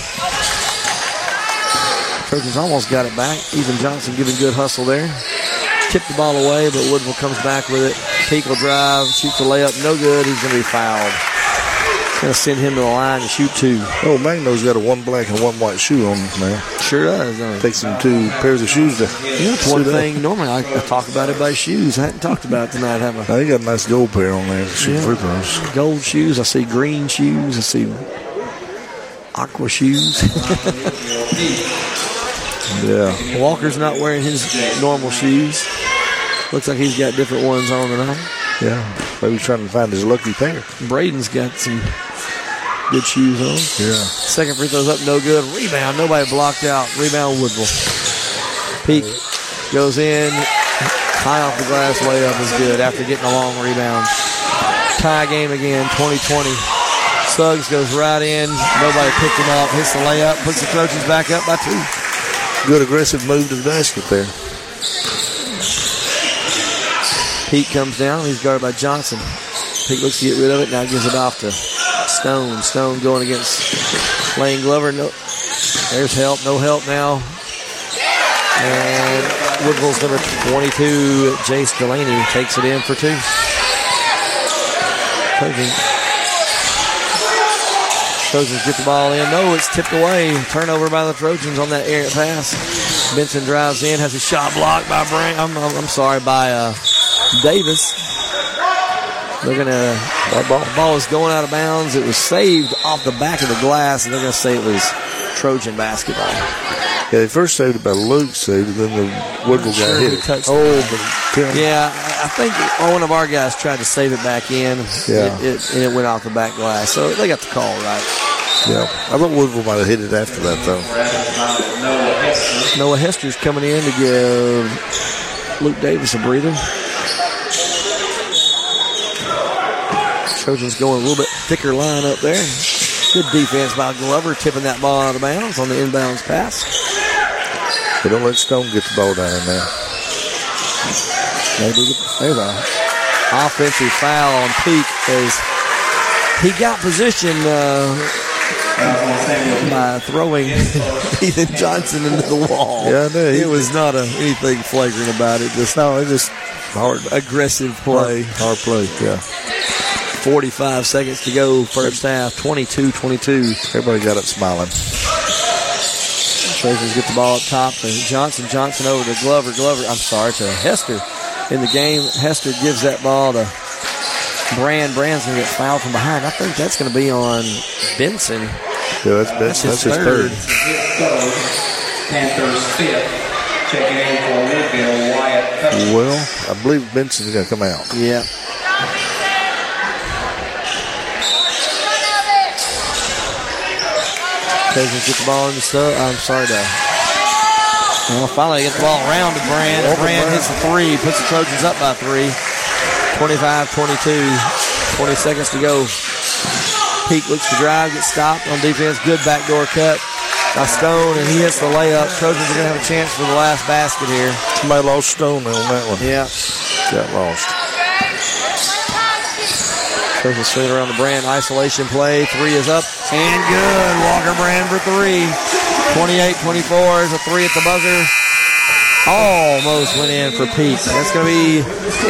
Trojans almost got it back. Ethan Johnson giving good hustle there. Tipped the ball away, but Woodville comes back with it. Peake will drive, shoots the layup, no good. He's going to be fouled. Going to send him to the line to shoot two. Oh, Magno's got a one black and one white shoe on, man. Sure does. Takes him two pairs of shoes to. Yeah, that's one thing. Normally I talk about everybody's shoes. I haven't talked about it tonight, have I? They got a nice gold pair on there. Yeah. Gold shoes. I see green shoes. I see aqua shoes. Yeah. Walker's not wearing his normal shoes. Looks like he's got different ones on tonight. Yeah, maybe trying to find his lucky pair. Braden's got some good shoes on. Yeah. Second free throw's up, no good. Rebound, nobody blocked out. Rebound, Woodville. Peake goes in, high off the glass, layup is good after getting a long rebound. Tie game again, 20-20. Suggs goes right in, nobody picked him up, hits the layup, puts the Trojans back up by two. Good aggressive move to the basket there. Peake comes down. He's guarded by Johnson. Peake looks to get rid of it. Now gives it off to Stone. Stone going against Lane Glover. No, there's help. No help now. And Woodville's number 22, Jace Delaney, takes it in for two. Trojans get the ball in. No, it's tipped away. Turnover by the Trojans on that errant pass. Benson drives in. Has a shot blocked by Brand. I'm sorry, by Davis. They're going to, the ball is going out of bounds. It was saved off the back of the glass, and they're going to say it was Trojan basketball. Yeah, they first saved it by Luke, saved it, then the Woodville guy hit it. Oh, but yeah, I think one of our guys tried to save it back in, yeah. and it went off the back glass. So they got the call right. Yeah, I thought Woodville might have hit it after that, though. Noah Hester's coming in to give Luke Davis a breather. Trojans going a little bit thicker line up there. Good defense by Glover, tipping that ball out of bounds on the inbounds pass. They don't let Stone get the ball down in there. There's an offensive foul on Peake as he got position by throwing Ethan Johnson into the wall. Yeah, I know. It was not anything flagrant about it. It was just hard, aggressive play. Hard play, yeah. 45 seconds to go, first half, 22-22. Everybody got up smiling. Trojans get the ball up top. And Johnson over to Glover. to Hester in the game. Hester gives that ball to Brand. Brand's going to get fouled from behind. I think that's going to be on Benson. Yeah, that's Benson. That's his third. Panthers fifth. Checking in for Woodville, Wyatt. Well, I believe Benson's going to come out. Yeah. Trojans get the ball in the stuff. Finally get the ball around to Brand. Brand hits the three, puts the Trojans up by three. 25-22, 20 seconds to go. Peake looks to drive, gets stopped on defense. Good backdoor cut by Stone, and he hits the layup. Trojans are going to have a chance for the last basket here. Somebody lost Stone on that one. Yeah. Got lost. Trojans swing around the Brand. Isolation play. Three is up. And good. Walker Brand for three. 28-24 is a three at the buzzer. Almost went in for Peake. That's going to be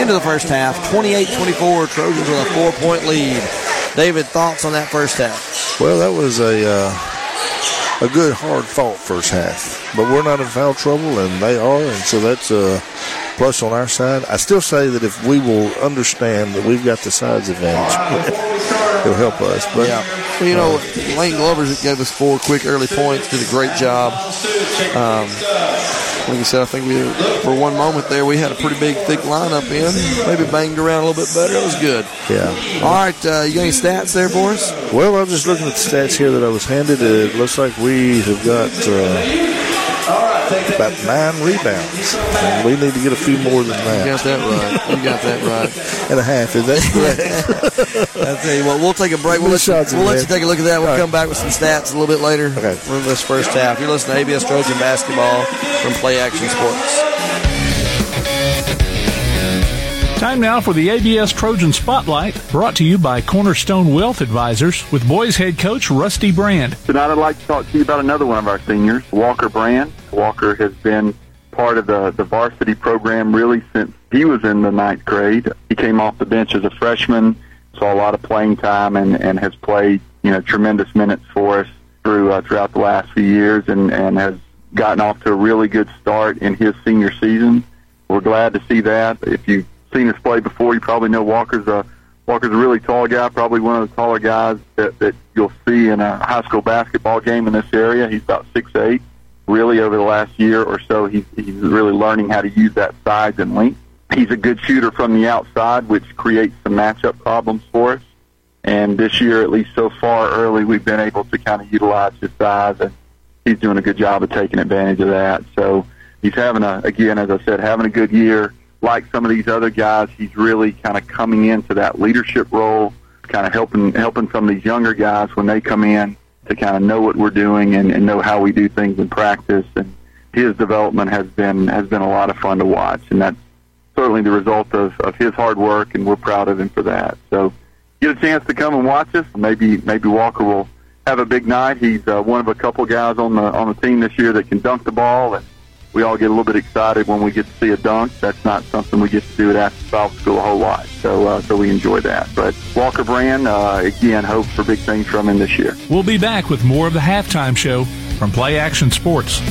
into the first half. 28-24, Trojans with a 4-point lead. David, thoughts on that first half? Well, that was a good, hard-fought first half. But we're not in foul trouble, and they are, and so that's a plus on our side. I still say that if we will understand that we've got the sides advantage, it'll help us. But yeah. You know, Lane Glover gave us four quick early points, did a great job. Like I said, I think for one moment there, we had a pretty big, thick lineup in. Maybe banged around a little bit better. It was good. Yeah. All right, you got any stats there for us? Well, I'm just looking at the stats here that I was handed. It looks like we have got about 9 rebounds. And we need to get a few more than that. You got that right. And a half. Is that correct? I'll tell you what, we'll take a break. We'll let you take a look at that. We'll come back with some stats a little bit later. Okay. From this first half. You're listening to ABS Trojan Basketball from Play Action Sports. Time now for the ABS Trojan Spotlight, brought to you by Cornerstone Wealth Advisors with boys head coach Rusty Brand. Tonight I'd like to talk to you about another one of our seniors, Walker Brand. Walker has been part of the varsity program really since he was in the ninth grade. He came off the bench as a freshman, saw a lot of playing time and has played, you know, tremendous minutes for us throughout the last few years, and has gotten off to a really good start in his senior season. We're glad to see that. If you've seen us play before, you probably know Walker's a really tall guy, probably one of the taller guys that you'll see in a high school basketball game in this area. He's about 6'8". Really, over the last year or so, he's really learning how to use that size and length. He's a good shooter from the outside, which creates some matchup problems for us. And this year, at least so far early, we've been able to kind of utilize his size, and he's doing a good job of taking advantage of that. So he's having a good year. Like some of these other guys, he's really kind of coming into that leadership role, kind of helping some of these younger guys when they come in to kind of know what we're doing and know how we do things in practice. And his development has been a lot of fun to watch, and that's certainly the result of his hard work, and we're proud of him for that. So get a chance to come and watch us. Maybe Walker will have a big night. He's one of a couple guys on the team this year that can dunk the ball, and we all get a little bit excited when we get to see a dunk. That's not something we get to do at Athens Bible School a whole lot, so we enjoy that. But Walker Brand, again, hopes for big things from him this year. We'll be back with more of the Halftime Show from Play Action Sports.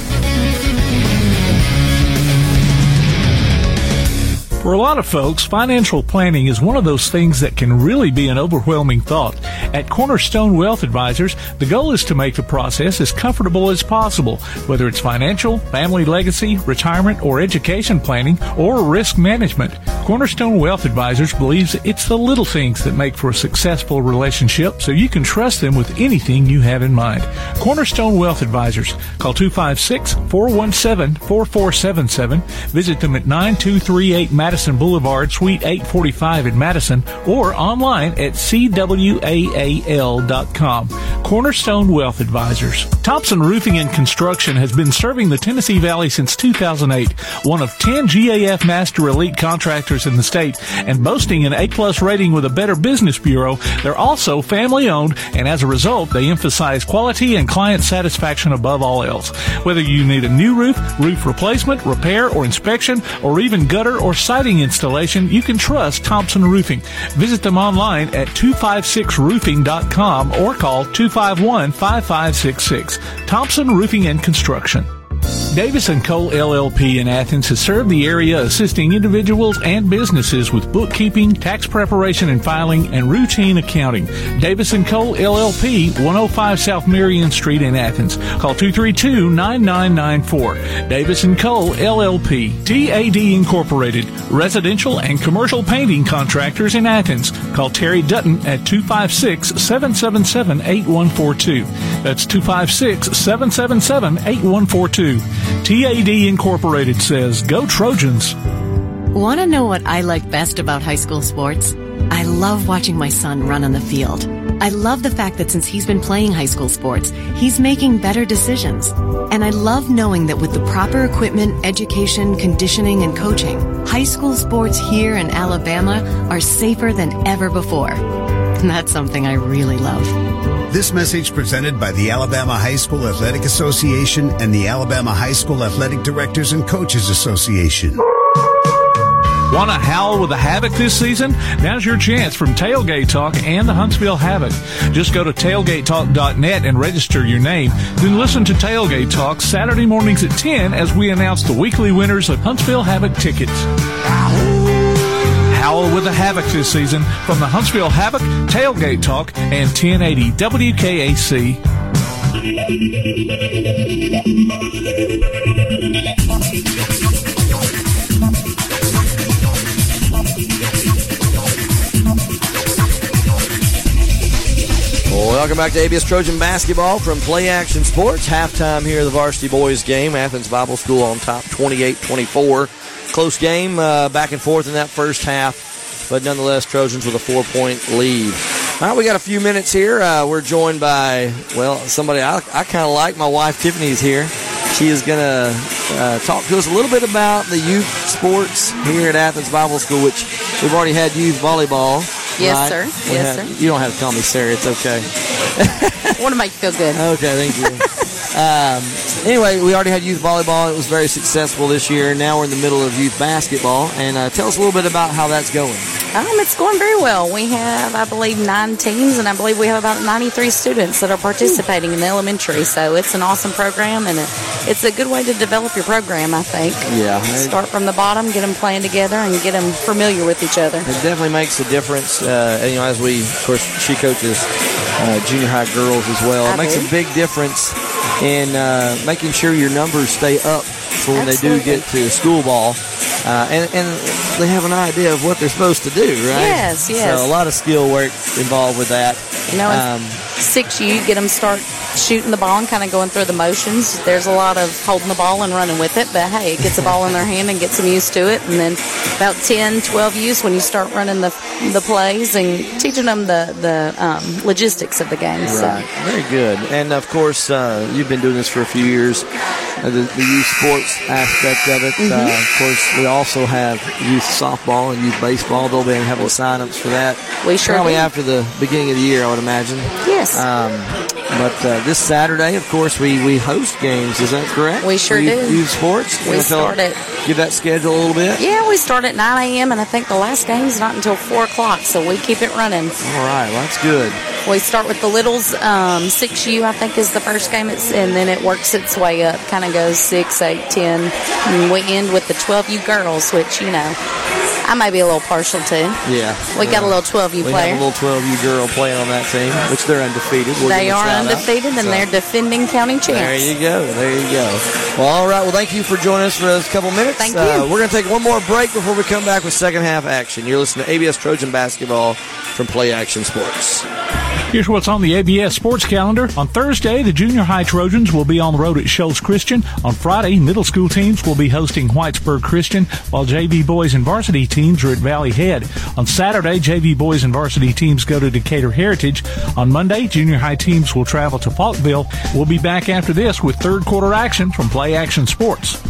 For a lot of folks, financial planning is one of those things that can really be an overwhelming thought. At Cornerstone Wealth Advisors, the goal is to make the process as comfortable as possible, whether it's financial, family legacy, retirement, or education planning, or risk management. Cornerstone Wealth Advisors believes it's the little things that make for a successful relationship, so you can trust them with anything you have in mind. Cornerstone Wealth Advisors. Call 256-417-4477. Visit them at 9238 Madison Boulevard, Suite 845 in Madison, or online at cwaal.com. Cornerstone Wealth Advisors. Thompson Roofing and Construction has been serving the Tennessee Valley since 2008, one of 10 GAF Master Elite contractors in the state, and boasting an A-plus rating with a Better Business Bureau. They're also family-owned, and as a result, they emphasize quality and client satisfaction above all else. Whether you need a new roof, roof replacement, repair, or inspection, or even gutter or siding installation, you can trust Thompson Roofing. Visit them online at 256roofing.com or call 251-5566. Thompson Roofing and Construction. Davis & Cole LLP in Athens has served the area assisting individuals and businesses with bookkeeping, tax preparation and filing, and routine accounting. Davis & Cole LLP, 105 South Marion Street in Athens. Call 232-9994. Davis & Cole LLP. TAD Incorporated, residential and commercial painting contractors in Athens. Call Terry Dutton at 256-777-8142. That's 256-777-8142. TAD Incorporated says, go Trojans. Want to know what I like best about high school sports? I love watching my son run on the field. I love the fact that since he's been playing high school sports, he's making better decisions. And I love knowing that with the proper equipment, education, conditioning, and coaching, high school sports here in Alabama are safer than ever before. And that's something I really love. This message presented by the Alabama High School Athletic Association and the Alabama High School Athletic Directors and Coaches Association. Want to howl with the Havoc this season? Now's your chance from Tailgate Talk and the Huntsville Havoc. Just go to tailgatetalk.net and register your name. Then listen to Tailgate Talk Saturday mornings at 10 as we announce the weekly winners of Huntsville Havoc tickets. Howl with the Havoc this season from the Huntsville Havoc, Tailgate Talk, and 1080 WKAC. Welcome back to ABS Trojan Basketball from Play Action Sports. Halftime here of the Varsity Boys game. Athens Bible School on top, 28-24. Close game, back and forth in that first half, but nonetheless, Trojans with a 4-point lead. All right, we got a few minutes here. We're joined by, well, somebody I kind of like. My wife, Tiffany's here. She is going to talk to us a little bit about the youth sports here at Athens Bible School, which we've already had youth volleyball. Yes, right? Sir. Yes, sir. You don't have to call me sir. It's okay. I want to make you feel good. Okay, thank you. Anyway, we already had youth volleyball. It was very successful this year. Now we're in the middle of youth basketball. And tell us a little bit about how that's going. It's going very well. We have, I believe, 9 teams, and I believe we have about 93 students that are participating in the elementary. So it's an awesome program, and it's a good way to develop your program, I think. Yeah. Start from the bottom, get them playing together, and get them familiar with each other. It definitely makes a difference. You know, as we, of course, she coaches junior high girls as well. It makes a big difference in making sure your numbers stay up for when they do get to school ball. And they have an idea of what they're supposed to do, right? Yes, yes. So a lot of skill work involved with that. You know, 6U, get them start shooting the ball and kind of going through the motions. There's a lot of holding the ball and running with it, but, hey, it gets the ball in their hand and gets them used to it. And then about 10, 12 U's when you start running the plays and teaching them the logistics of the game. Right. So. Very good. And, of course, you've been doing this for a few years, the youth sports aspect of it. Mm-hmm. Of course, we also have youth softball and youth baseball. They'll be having sign-ups for that. We sure probably do. After the beginning of the year, I would imagine. Yes. But this Saturday, of course, we host games. Is that correct? We sure do. Youth sports. We start at... Give that schedule a little bit? Yeah, we start at 9 a.m., and I think the last game's not until 4 o'clock, so we keep it running. All right. Well, that's good. We start with the littles. 6U, I think, is the first game, and then it works its way up, kind of goes 6, 8, 10, and we end with the 12U girls, which, you know, I may be a little partial to. Yeah. We got a little 12U player. We have a little 12U girl playing on that team, which they're undefeated. They are undefeated, and they're defending county champs. There you go. There you go. Well, all right. Well, thank you for joining us for those couple minutes. Thank you. We're going to take one more break before we come back with second half action. You're listening to ABS Trojan Basketball from Play Action Sports. Here's what's on the ABS sports calendar. On Thursday, the junior high Trojans will be on the road at Shoals Christian. On Friday, middle school teams will be hosting Whitesburg Christian, while JV boys and varsity teams are at Valley Head. On Saturday, JV boys and varsity teams go to Decatur Heritage. On Monday, junior high teams will travel to Faulkville. We'll be back after this with third quarter action from Play Action Sports.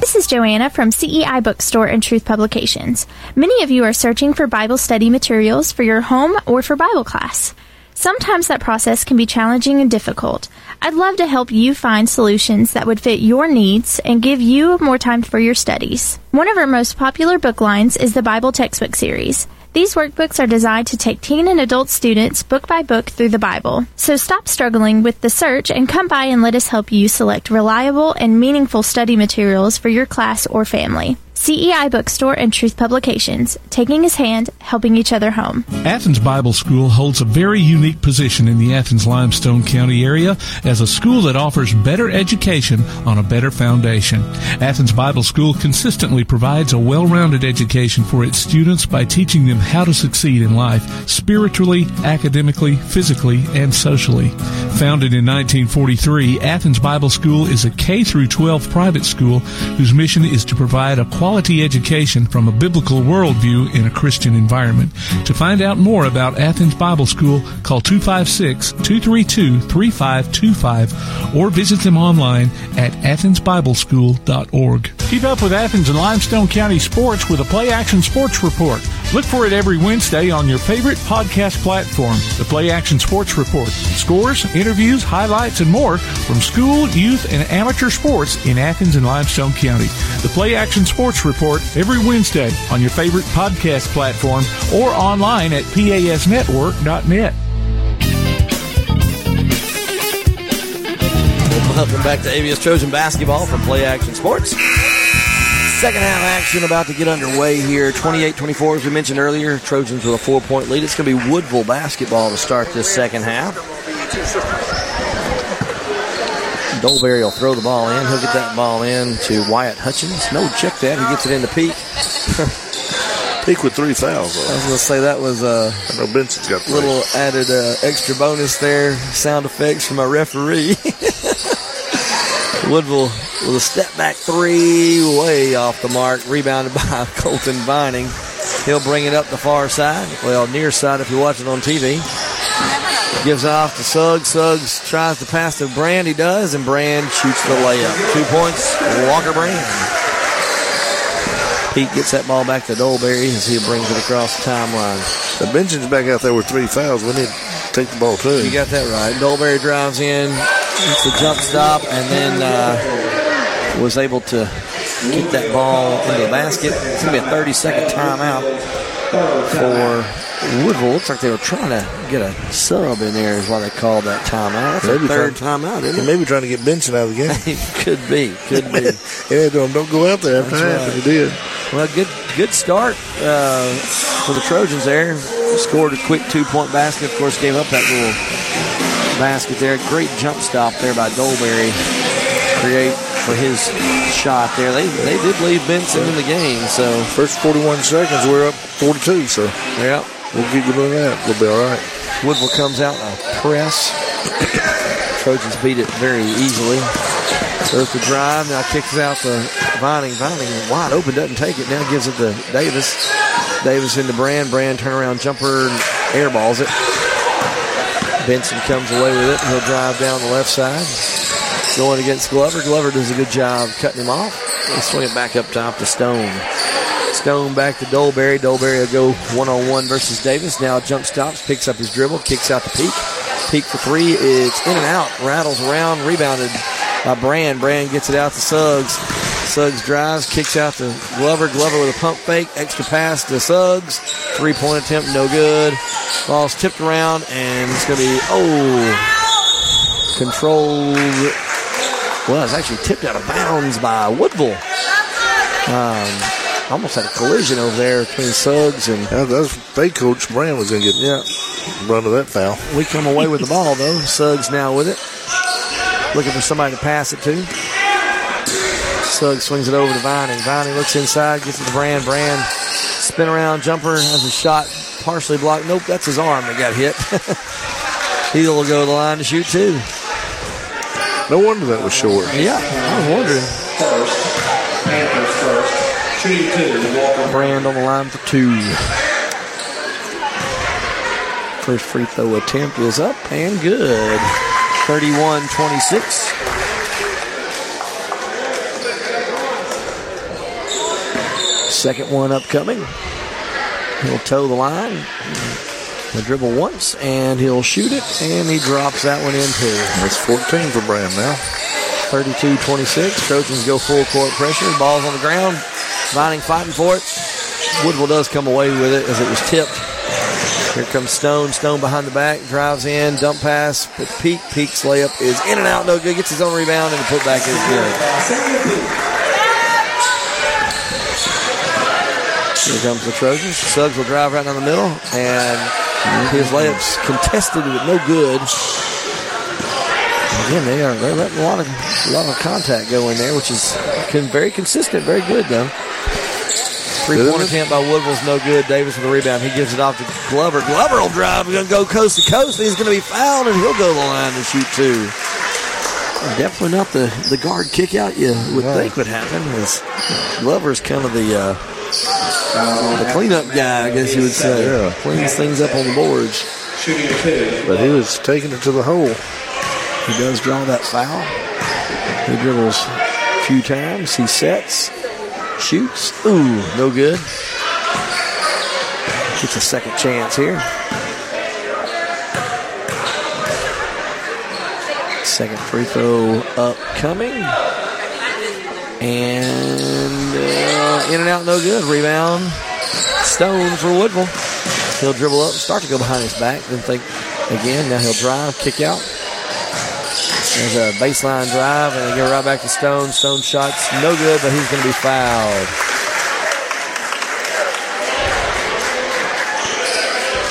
This is Joanna from CEI Bookstore and Truth Publications. Many of you are searching for Bible study materials for your home or for Bible class. Sometimes that process can be challenging and difficult. I'd love to help you find solutions that would fit your needs and give you more time for your studies. One of our most popular book lines is the Bible Textbook Series. These workbooks are designed to take teen and adult students book by book through the Bible. So stop struggling with the search and come by and let us help you select reliable and meaningful study materials for your class or family. CEI Bookstore and Truth Publications, taking his hand, helping each other home. Athens Bible School holds a very unique position in the Athens Limestone County area as a school that offers better education on a better foundation. Athens Bible School consistently provides a well-rounded education for its students by teaching them how to succeed in life, spiritually, academically, physically, and socially. Founded in 1943, Athens Bible School is a K-12 private school whose mission is to provide a quality education from a biblical worldview in a Christian environment. To find out more about Athens Bible School, call 256-232-3525 or visit them online at athensbibleschool.org. Keep up with Athens and Limestone County sports with a Play Action Sports Report. Look for it every Wednesday on your favorite podcast platform, the Play Action Sports Report. Scores, interviews, highlights, and more from school, youth, and amateur sports in Athens and Limestone County. The Play Action Sports Report every Wednesday on your favorite podcast platform or online at pasnetwork.net. Welcome back to ABS Trojan Basketball from Play Action Sports. Second half action about to get underway here. 28-24, as we mentioned earlier. Trojans with a 4-point lead. It's going to be Woodville basketball to start this second half. Dolberry will throw the ball in. He'll get that ball in to Wyatt Hutchens. No, check that. He gets it into Peake. Peake with 3 fouls. I was going to say that was a little added extra bonus there. Sound effects from our referee. Woodville with a step back 3 way off the mark. Rebounded by Colton Vining. He'll bring it up the far side. Well, near side if you watch it on TV. Gives it off to Suggs. Suggs tries to pass to Brand. He does, and Brand shoots the layup. 2 points, Walker Brand. Pete gets that ball back to Dolberry as he brings it across the timeline. The Benjamin's back out there with 3 fouls. We need to take the ball, too. You got that right. Dolberry drives in, hits the jump stop, and then was able to get that ball into the basket. It's going to be a 30-second timeout. for Woodville. Looks like they were trying to get a sub in there is why they called that timeout. That's the third timeout, isn't it? Maybe trying to get Benson out of the game. Could be. Yeah, don't go out there after that. Right. They did. Well, good start for the Trojans there. Scored a quick two-point basket. Of course, gave up that little basket there. Great jump stop there by Dolberry. Create for his shot there. They did leave Benson in the game. So first 41 seconds, we're up 42. So yeah, we'll keep doing that. We'll be all right. Woodville comes out in a press. Trojans beat it very easily. There's the drive. Now kicks out the Vining. Vining wide open, doesn't take it. Now gives it to Davis. Davis into Brand. Brand turnaround jumper and airballs it. Benson comes away with it. He'll drive down the left side. Going against Glover. Glover does a good job cutting him off. He'll swing it back up top to Stone. Stone back to Dolberry. Dolberry will go one-on-one versus Davis. Now jump stops, picks up his dribble, kicks out to Peake. Peake for three. It's in and out. Rattles around, rebounded by Brand. Brand gets it out to Suggs. Suggs drives, kicks out to Glover. Glover with a pump fake. Extra pass to Suggs. Three-point attempt, no good. Ball's tipped around, and it's going to be, controlled. Well, it's actually tipped out of bounds by Woodville. Almost had a collision over there between Suggs and... Yeah, that was fake coach. Brand was going to get run of that foul. We come away with the ball, though. Suggs now with it. Looking for somebody to pass it to. Suggs swings it over to Vining. Vining looks inside, gets it to Brand. Brand, spin around, jumper, has a shot partially blocked. Nope, that's his arm that got hit. He'll go to the line to shoot, too. No wonder that was short. Yeah, I was wondering. First. Brand on the line for two. First free throw attempt is up and good. 31-26. Second one upcoming. He'll toe the line. The dribble once, and he'll shoot it, and he drops that one in, too. That's 14 for Brand now. 32-26. Trojans go full-court pressure. Ball's on the ground. Vining fighting for it. Woodville does come away with it as it was tipped. Here comes Stone. Stone behind the back. Drives in. Dump pass with Peake. Peake's layup is in and out. No good. Gets his own rebound, and the putback is good. Here comes the Trojans. Suggs will drive right down the middle, and his layup's contested with no good. Again, they're letting a lot of contact go in there, which is very consistent, very good, though. Three-point attempt by Woodville's no good. Davis with the rebound. He gives it off to Glover. Glover will drive. He's going to go coast to coast. He's going to be fouled, and he'll go to the line to shoot two. Definitely not the guard kick out you would think would happen. Glover's kind of the cleanup guy, I guess you would say. Yeah. Cleans things up on the boards. But he was taking it to the hole. He does draw that foul. He dribbles a few times. He sets. Shoots. Ooh, no good. Gets a second chance here. Second free throw upcoming. And in and out, no good. Rebound. Stone for Woodville. He'll dribble up, start to go behind his back, then think again. Now he'll drive, kick out. There's a baseline drive, and they go right back to Stone. Stone shots, no good, but he's going to be fouled.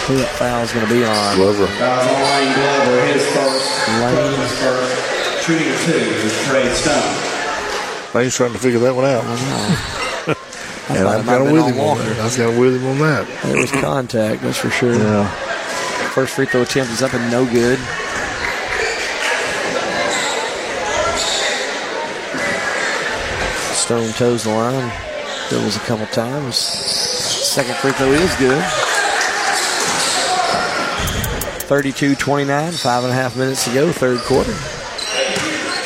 Who that foul's going to be on? Glover. Lane Glover, his first. Lane first. Shooting two is Trey Stone. Lane's trying to figure that one out. And I've got him with him on that. There was contact, that's for sure. Yeah. First free throw attempt is up and no good. Stone toes the line. Dribbles a couple times. Second free throw is good. 32-29, 5.5 minutes to go, third quarter.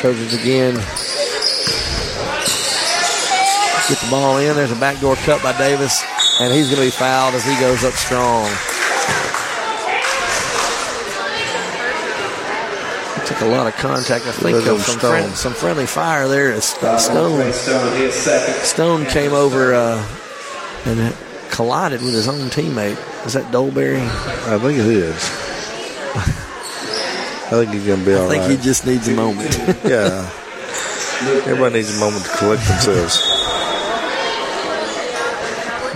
Trojans again. Get the ball in. There's a backdoor cut by Davis, and he's going to be fouled as he goes up strong. It took a lot of contact. I think there was some friendly fire there. Stone came over and collided with his own teammate. Is that Dolberry? I think it is. I think he's going to be all right. I think he just needs a moment. Yeah. Everybody needs a moment to collect themselves.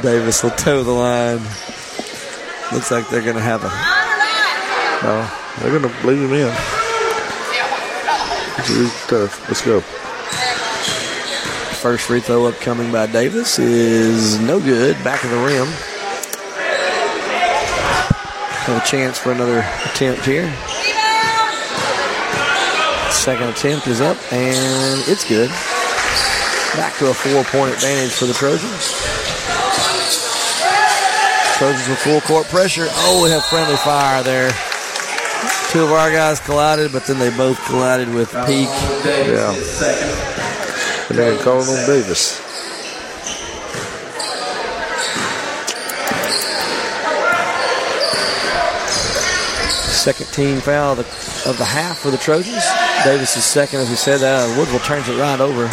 Davis will toe the line. Looks like they're going to have a... No, they're going to leave him in. It's really tough. Let's go. First free throw upcoming by Davis is no good. Back of the rim. No chance for another attempt here. Second attempt is up, and it's good. Back to a four-point advantage for the Trojans. Trojans with full-court pressure. Oh, we have friendly fire there. Two of our guys collided, but then they both collided with Peake. Yeah. And then calling on Davis. Second team foul of the half for the Trojans. Davis is second, as we said. Woodville turns it right over.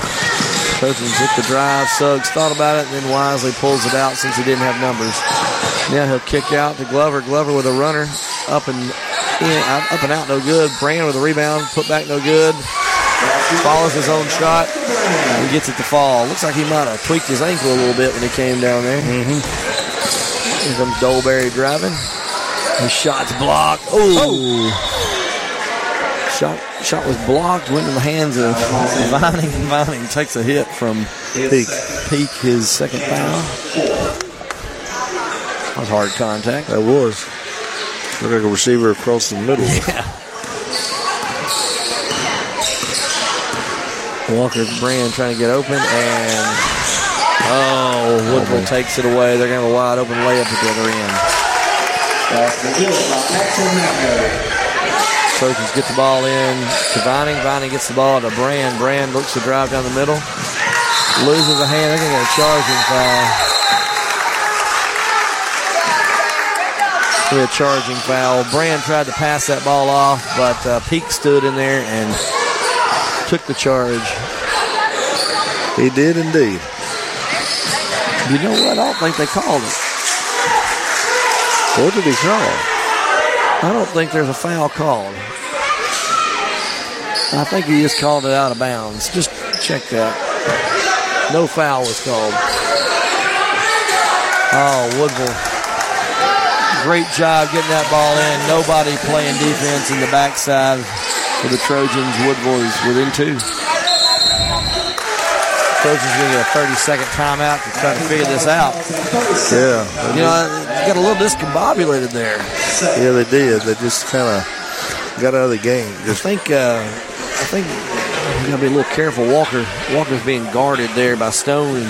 Trojans hit the drive. Suggs thought about it and then wisely pulls it out since he didn't have numbers. Now he'll kick out to Glover. Glover with a runner. Up and out, no good. Brand with a rebound. Put back, no good. Follows his own shot and he gets it to fall. Looks like he might have tweaked his ankle a little bit when he came down there. Here comes Dolberry driving. His shot's blocked. Oh! Shot was blocked. Went in the hands of Vining. Vining takes a hit from Peake, his second foul. That was hard contact. That was. Looked like a receiver across the middle. Yeah. Walker Brand trying to get open, and Woodville takes it away. They're going to have a wide open layup at the other end. Trojans get the ball in to Vining. Vining gets the ball to Brand. Brand looks to drive down the middle. Loses a hand. They're going to get a charging foul. It'll be a charging foul. Brand tried to pass that ball off, but Peake stood in there and took the charge. He did indeed. You know what? I don't think they called it. What did he call? I don't think there's a foul called. I think he just called it out of bounds. Just check that. No foul was called. Oh, Woodville. Great job getting that ball in. Nobody playing defense in the backside. For the Trojans, Woodville is within two. Trojans going to get a 30-second timeout to try to figure this out. Yeah. You know, they got a little discombobulated there. Yeah, they did. They just kind of got out of the game. I think you got to be a little careful. Walker's being guarded there by Stone.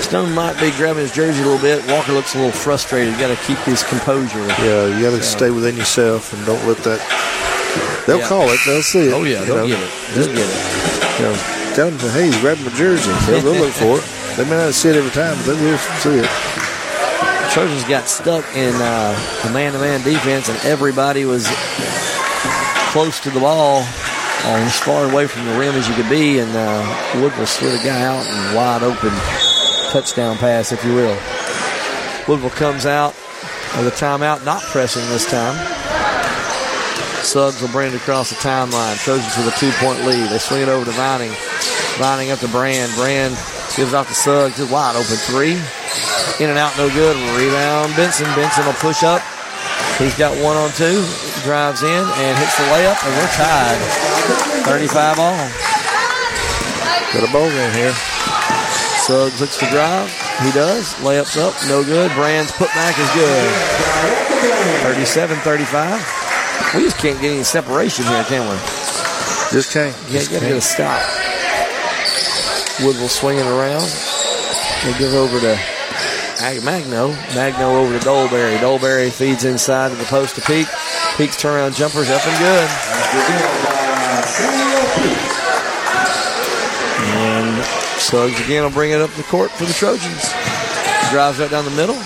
Stone might be grabbing his jersey a little bit. Walker looks a little frustrated. You got to keep his composure. Yeah, you got to stay within yourself and don't let that... They'll call it. They'll see it. Oh, yeah. They'll get it. They'll get it. You know, tell them, hey, he's grabbing my jersey. They'll look for it. They may not see it every time, but they will see it. The Trojans got stuck in a man-to-man defense, and everybody was close to the ball or as far away from the rim as you could be, and Woodville slid a guy out and wide open touchdown pass, if you will. Woodville comes out with a timeout, not pressing this time. Suggs will bring it across the timeline. Trojans with a 2-point lead. They swing it over to Vining. Vining up to Brand. Brand gives off to Suggs. Just wide open three. In and out, no good. Rebound, Benson. Benson will push up. He's got 1-on-2. Drives in and hits the layup, and we're tied. 35 all. Got a ball in here. Suggs looks to drive. He does. Layup's up, no good. Brand's putback is good. 37-35. We just can't get any separation here, can we? Just can't. You got to get a stop. Woodville swinging around. They give over to Magno. Magno over to Dolberry. Dolberry feeds inside to the post to Peake. Peake's turnaround jumper's up and good. And Suggs again will bring it up the court for the Trojans. Drives right down the middle.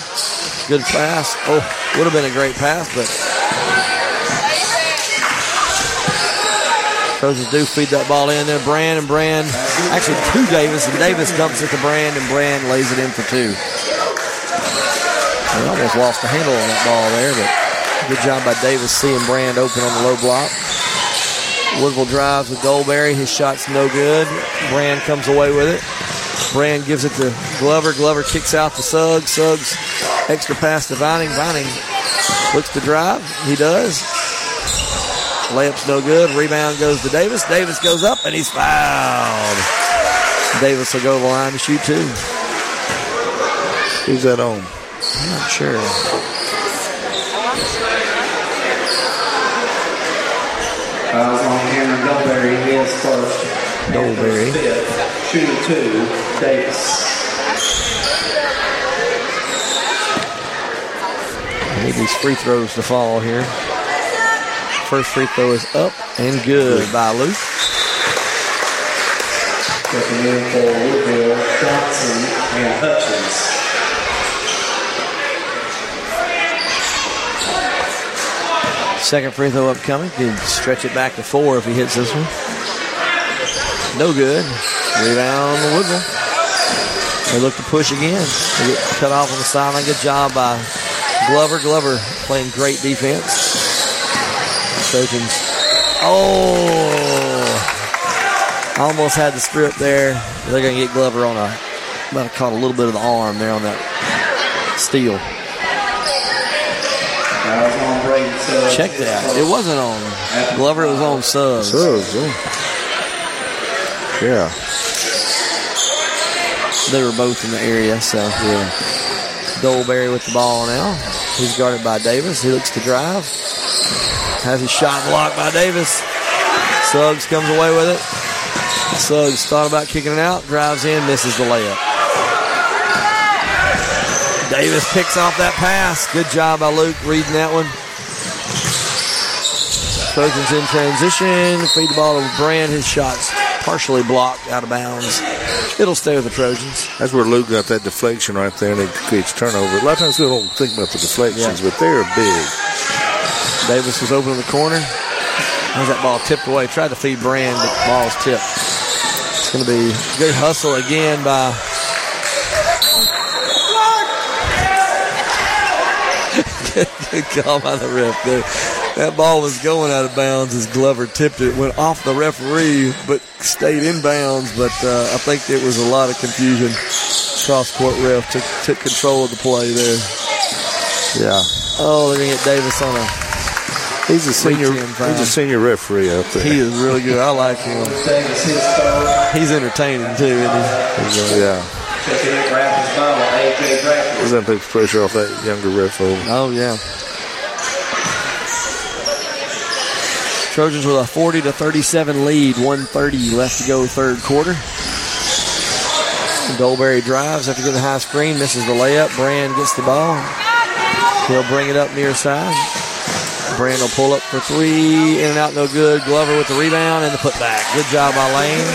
Good pass. Oh, would have been a great pass, but... Trojans do feed that ball in there. Brand. Actually, to Davis. And Davis dumps it to Brand, and Brand lays it in for two. They almost lost the handle on that ball there, but good job by Davis seeing Brand open on the low block. Woodville drives with Dolberry. His shot's no good. Brand comes away with it. Brand gives it to Glover. Glover kicks out to Suggs. Suggs extra pass to Vining. Vining looks to drive. He does. Layup's no good. Rebound goes to Davis. Davis goes up, and he's fouled. Davis will go to the line to shoot two. Who's that on? I'm not sure. On Cameron Dolberry, he is first. Dolberry. Shooting two, Davis. I need these free throws to fall here. First free throw is up and good by Luke. Checking in for Woodville, Johnson, and Hutchens. Second free throw upcoming. Can stretch it back to four if he hits this one. No good. Rebound to Woodville. They look to push again. They get cut off on the sideline. Good job by Glover. Glover playing great defense. Oh! Almost had the strip there. They're going to get Glover on a... Might have caught a little bit of the arm there on that steal. Check that. It wasn't on Glover. It was on Suggs. Suggs, yeah. They were both in the area, so yeah. Dolberry with the ball now. He's guarded by Davis. He looks to drive. Has his shot blocked by Davis. Suggs comes away with it. Suggs thought about kicking it out. Drives in. Misses the layup. Davis picks off that pass. Good job by Luke reading that one. Trojans in transition. Feed the ball to Brand. His shot's partially blocked out of bounds. It'll stay with the Trojans. That's where Luke got that deflection right there, and it creates turnover. A lot of times we don't think about the deflections, yeah, but they're big. Davis was open in the corner. How's that ball tipped away? Tried to feed Brand, but the ball's tipped. It's going to be a good hustle again by... Good call by the ref there. That ball was going out of bounds as Glover tipped it. Went off the referee, but stayed in bounds. But I think there was a lot of confusion. Cross-court ref took control of the play there. Yeah. Oh, they're going to get Davis on a... He's a senior referee out there. He is really good. I like him. He's entertaining, too, isn't he? Yeah. Does that take pressure off that younger ref over? Oh, yeah. Trojans with a 40-37 lead. 1:30 left to go third quarter. Dolberry drives after getting the high screen. Misses the layup. Brand gets the ball. He'll bring it up near side. Brand will pull up for three. In and out, no good. Glover with the rebound and the putback. Good job by Lane.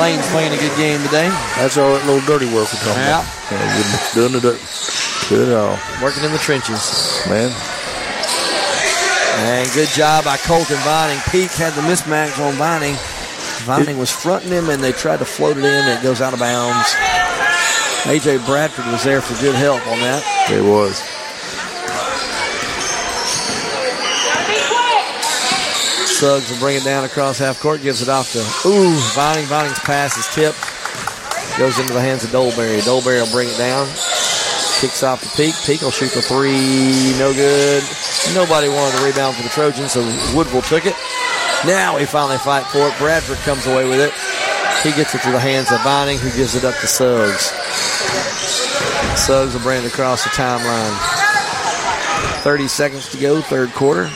Lane's playing a good game today. That's all that little dirty work we're talking about. Yeah, doing the dirt. Good at all. Working in the trenches. Man. And good job by Colton Vining. Peake had the mismatch on Vining. Vining was fronting him, and they tried to float it in, and it goes out of bounds. A.J. Bradford was there for good help on that. It was. Suggs will bring it down across half court, gives it off to Vining. Vining's pass is tipped. Goes into the hands of Dolberry. Dolberry will bring it down. Kicks off to Peake. Peake will shoot the three. No good. Nobody wanted the rebound for the Trojans, so Woodville took it. Now he finally fights for it. Bradford comes away with it. He gets it to the hands of Vining, who gives it up to Suggs. Suggs will bring it across the timeline. 30 seconds to go, third quarter.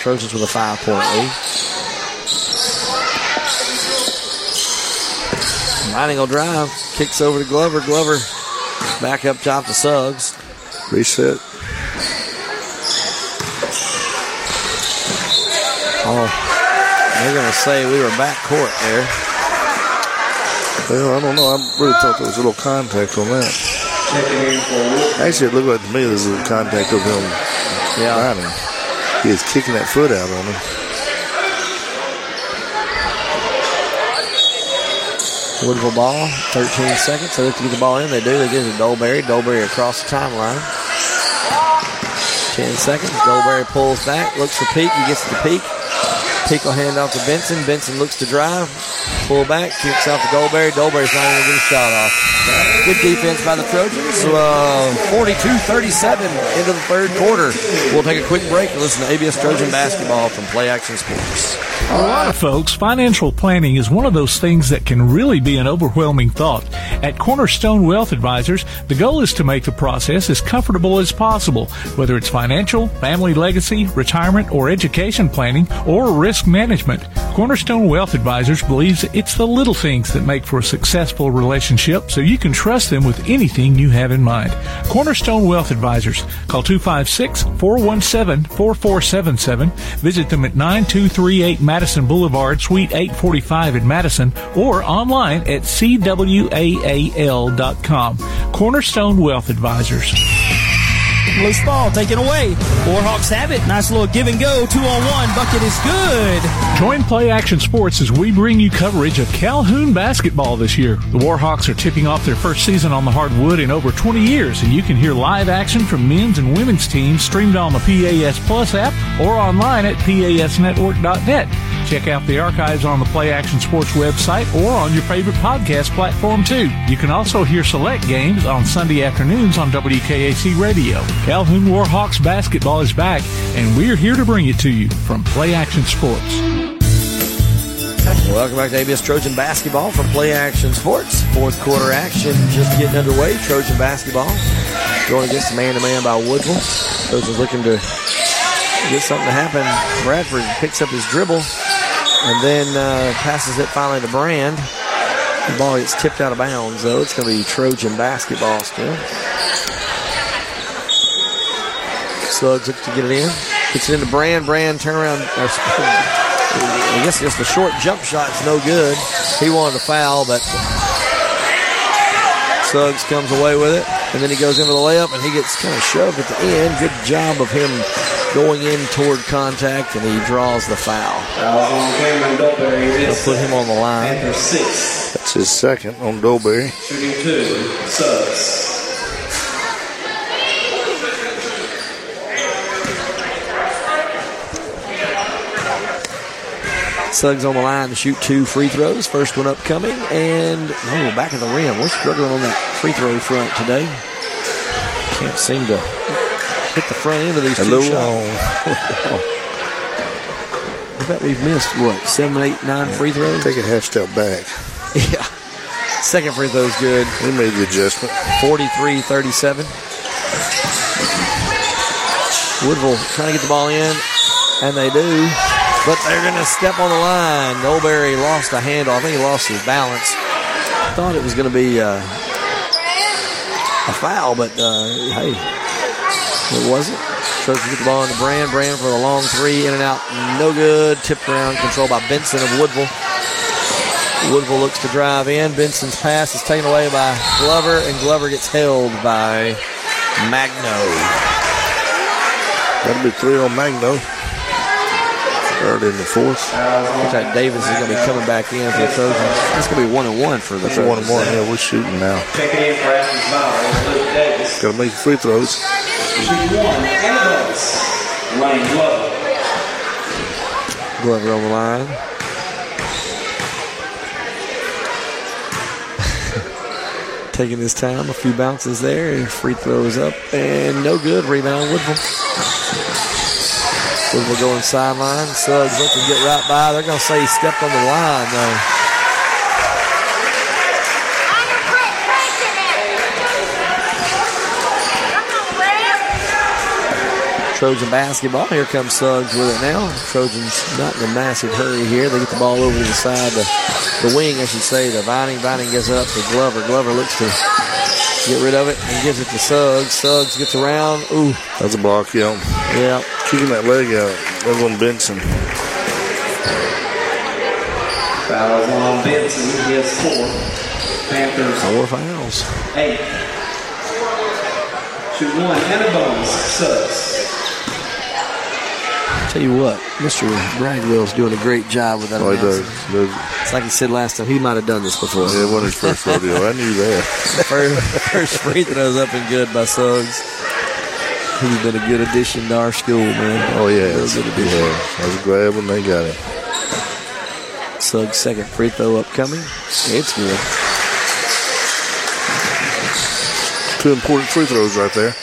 Trojans with a 5-point lead. Mining will drive. Kicks over to Glover. Glover back up top to Suggs. Reset. Oh, they're going to say we were back court there. Well, I don't know. I really thought there was a little contact on that. Actually, it looked like to me there was a little contact of him. Yeah. Mining. He is kicking that foot out on him. Woodville ball, 13 seconds. They look to get the ball in. They do. They give it to Dolberry. Dolberry across the timeline. 10 seconds. Dolberry pulls back, looks for Peake. He gets to Peake. Peake will hand off to Benson. Benson looks to drive. Pull back. Kicks out to Dolberry. Dolberry's not even getting a shot off. Good defense by the Trojans. 42-37 into the third quarter. We'll take a quick break and listen to ABS Trojan basketball from Play Action Sports. For a lot of folks, financial planning is one of those things that can really be an overwhelming thought. At Cornerstone Wealth Advisors, the goal is to make the process as comfortable as possible, whether it's financial, family legacy, retirement, or education planning, or risk management. Cornerstone Wealth Advisors believes it's the little things that make for a successful relationship, so you can trust them with anything you have in mind. Cornerstone Wealth Advisors. Call 256-417-4477. Visit them at 9238 Madison Boulevard, Suite 845 in Madison, or online at cwaal.com. Cornerstone Wealth Advisors. Loose ball taken away. Warhawks have it. Nice little give and go. 2-on-1. Bucket is good. Join Play Action Sports as we bring you coverage of Calhoun basketball this year. The Warhawks are tipping off their first season on the hardwood in over 20 years, and you can hear live action from men's and women's teams streamed on the PAS Plus app or online at pasnetwork.net. Check out the archives on the Play Action Sports website or on your favorite podcast platform, too. You can also hear select games on Sunday afternoons on WKAC Radio. Calhoun Warhawks basketball is back, and we're here to bring it to you from Play Action Sports. Welcome back to ABS Trojan basketball from Play Action Sports. Fourth quarter action just getting underway. Trojan basketball going against man-to-man by Woodville. Trojan's looking to get something to happen. Bradford picks up his dribble and then passes it finally to Brand. The ball gets tipped out of bounds, though. It's going to be Trojan basketball still. Suggs looks to get it in. Gets it into Brand. Brand turnaround. I guess just the short jump shot's no good. He wanted to foul, but Suggs comes away with it. And then he goes in for the layup, and he gets kind of shoved at the end. Good job of him going in toward contact, and he draws the foul. They'll put him on the line. That's his second on Dolberry. Shooting two, Suggs. Suggs on the line to shoot two free throws. First one upcoming, and back of the rim. We're struggling on that free throw front today. Can't seem to hit the front end of these two shots. I bet we've missed, what, 7, 8, 9 free throws? Take a half step back. Yeah. Second free throw's good. We made the adjustment. 43-37. Woodville trying to get the ball in, and they do. But they're going to step on the line. Dolberry lost a handoff. I think he lost his balance. Thought it was going to be a foul, but hey, it wasn't. Tries to get the ball into Brand. Brand for the long three. In and out. No good. Tipped around. Controlled by Benson of Woodville. Woodville looks to drive in. Benson's pass is taken away by Glover, and Glover gets held by Magno. That'll be three on Magno. Third in the fourth. Looks like Davis is going to be coming back in for the Trojans. It's going to be 1-1 for the Trojans. 1-1. Yeah, we're shooting now. Got to make free throws. Glover on the line. Taking his time. A few bounces there. Free throws up and no good. Rebound Woodville. Woodville going sideline. Suggs looking to get right by. They're going to say he stepped on the line, though. Trojan basketball. Here comes Suggs with it now. Trojans not in a massive hurry here. They get the ball over to the side, the wing, I should say. The Vining. Vining gets up to Glover. Glover looks to get rid of it and gives it to Suggs. Suggs gets around. Ooh. That's a block, yeah. Yeah. Kicking that leg out. That's on Benson. Fouls on Benson. He has 4. Panthers. 4 fouls. 8. Shoot 1. And a bonus. Suggs. tell you what, Mr. Bragwell's doing a great job with that. Oh, he does. It's like he said last time, he might have done this before. Yeah, it wasn't his first rodeo. I knew that. First free throw's up and good by Suggs. He's been a good addition to our school, man. Oh, yeah. I was glad when they got him. Suggs' second free throw upcoming. It's good. Two important free throws right there.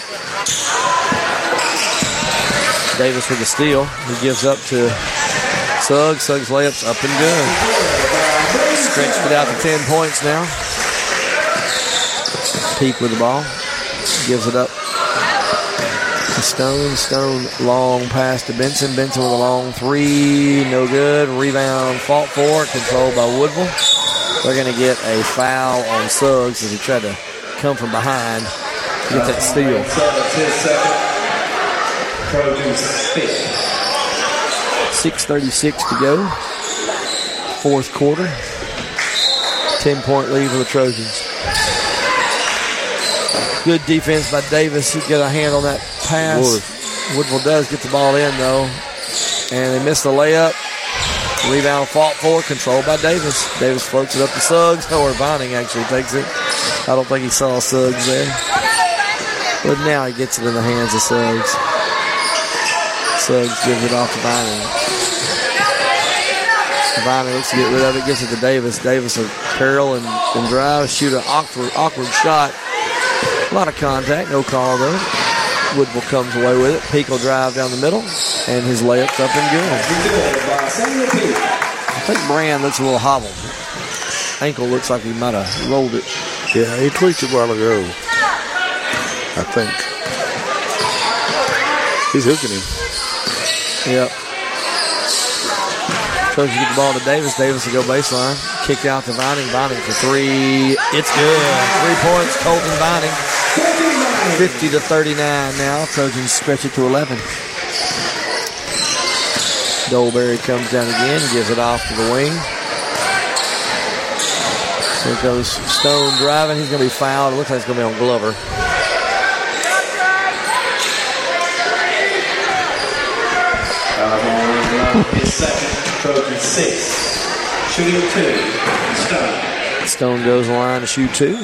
Davis with the steal. He gives up to Suggs. Suggs layups up and good. Stretched it out to 10 points now. Peake with the ball. Gives it up to Stone. Stone long pass to Benson. Benson with a long three. No good. Rebound fought for. Controlled by Woodville. They're going to get a foul on Suggs as he tried to come from behind to get that steal. 6:36 to go. Fourth quarter. 10-point lead for the Trojans. Good defense by Davis. He got a hand on that pass. Woodville does get the ball in, though. And they miss the layup. Rebound fought for. Controlled by Davis. Davis floats it up to Suggs. Or Vining actually takes it. I don't think he saw Suggs there. But now he gets it in the hands of Suggs. Suggs gives it off to Vining. Vining looks to get rid of it, gives it to Davis. Davis will curl and drive, shoot an awkward shot. A lot of contact, no call though. Woodville comes away with it. Peake will drive down the middle, and his layup's up and good. I think Brand looks a little hobbled. Ankle looks like he might have rolled it. Yeah, he tweaked it a while ago, I think. He's hooking him. Yep. Tries to get the ball to Davis. Davis will go baseline. Kicked out to Vining. Vining for three. It's good. 3 points. Colton Vining. 50-39 now. Trojans stretch it to 11. Dolberry comes down again. Gives it off to the wing. Here goes Stone driving. He's going to be fouled. It looks like it's going to be on Glover. His second, Trojan 6, shooting 2, Stone. Stone goes line to shoot 2.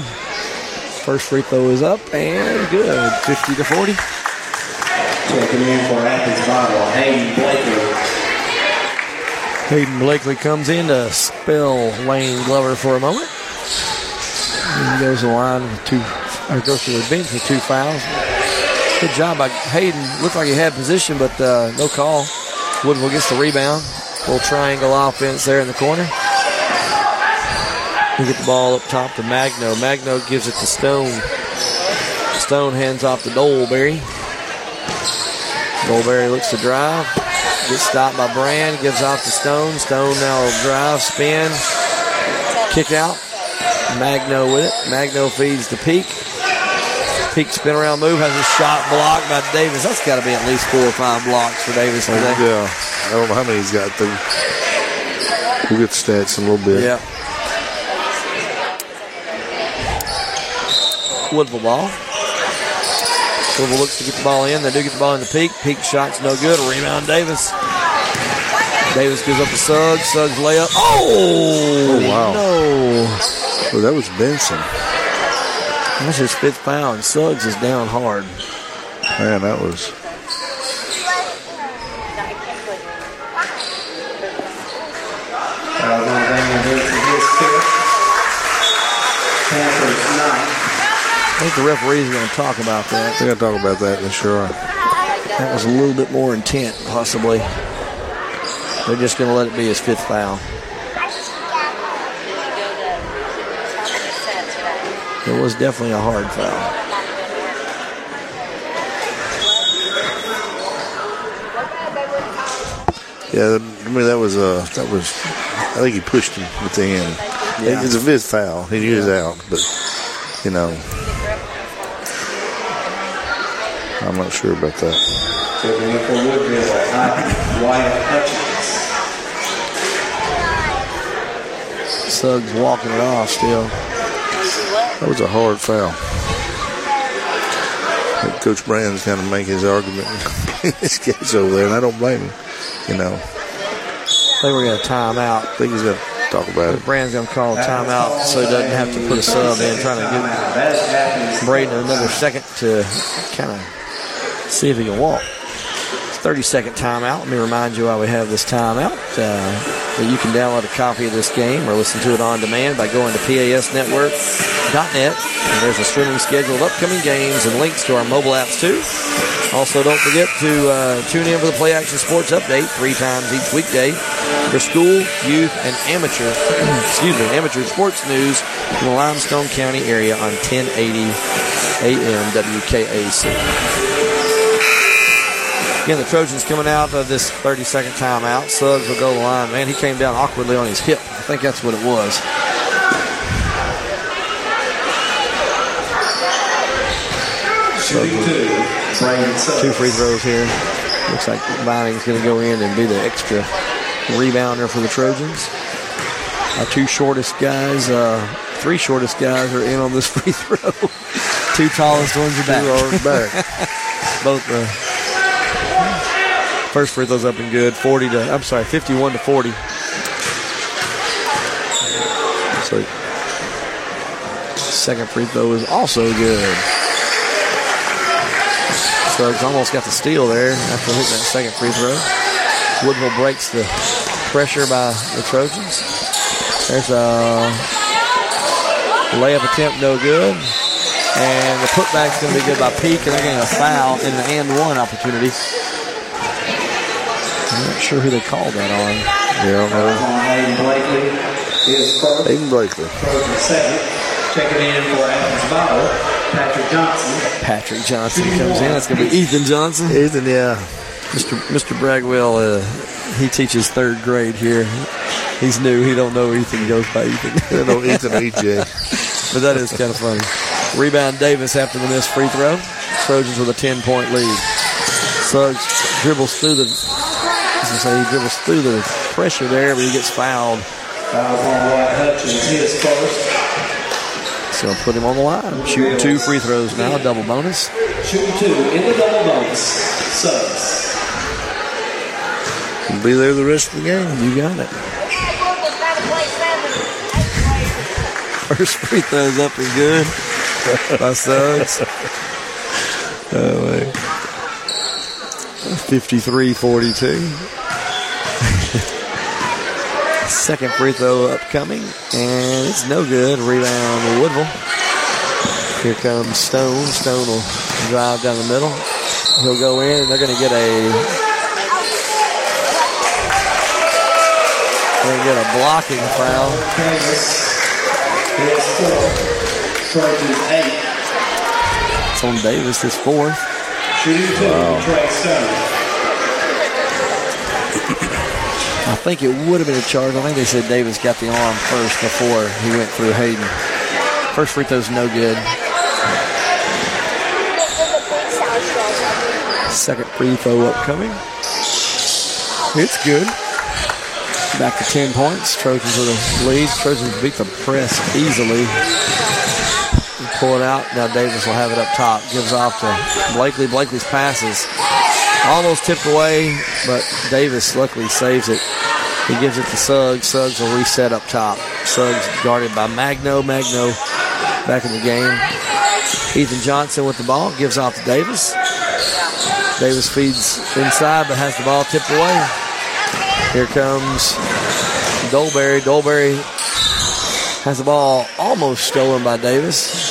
First free throw is up and good, 50-40. Checking in for Athens Volleyball, Hayden Blakely. Hayden Blakely comes in to spell Lane Glover for a moment. And he goes to the line with goes to the bench with two fouls. Good job by Hayden. Looked like he had position, but no call. Woodville gets the rebound. Little triangle offense there in the corner. We get the ball up top to Magno. Magno gives it to Stone. Stone hands off to Dolberry. Dolberry looks to drive. Gets stopped by Brand. Gives off to Stone. Stone now will drive, spin, kick out. Magno with it. Magno feeds to Peake. Peak spin around move, has a shot blocked by Davis. That's got to be at least 4 or 5 blocks for Davis today. Yeah, I don't know how many he's got through. We'll get the stats in a little bit. Yeah. Woodville ball. Woodville looks to get the ball in. They do get the ball in the Peake. Peake shot's no good. Rebound Davis. Davis gives up to Suggs. Suggs layup. Oh wow. No. Well, that was Benson. That's his 5th foul, and Suggs is down hard. Man, that was... I think the referees are going to talk about that. They're going to talk about that, they sure are. That was a little bit more intent, possibly. They're just going to let it be his 5th foul. It was definitely a hard foul. Yeah, I mean that was. I think he pushed him at the end. Yeah. It's a 5th foul. He was out, but I'm not sure about that. Suggs walking it off still. That was a hard foul. Coach Brand's kind of making his argument in this case over there, and I don't blame him. you know. I think we're going to time out. I think he's going to talk about it. Brand's going to call timeout so he doesn't have to put a sub in, trying to give Braden another second to kind of see if he can walk. 30-second timeout. Let me remind you why we have this timeout. So you can download a copy of this game or listen to it on demand by going to PASnetwork.net. And there's a streaming schedule of upcoming games and links to our mobile apps, too. Also, don't forget to tune in for the Play Action Sports Update 3 times each weekday for school, youth, and amateur sports news in the Limestone County area on 1080 AM WKAC. Again, the Trojans coming out of this 30-second timeout. Suggs will go to the line. Man, he came down awkwardly on his hip. I think that's what it was. So, 2 free throws here. Looks like Vining's going to go in and be the extra rebounder for the Trojans. Our 3 shortest guys are in on this free throw. 2 tallest ones are back. 2 are back. Both first free throw's up and good. 51 to 40. So second free throw is also good. Suggs almost got the steal there after hitting that second free throw. Woodville breaks the pressure by the Trojans. There's a layup attempt, no good. And the putback's going to be good by Peake, and they're getting a foul in the and one opportunity. I'm not sure who they called that on. Yeah, I don't know. Hayden Blakely. Checking in for Athens Bottle. Patrick Johnson. Patrick Johnson comes in. That's going to be Ethan Johnson. Ethan, yeah. Mr. Bragwell, he teaches 3rd grade here. He's new. He don't know Ethan. He goes by Ethan. He don't know Ethan or EJ. But that is kind of funny. Rebound Davis after the missed free throw. Trojans with a 10-point lead. Suggs dribbles through the... So he dribbles through the pressure there, but he gets fouled. So put him on the line. Shooting 2 free throws now, double bonus. Shooting 2 in the double bonus. Suggs. He'll be there the rest of the game. You got it. First free throw's up and good by Suggs. Oh, wait. 53-42. Second free throw upcoming, and it's no good. Rebound Woodville. Here comes Stone. Stone will drive down the middle. He'll go in, and they're going to get a blocking foul. It's on Davis, his 4th. Wow. I think it would have been a charge. I think they said Davis got the arm first before he went through Hayden. First free throw's no good. Second free throw upcoming. It's good. Back to 10 points. Trojans with a lead. Trojans beat the press easily. Pull it out. Now Davis will have it up top. Gives off to Blakely. Blakely's passes almost tipped away, but Davis luckily saves it. He gives it to Suggs. Suggs will reset up top. Suggs guarded by Magno. Magno back in the game. Ethan Johnson with the ball. Gives off to Davis. Davis feeds inside, but has the ball tipped away. Here comes Dolberry. Dolberry has the ball almost stolen by Davis.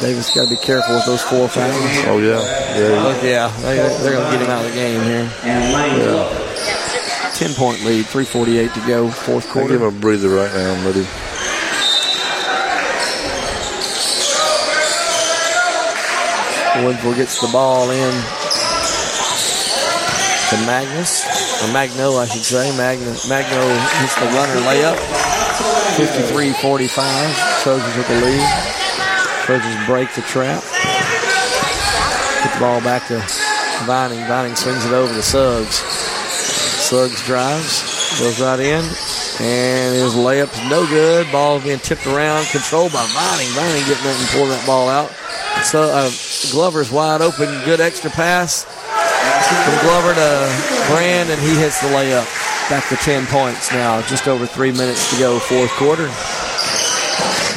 Davis got to be careful with those 4 fouls. Oh, yeah. Yeah, they're going to get him out of the game here. Yeah. 10-point lead, 3:48 to go, 4th quarter. Give him a breather right now, buddy. Woodville gets the ball in to Magno. Magno hits the runner layup. 53-45. Trojans with the lead. Trojans break the trap. Get the ball back to Vining. Vining swings it over to Suggs. Suggs drives, goes right in, and his layup's no good. Ball's being tipped around, controlled by Vining. Vining getting up and pulling that ball out. So Glover's wide open, good extra pass. From Glover to Brand, and he hits the layup. Back to 10 points now. Just over 3 minutes to go, fourth quarter.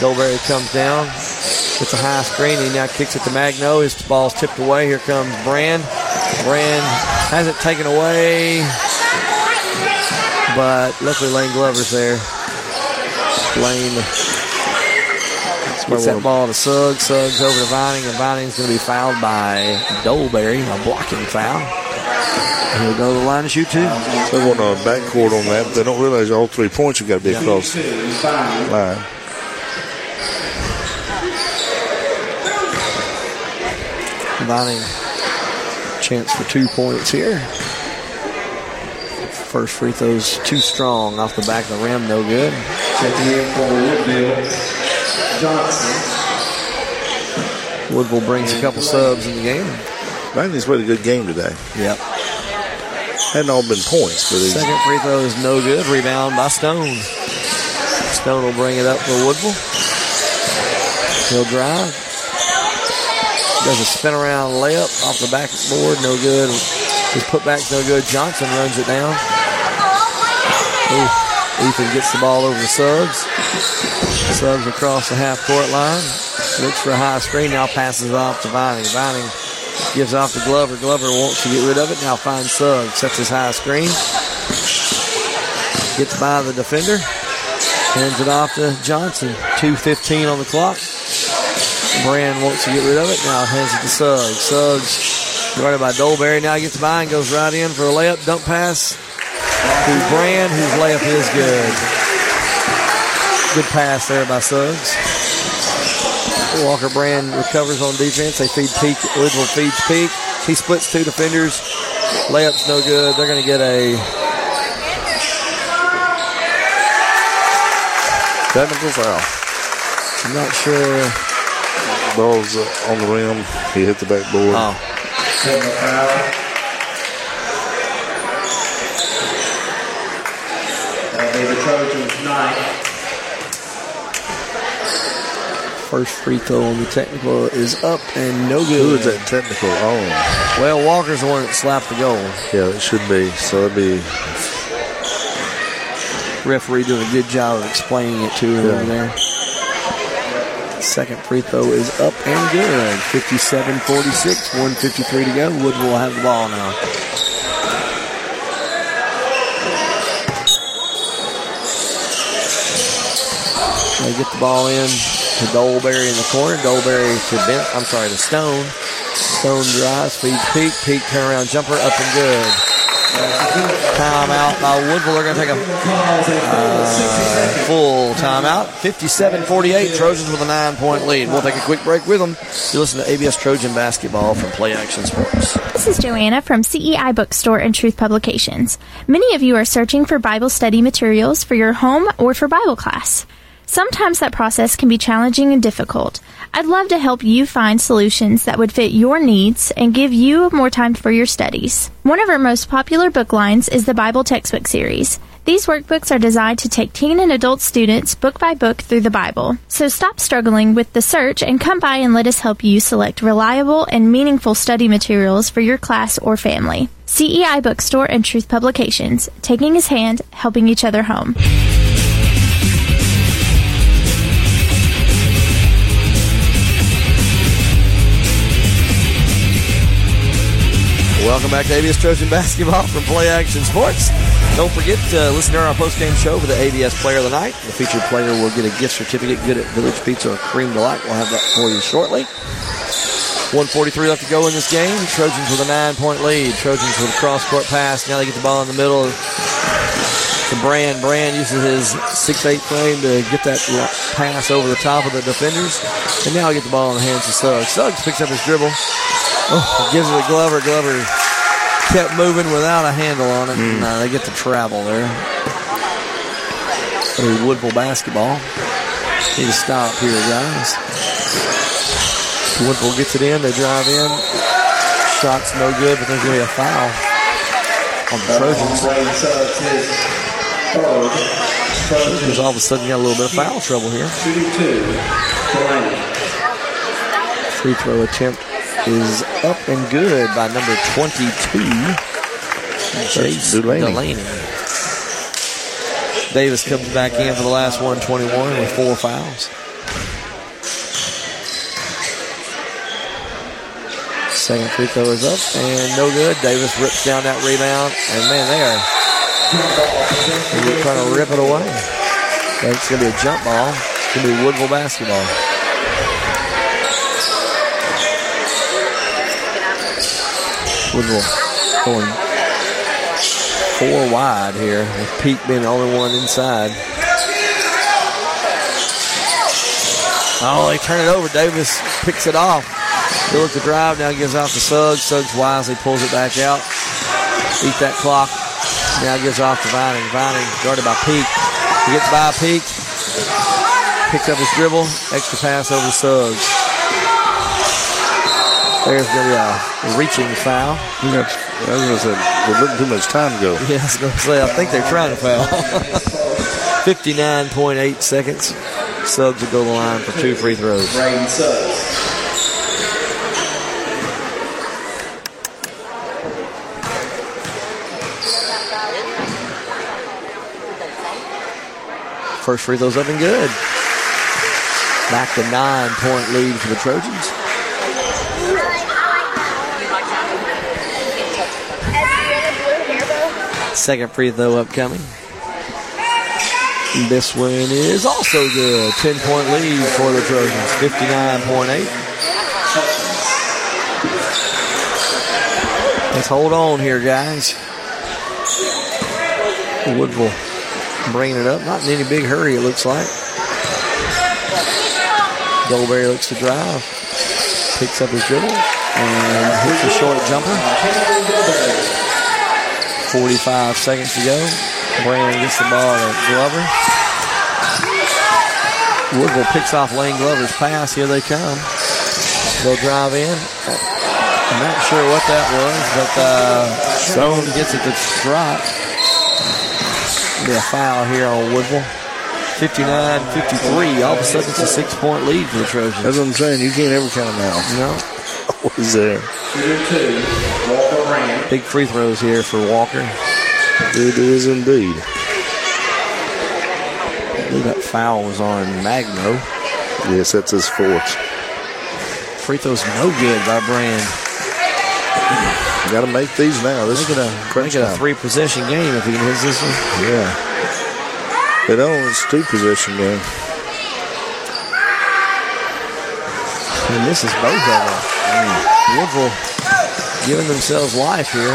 Dolberry comes down. It's a high screen. He now kicks it to Magno. His ball's tipped away. Here comes Brand. Brand has it taken away, but luckily Lane Glover's there. Lane gets that ball to Suggs. Suggs over to Vining, and Vining's going to be fouled by Dolberry, a blocking foul. And he'll go to the line and shoot two. They want a backcourt on that, but they don't realize all 3 points have got to be across the line. Vining. Chance for 2 points here. First free throw's too strong off the back of the rim, no good. Woodville brings a couple subs in the game. Magnus played a good game today. Yep. Hadn't all been points for these. Second free throw is no good. Rebound by Stone. Stone will bring it up for Woodville. He'll drive. Does a spin around layup off the backboard, no good. His putback's no good. Johnson runs it down. Ooh. Ethan gets the ball over to Suggs. Suggs across the half court line. Looks for a high screen, now passes off to Vining. Vining gives off to Glover. Glover wants to get rid of it, now finds Suggs. Sets his high screen. Gets by the defender. Hands it off to Johnson. 2:15 on the clock. Brand wants to get rid of it. Now hands it to Suggs. Suggs guarded by Dolberry. Now gets by and goes right in for a layup. Dump pass to Brand, whose layup is good. Good pass there by Suggs. Walker Brand recovers on defense. They feed Peake. Woodville feeds Peake. He splits two defenders. Layup's no good. They're going to get a technical foul. I'm not sure. Ball's on the rim. He hit the backboard. Oh. First free throw on the technical is up and no good. Who is that technical on? Well, Walker's the one that slapped the goal. Yeah, it should be. So it'd be. Referee doing a good job of explaining it to him over there. Second free throw is up and good. 57-46, 1:53 to go. Woodville have the ball now. They get the ball in to Dolberry in the corner. Dolberry to to Stone. Stone drives, feeds Peake. Peake turnaround jumper up and good. Timeout by Woodville. They're going to take a full timeout. 57-48. Trojans with a 9-point lead. We'll take a quick break with them. You listen to ABS Trojan Basketball from Play Action Sports. This is Joanna from CEI Bookstore and Truth Publications. Many of you are searching for Bible study materials for your home or for Bible class. Sometimes that process can be challenging and difficult. I'd love to help you find solutions that would fit your needs and give you more time for your studies. One of our most popular book lines is the Bible Textbook Series. These workbooks are designed to take teen and adult students book by book through the Bible. So stop struggling with the search and come by and let us help you select reliable and meaningful study materials for your class or family. CEI Bookstore and Truth Publications, taking his hand, helping each other home. Welcome back to ABS Trojan Basketball from Play Action Sports. Don't forget to listen to our post-game show with the ABS Player of the Night. The featured player will get a gift certificate good at Village Pizza or Cream Delight. We'll have that for you shortly. 1:43 left to go in this game. Trojans with a 9-point lead. Trojans with a cross-court pass. Now they get the ball in the middle to Brand. Brand uses his 6'8 frame to get that pass over the top of the defenders. And now they get the ball in the hands of Suggs. Suggs picks up his dribble. Oh, gives it to Glover. Glover kept moving without a handle on it. And they get to travel there. Woodville basketball. Need to stop here, guys. Woodville gets it in. They drive in. Shot's no good, but there's going to be a foul on the Trojans. Because all of a sudden you got a little bit of foul trouble here. Free throw attempt is up and good by number 22, Chase Delaney. Davis comes back in for the last 121 with four fouls. Second free throw is up and no good. Davis rips down that rebound, and man, they're trying to rip it away. It's going to be a jump ball. It's going to be Woodville basketball. Woodville going four wide here, with Peake being the only one inside. Oh, they turn it over. Davis picks it off. He looks to drive, now gives off to Suggs. Suggs wisely pulls it back out. Eat that clock. Now gives off to Vining. Vining guarded by Peake. He gets by Peake. Picks up his dribble. Extra pass over to Suggs. There's the reaching foul. Yeah, I was going to say, they're letting too much time go. Yeah, I was going to say, I think they're trying to foul. 59.8 seconds. Suggs will go to the line for two free throws. Braden Suggs. First free throw's up and good. Back to 9-point lead for the Trojans. Second free throw upcoming. This one is also good. 10-point lead for the Trojans. 59.8. Let's hold on here, guys. Woodville bringing it up. Not in any big hurry, it looks like. Goldberry looks to drive. Picks up his dribble and hits a short jumper. 45 seconds to go. Brand gets the ball to Glover. Woodville picks off Lane Glover's pass. Here they come. They'll drive in. I'm not sure what that was, but Stone gets it to drop. Be a foul here on Woodville. 59-53. All of a sudden, it's a 6-point lead for the Trojans. That's what I'm saying. You can't ever count them out. No. Always there. Big free throws here for Walker. It is indeed. I believe that foul was on Magno. Yes, that's his fourth. Free throws no good by Brand. Got to make these now. This is a three-possession game if he can hit this one. Yeah. They don't. It's two-possession game. And this is both of them. Woodville giving themselves life here.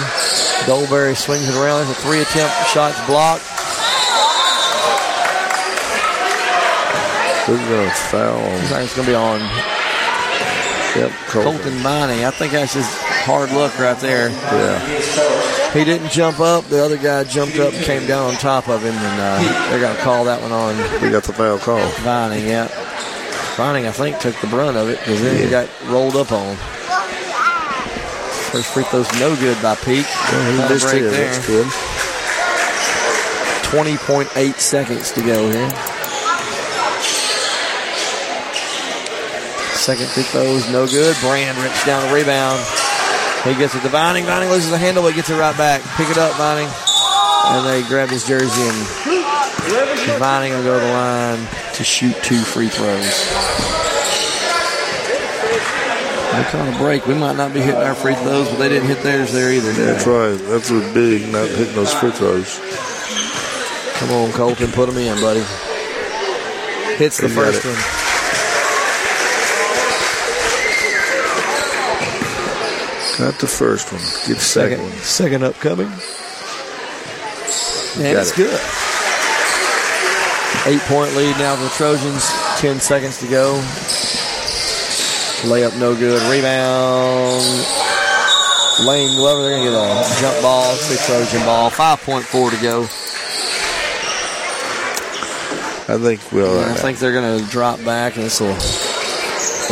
Goldberry swings it around. It's a three attempt. Shot's blocked. Who's going to foul? I think it's going to be on Colton Vining. I think that's just hard luck right there. Yeah. He didn't jump up. The other guy jumped up and came down on top of him. And they're going to call that one on. They got the foul call. Vining, yeah. Vining, I think, took the brunt of it because then he got rolled up on. First free throw's no good by Peake. Yeah, he break there. That's good. 20.8 seconds to go here. Second free throw's no good. Brand rips down the rebound. He gets it to Vining. Vining loses the handle, but gets it right back. Pick it up, Vining. And they grab his jersey, and Vining will go to the line to shoot two free throws. They caught a break. We might not be hitting our free throws, but they didn't hit theirs there either. That's right. That's what's big, not hitting those free throws. Come on, Colton. Put them in, buddy. Hits the first one. Not the first one. Get the second one. Second upcoming. And it's good. 8-point lead now for the Trojans. 10 seconds to go. Layup no good. Rebound. Lane Glover. They're going to get a jump ball. Six Trojan ball. 5.4 to go. I think we'll. I think they're going to drop back, and this will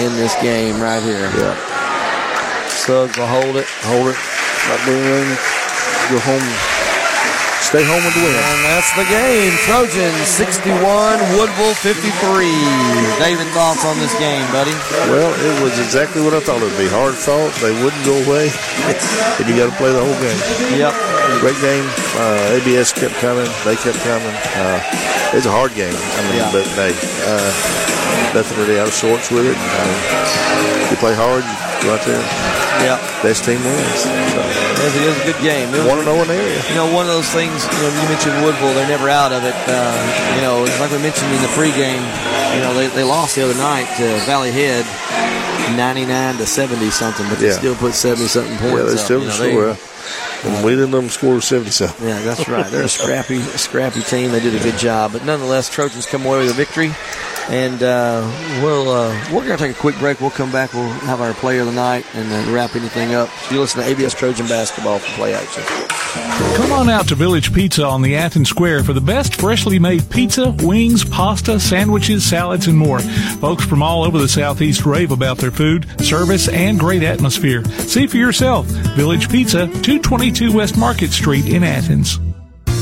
end this game right here. Yeah. Suggs will hold it. Go home. stay home with the win. And that's the game. Trojans 61, Woodville 53. David, thoughts on this game, buddy? Well, it was exactly what I thought it would be. Hard fought. They wouldn't go away. And you got to play the whole game. Yep. Great game. ABS kept coming. They kept coming. It's a hard game. I mean, yeah. But hey, nothing really out of sorts with it. You play hard. You go out there. Yeah, best team wins. So. It was a good game. 1-0 in the area. You know, one of those things. You know, you mentioned Woodville; they're never out of it. You know, it's like we mentioned in the pregame. You know, they lost the other night to Valley Head, 99-70 something, but they still put 70-something points. Yeah, they still score. And we didn't let them score 70-something. Yeah, that's right. They're a scrappy team. They did a good job, but nonetheless, Trojans come away with a victory. And we're going to take a quick break. We'll come back. We'll have our player of the night and then wrap anything up. You listen to ABS Trojan Basketball for Play Action. Come on out to Village Pizza on the Athens Square for the best freshly made pizza, wings, pasta, sandwiches, salads, and more. Folks from all over the Southeast rave about their food, service, and great atmosphere. See for yourself. Village Pizza, 222 West Market Street in Athens.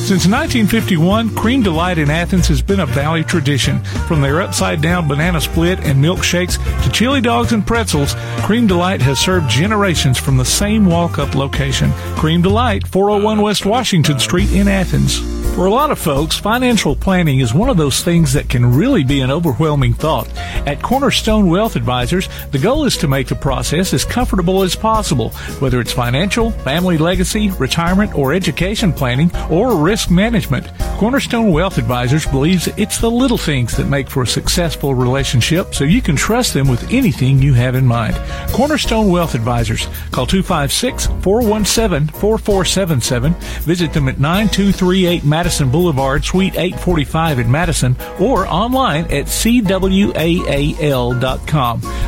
Since 1951, Cream Delight in Athens has been a Valley tradition. From their upside-down banana split and milkshakes to chili dogs and pretzels, Cream Delight has served generations from the same walk-up location. Cream Delight, 401 West Washington Street in Athens. For a lot of folks, financial planning is one of those things that can really be an overwhelming thought. At Cornerstone Wealth Advisors, the goal is to make the process as comfortable as possible, whether it's financial, family legacy, retirement, or education planning, or risk management. Cornerstone Wealth Advisors believes it's the little things that make for a successful relationship, so you can trust them with anything you have in mind. Cornerstone Wealth Advisors. Call 256-417-4477. Visit them at 9238 Madison Boulevard, Suite 845 in Madison, or online at cwaal.com.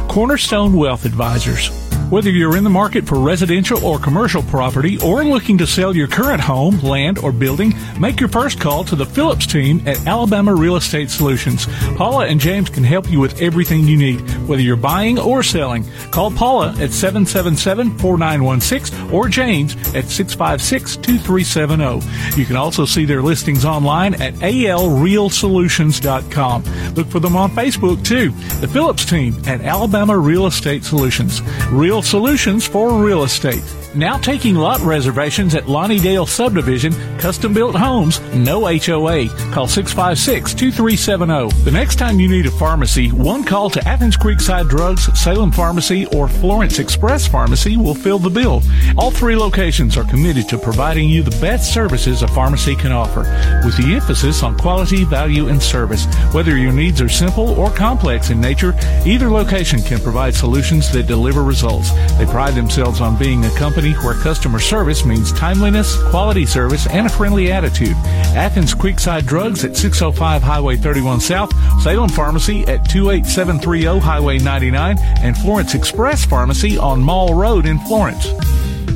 Cornerstone Wealth Advisors. Whether you're in the market for residential or commercial property or looking to sell your current home, land, or building, make your first call to the Phillips team at Alabama Real Estate Solutions. Paula and James can help you with everything you need, whether you're buying or selling. Call Paula at 777-4916 or James at 656-2370. You can also see their listings online at alrealsolutions.com. Look for them on Facebook, too. The Phillips team at Alabama Real Estate Solutions. Real solutions for real estate. Now taking lot reservations at Lonnie Dale Subdivision, custom-built homes, no HOA. Call 656-2370. The next time you need a pharmacy, one call to Athens Creekside Drugs, Salem Pharmacy, or Florence Express Pharmacy will fill the bill. All three locations are committed to providing you the best services a pharmacy can offer, with the emphasis on quality, value, and service. Whether your needs are simple or complex in nature, either location can provide solutions that deliver results. They pride themselves on being a company where customer service means timeliness, quality service, and a friendly attitude. Athens Creekside Drugs at 605 Highway 31 South, Salem Pharmacy at 28730 Highway 99, and Florence Express Pharmacy on Mall Road in Florence.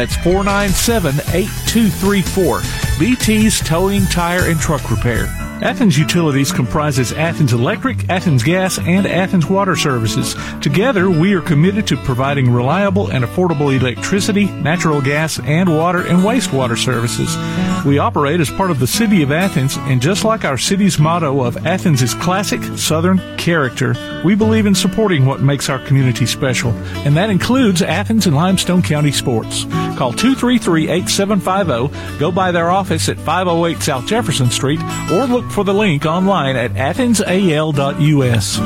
That's 497-8234. BT's Towing, Tire, and Truck Repair. Athens Utilities comprises Athens Electric, Athens Gas, and Athens Water Services. Together, we are committed to providing reliable and affordable electricity, natural gas, and water and wastewater services. We operate as part of the City of Athens, and just like our city's motto of Athens is classic Southern character, we believe in supporting what makes our community special, and that includes Athens and Limestone County sports. Call 233-8750, go by their office at 508 South Jefferson Street, or look for the link online at athensal.us.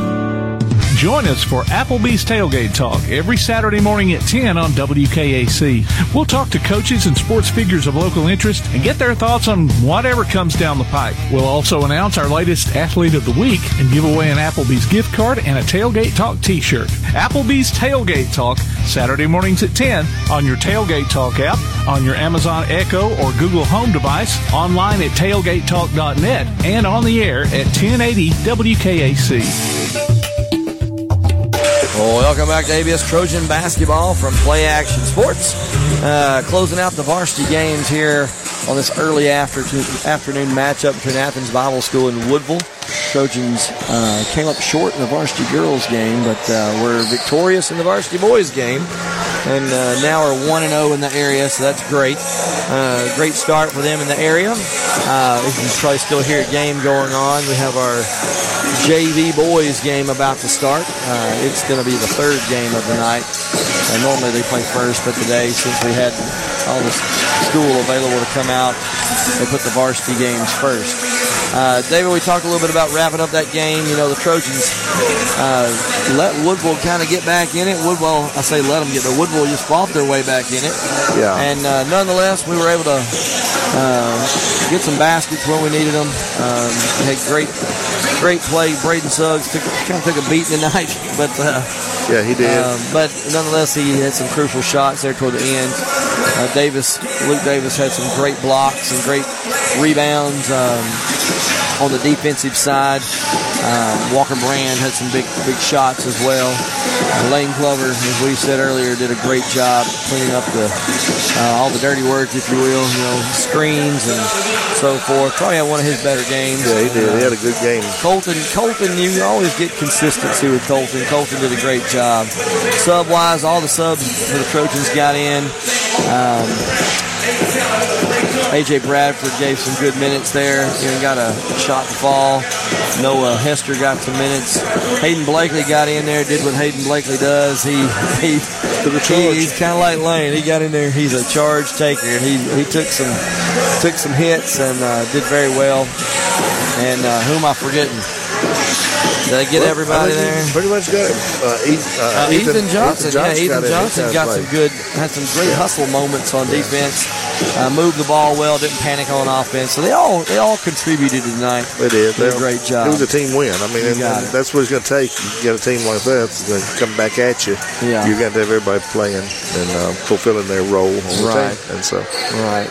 Join us for Applebee's Tailgate Talk every Saturday morning at 10 on WKAC. We'll talk to coaches and sports figures of local interest and get their thoughts on whatever comes down the pike. We'll also announce our latest Athlete of the Week and give away an Applebee's gift card and a Tailgate Talk t-shirt. Applebee's Tailgate Talk, Saturday mornings at 10 on your Tailgate Talk app, on your Amazon Echo or Google Home device, online at tailgatetalk.net, and on the air at 1080 WKAC. Well, welcome back to ABS Trojan Basketball from Play Action Sports. Closing out the varsity games here on this early afternoon matchup between Athens Bible School and Woodville. Trojans came up short in the varsity girls game, but were victorious in the varsity boys game. And now are 1-0 in the area, so that's great. Great start for them in the area. If you probably still hear a game going on, we have our JV boys game about to start. It's going to be the third game of the night. Normally they play first, but today, since we had all the school available to come out, they put the varsity games first. David, we talked a little bit about wrapping up that game. You know, the Trojans let Woodville kind of get back in it. Woodville, I say let them get there. Woodville just fought their way back in it. Yeah. And nonetheless, we were able to get some baskets when we needed them. Had great play. Braden Suggs kind of took a beating tonight, but yeah, he did. But nonetheless, he had some crucial shots there toward the end. Luke Davis had some great blocks and great rebounds on the defensive side. Walker Brand had some big shots as well. Lane Glover, as we said earlier, did a great job cleaning up the all the dirty work, if you will, screens and so forth. Probably had one of his better games. Yeah, he did. He had a good game. Colton, you always get consistency with Colton. Colton did a great job. Sub-wise, all the subs for the Trojans got in. A.J. Bradford gave some good minutes there. He got a shot to fall. Noah Hester got some minutes. Hayden Blakely got in there, did what Hayden Blakely does. He's kind of like Lane. He got in there. He's a charge taker. He took some hits and did very well. And who am I forgetting? Did I get everybody there? Pretty much got it. Ethan Johnson. Ethan Johnson had some great hustle moments on defense. Moved the ball well, didn't panic on offense. So they all contributed tonight. They did. They did a great job. It was a team win. I mean, and that's what it's going to take. You got a team like that that's going to come back at you. Yeah. You got to have everybody playing and fulfilling their role on the team. And so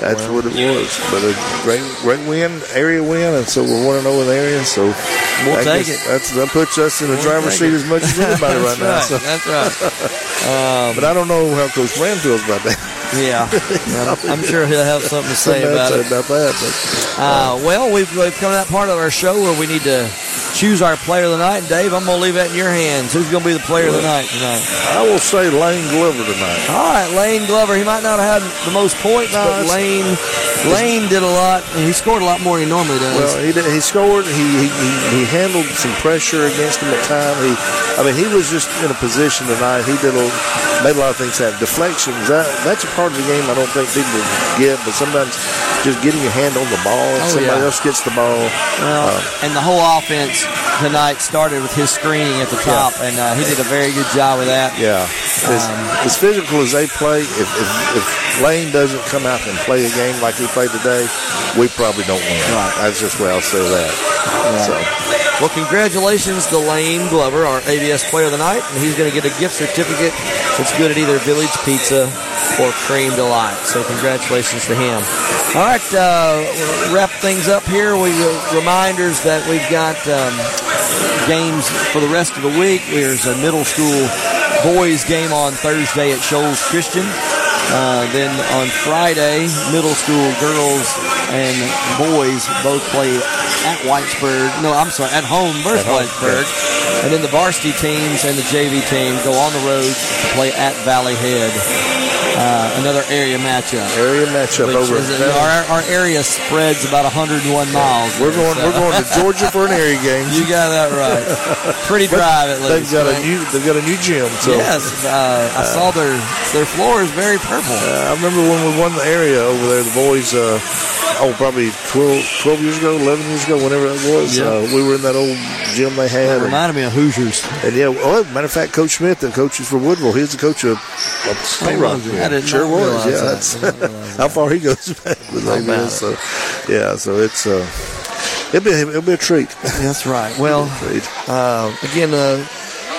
that's what it was. But a great win, area win, and so we're 1-0 in the area. So we'll take it. That puts us in the driver's seat as much as anybody right now. So. That's right. But I don't know how Coach Brand feels about that. Yeah, I'm sure he'll have something to say about that. But, well, we've come to that part of our show where we need to choose our player of the night. And Dave, I'm going to leave that in your hands. Who's going to be the player of the night tonight? I will say Lane Glover tonight. All right, Lane Glover. He might not have had the most points, but Lane did a lot, and he scored a lot more than he normally does. Well, he scored. He handled some pressure against him at times. He was just in a position tonight. He made a lot of things happen. Deflections. That's a part of the game I don't think people get, but sometimes just getting your hand on the ball, somebody else gets the ball. Well, and the whole offense tonight started with his screening at the top, and he did a very good job with that. Yeah. As physical as they play, if Lane doesn't come out and play a game like he played today, we probably don't win. Right. That's just where I'll say that. Right. So. Well, congratulations to Lane Glover, our ABS player of the night, and he's going to get a gift certificate that's good at either Village Pizza or Cream Delight. So congratulations to him. All right, we'll wrap things up here. Reminders that we've got games for the rest of the week. There's a middle school boys game on Thursday at Shoals Christian. Then on Friday, middle school girls and boys both play at home versus Whitesburg. Yeah. And then the varsity teams and the JV team go on the road to play at Valley Head. Another area matchup. Over our area spreads about 101 miles. We're going to Georgia for an area game. You got that right. Pretty drive at least. They've got a new gym. So. Yes, I saw their floor is very purple. I remember when we won the area over there, the boys. probably 12 years ago, 11 years ago, whenever that was. Yeah. We were in that old gym they had. It reminded me of Hoosiers. And yeah, well, matter of fact, Coach Smith, the coaches for Woodville, he's the coach of Payrock. Sure was. Yeah, that's how far he goes back with ABS. So, yeah, so it's it'll be a treat. That's right. Well, again,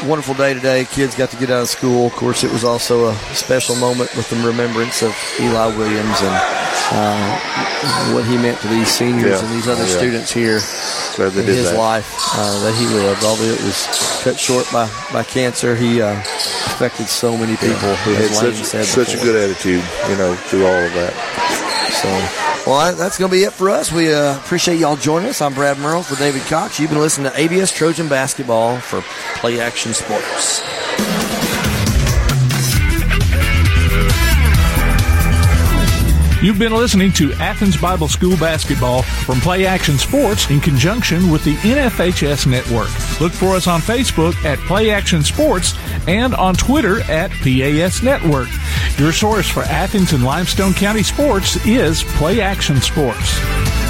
wonderful day today. Kids got to get out of school. Of course, it was also a special moment with the remembrance of Eli Williams and what he meant to these seniors and these other students here in his life that he lived. Although it was cut short by cancer, he affected so many people. Who had such a good attitude, through all of that. So. Well, that's going to be it for us. We appreciate y'all joining us. I'm Brad Merle for David Cox. You've been listening to ABS Trojan Basketball for Play Action Sports. You've been listening to Athens Bible School Basketball from Play Action Sports in conjunction with the NFHS Network. Look for us on Facebook at Play Action Sports and on Twitter at PAS Network. Your source for Athens and Limestone County sports is Play Action Sports.